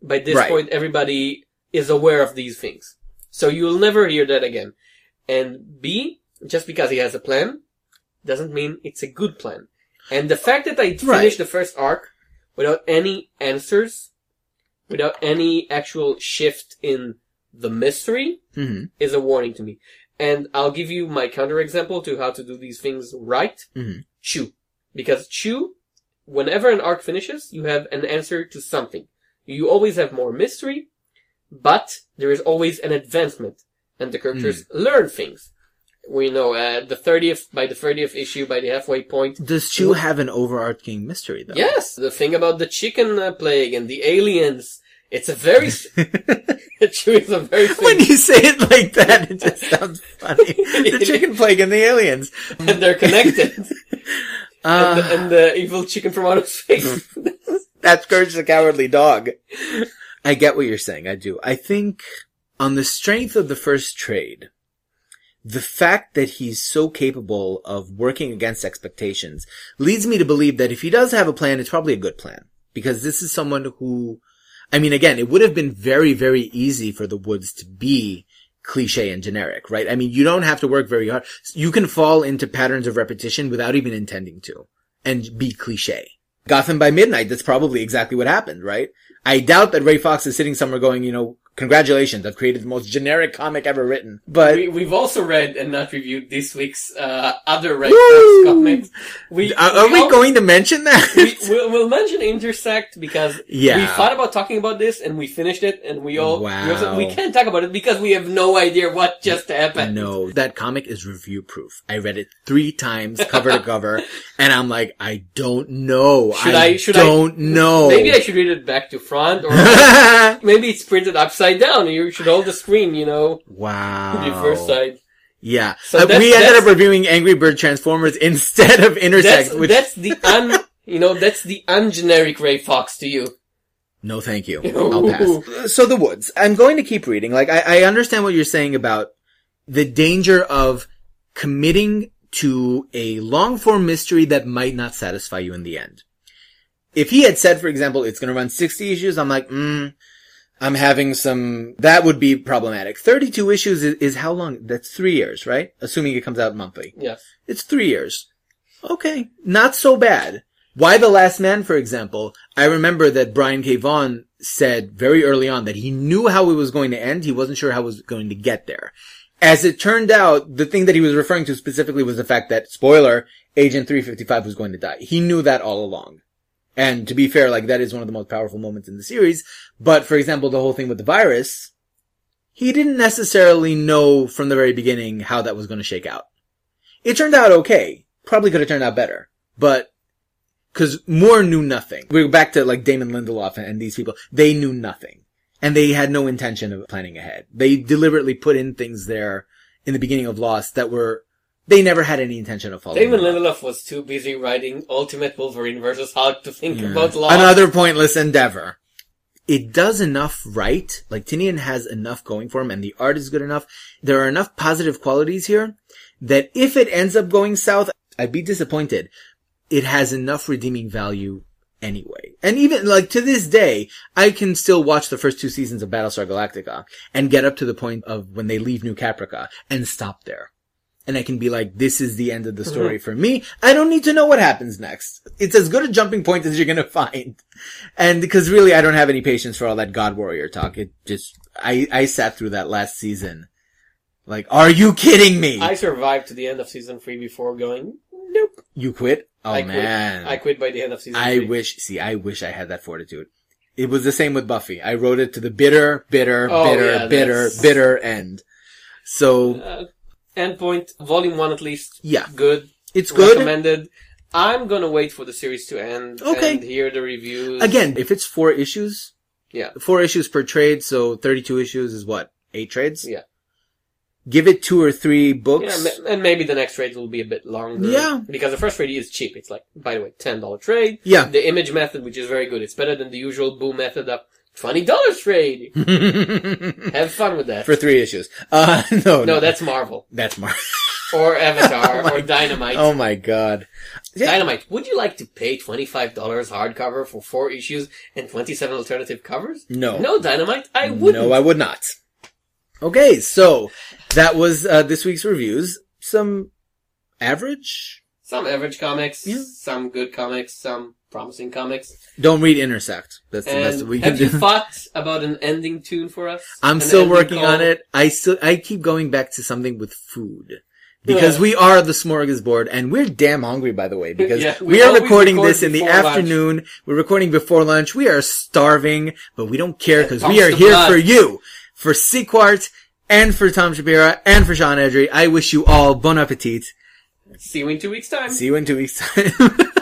by this right. point, everybody is aware of these things. So you'll never hear that again. And B, just because he has a plan, doesn't mean it's a good plan. And the fact that I finished right. the first arc without any answers, without any actual shift in the mystery, mm-hmm. is a warning to me. And I'll give you my counterexample to how to do these things right. Mm-hmm. Chew. Because Chew, whenever an arc finishes, you have an answer to something. You always have more mystery, but there is always an advancement. And the characters mm. learn things. We know, uh, the thirtieth, by the thirtieth issue, by the halfway point. Does Chew it, have an overarching mystery, though? Yes! The thing about the chicken uh, plague and the aliens... It's a very... Chew is a very... Famous. When you say it like that, it just sounds funny. The chicken plague and the aliens. And they're connected. Uh, and, the, and the evil chicken from outer space. That's Courage the Cowardly Dog. I get what you're saying. I do. I think on the strength of the first trade, the fact that he's so capable of working against expectations leads me to believe that if he does have a plan, it's probably a good plan. Because this is someone who... I mean, again, it would have been very, very easy for the Woods to be cliche and generic, right? I mean, you don't have to work very hard. You can fall into patterns of repetition without even intending to and be cliche. Gotham by Midnight, that's probably exactly what happened, right? I doubt that Ray Fox is sitting somewhere going, you know, Congratulations, I've created the most generic comic ever written. But we, we've also read and not reviewed this week's uh, other Red Sox comics. We, are are we, we all, going to mention that? we, we'll, we'll mention Intersect because yeah. we thought about talking about this and we finished it, and we all wow. we, also, we can't talk about it because we have no idea what just happened. No, that comic is review proof. I read it three times, cover to cover, and I'm like, I don't know. Should I? I should don't I, know. Maybe I should read it back to front, or maybe it's printed upside down. You should hold the screen, you know. Wow. Your first side. Yeah. So uh, we ended up reviewing Angry Bird Transformers instead of Intersect. That's, which... that's the un, you know, that's the ungeneric Ray Fox to you. No, thank you. I'll pass. So The Woods. I'm going to keep reading. Like, I, I understand what you're saying about the danger of committing to a long-form mystery that might not satisfy you in the end. If he had said, for example, it's going to run sixty issues, I'm like, hmm... I'm having some... That would be problematic. thirty-two issues is, is how long? That's three years, right? Assuming it comes out monthly. Yes. It's three years. Okay. Not so bad. Why The Last Man, for example? I remember that Brian K. Vaughan said very early on that he knew how it was going to end. He wasn't sure how it was going to get there. As it turned out, the thing that he was referring to specifically was the fact that, spoiler, Agent three fifty-five was going to die. He knew that all along. And to be fair, like, that is one of the most powerful moments in the series. But, for example, the whole thing with the virus, he didn't necessarily know from the very beginning how that was going to shake out. It turned out okay. Probably could have turned out better. But, because Moore knew nothing. We're back to, like, Damon Lindelof and these people. They knew nothing. And they had no intention of planning ahead. They deliberately put in things there in the beginning of Lost that were... They never had any intention of following. Damon Lindelof was too busy writing Ultimate Wolverine versus Hulk to think yeah. about Lost. Another pointless endeavor. It does enough right. Like, Tynion has enough going for him, and the art is good enough. There are enough positive qualities here that if it ends up going south, I'd be disappointed. It has enough redeeming value anyway. And even, like, to this day, I can still watch the first two seasons of Battlestar Galactica and get up to the point of when they leave New Caprica and stop there. And I can be like, this is the end of the story mm-hmm. for me. I don't need to know what happens next. It's as good a jumping point as you're going to find. And because really, I don't have any patience for all that God Warrior talk. It just, I, I sat through that last season. Like, are you kidding me? I survived to the end of season three before going, nope. You quit? Oh, I man. Quit. I quit by the end of season I three. I wish, see, I wish I had that fortitude. It was the same with Buffy. I wrote it to the bitter, bitter, oh, bitter, yeah, bitter, that's... bitter end. So... Uh, Endpoint, volume one at least. Yeah. Good. It's good. Recommended. I'm gonna wait for the series to end okay. and hear the reviews. Again, if it's four issues. Yeah. Four issues per trade, so thirty-two issues is what? Eight trades? Yeah. Give it two or three books. Yeah, and maybe the next trade will be a bit longer. Yeah. Because the first trade is cheap. It's like, by the way, ten dollars trade. Yeah. The image method, which is very good. It's better than the usual Boom method up. twenty dollars trade. Have fun with that. For three issues. Uh, no, no. No, that's Marvel. That's Marvel. Or Avatar, oh my, or Dynamite. Oh my god. Dynamite, would you like to pay twenty-five dollars hardcover for four issues and twenty-seven alternative covers? No. No, Dynamite, I wouldn't. No, I would not. Okay, so that was uh, this week's reviews. Some average? Some average comics, yeah. Some good comics, some... promising comics. Don't read Intersect. That's and the best we can do. Have you thought about an ending tune for us? I'm an still working call? on it. I still, I keep going back to something with food. Because yeah. we are the smorgasbord, and we're damn hungry, by the way, because yeah, we, we are recording record this in the afternoon. Lunch. We're recording before lunch. We are starving, but we don't care because we are here blood. for you. For Sequart, and for Tom Shapira, and for Sean Edry. I wish you all bon appetit. See you in two weeks time. See you in two weeks time.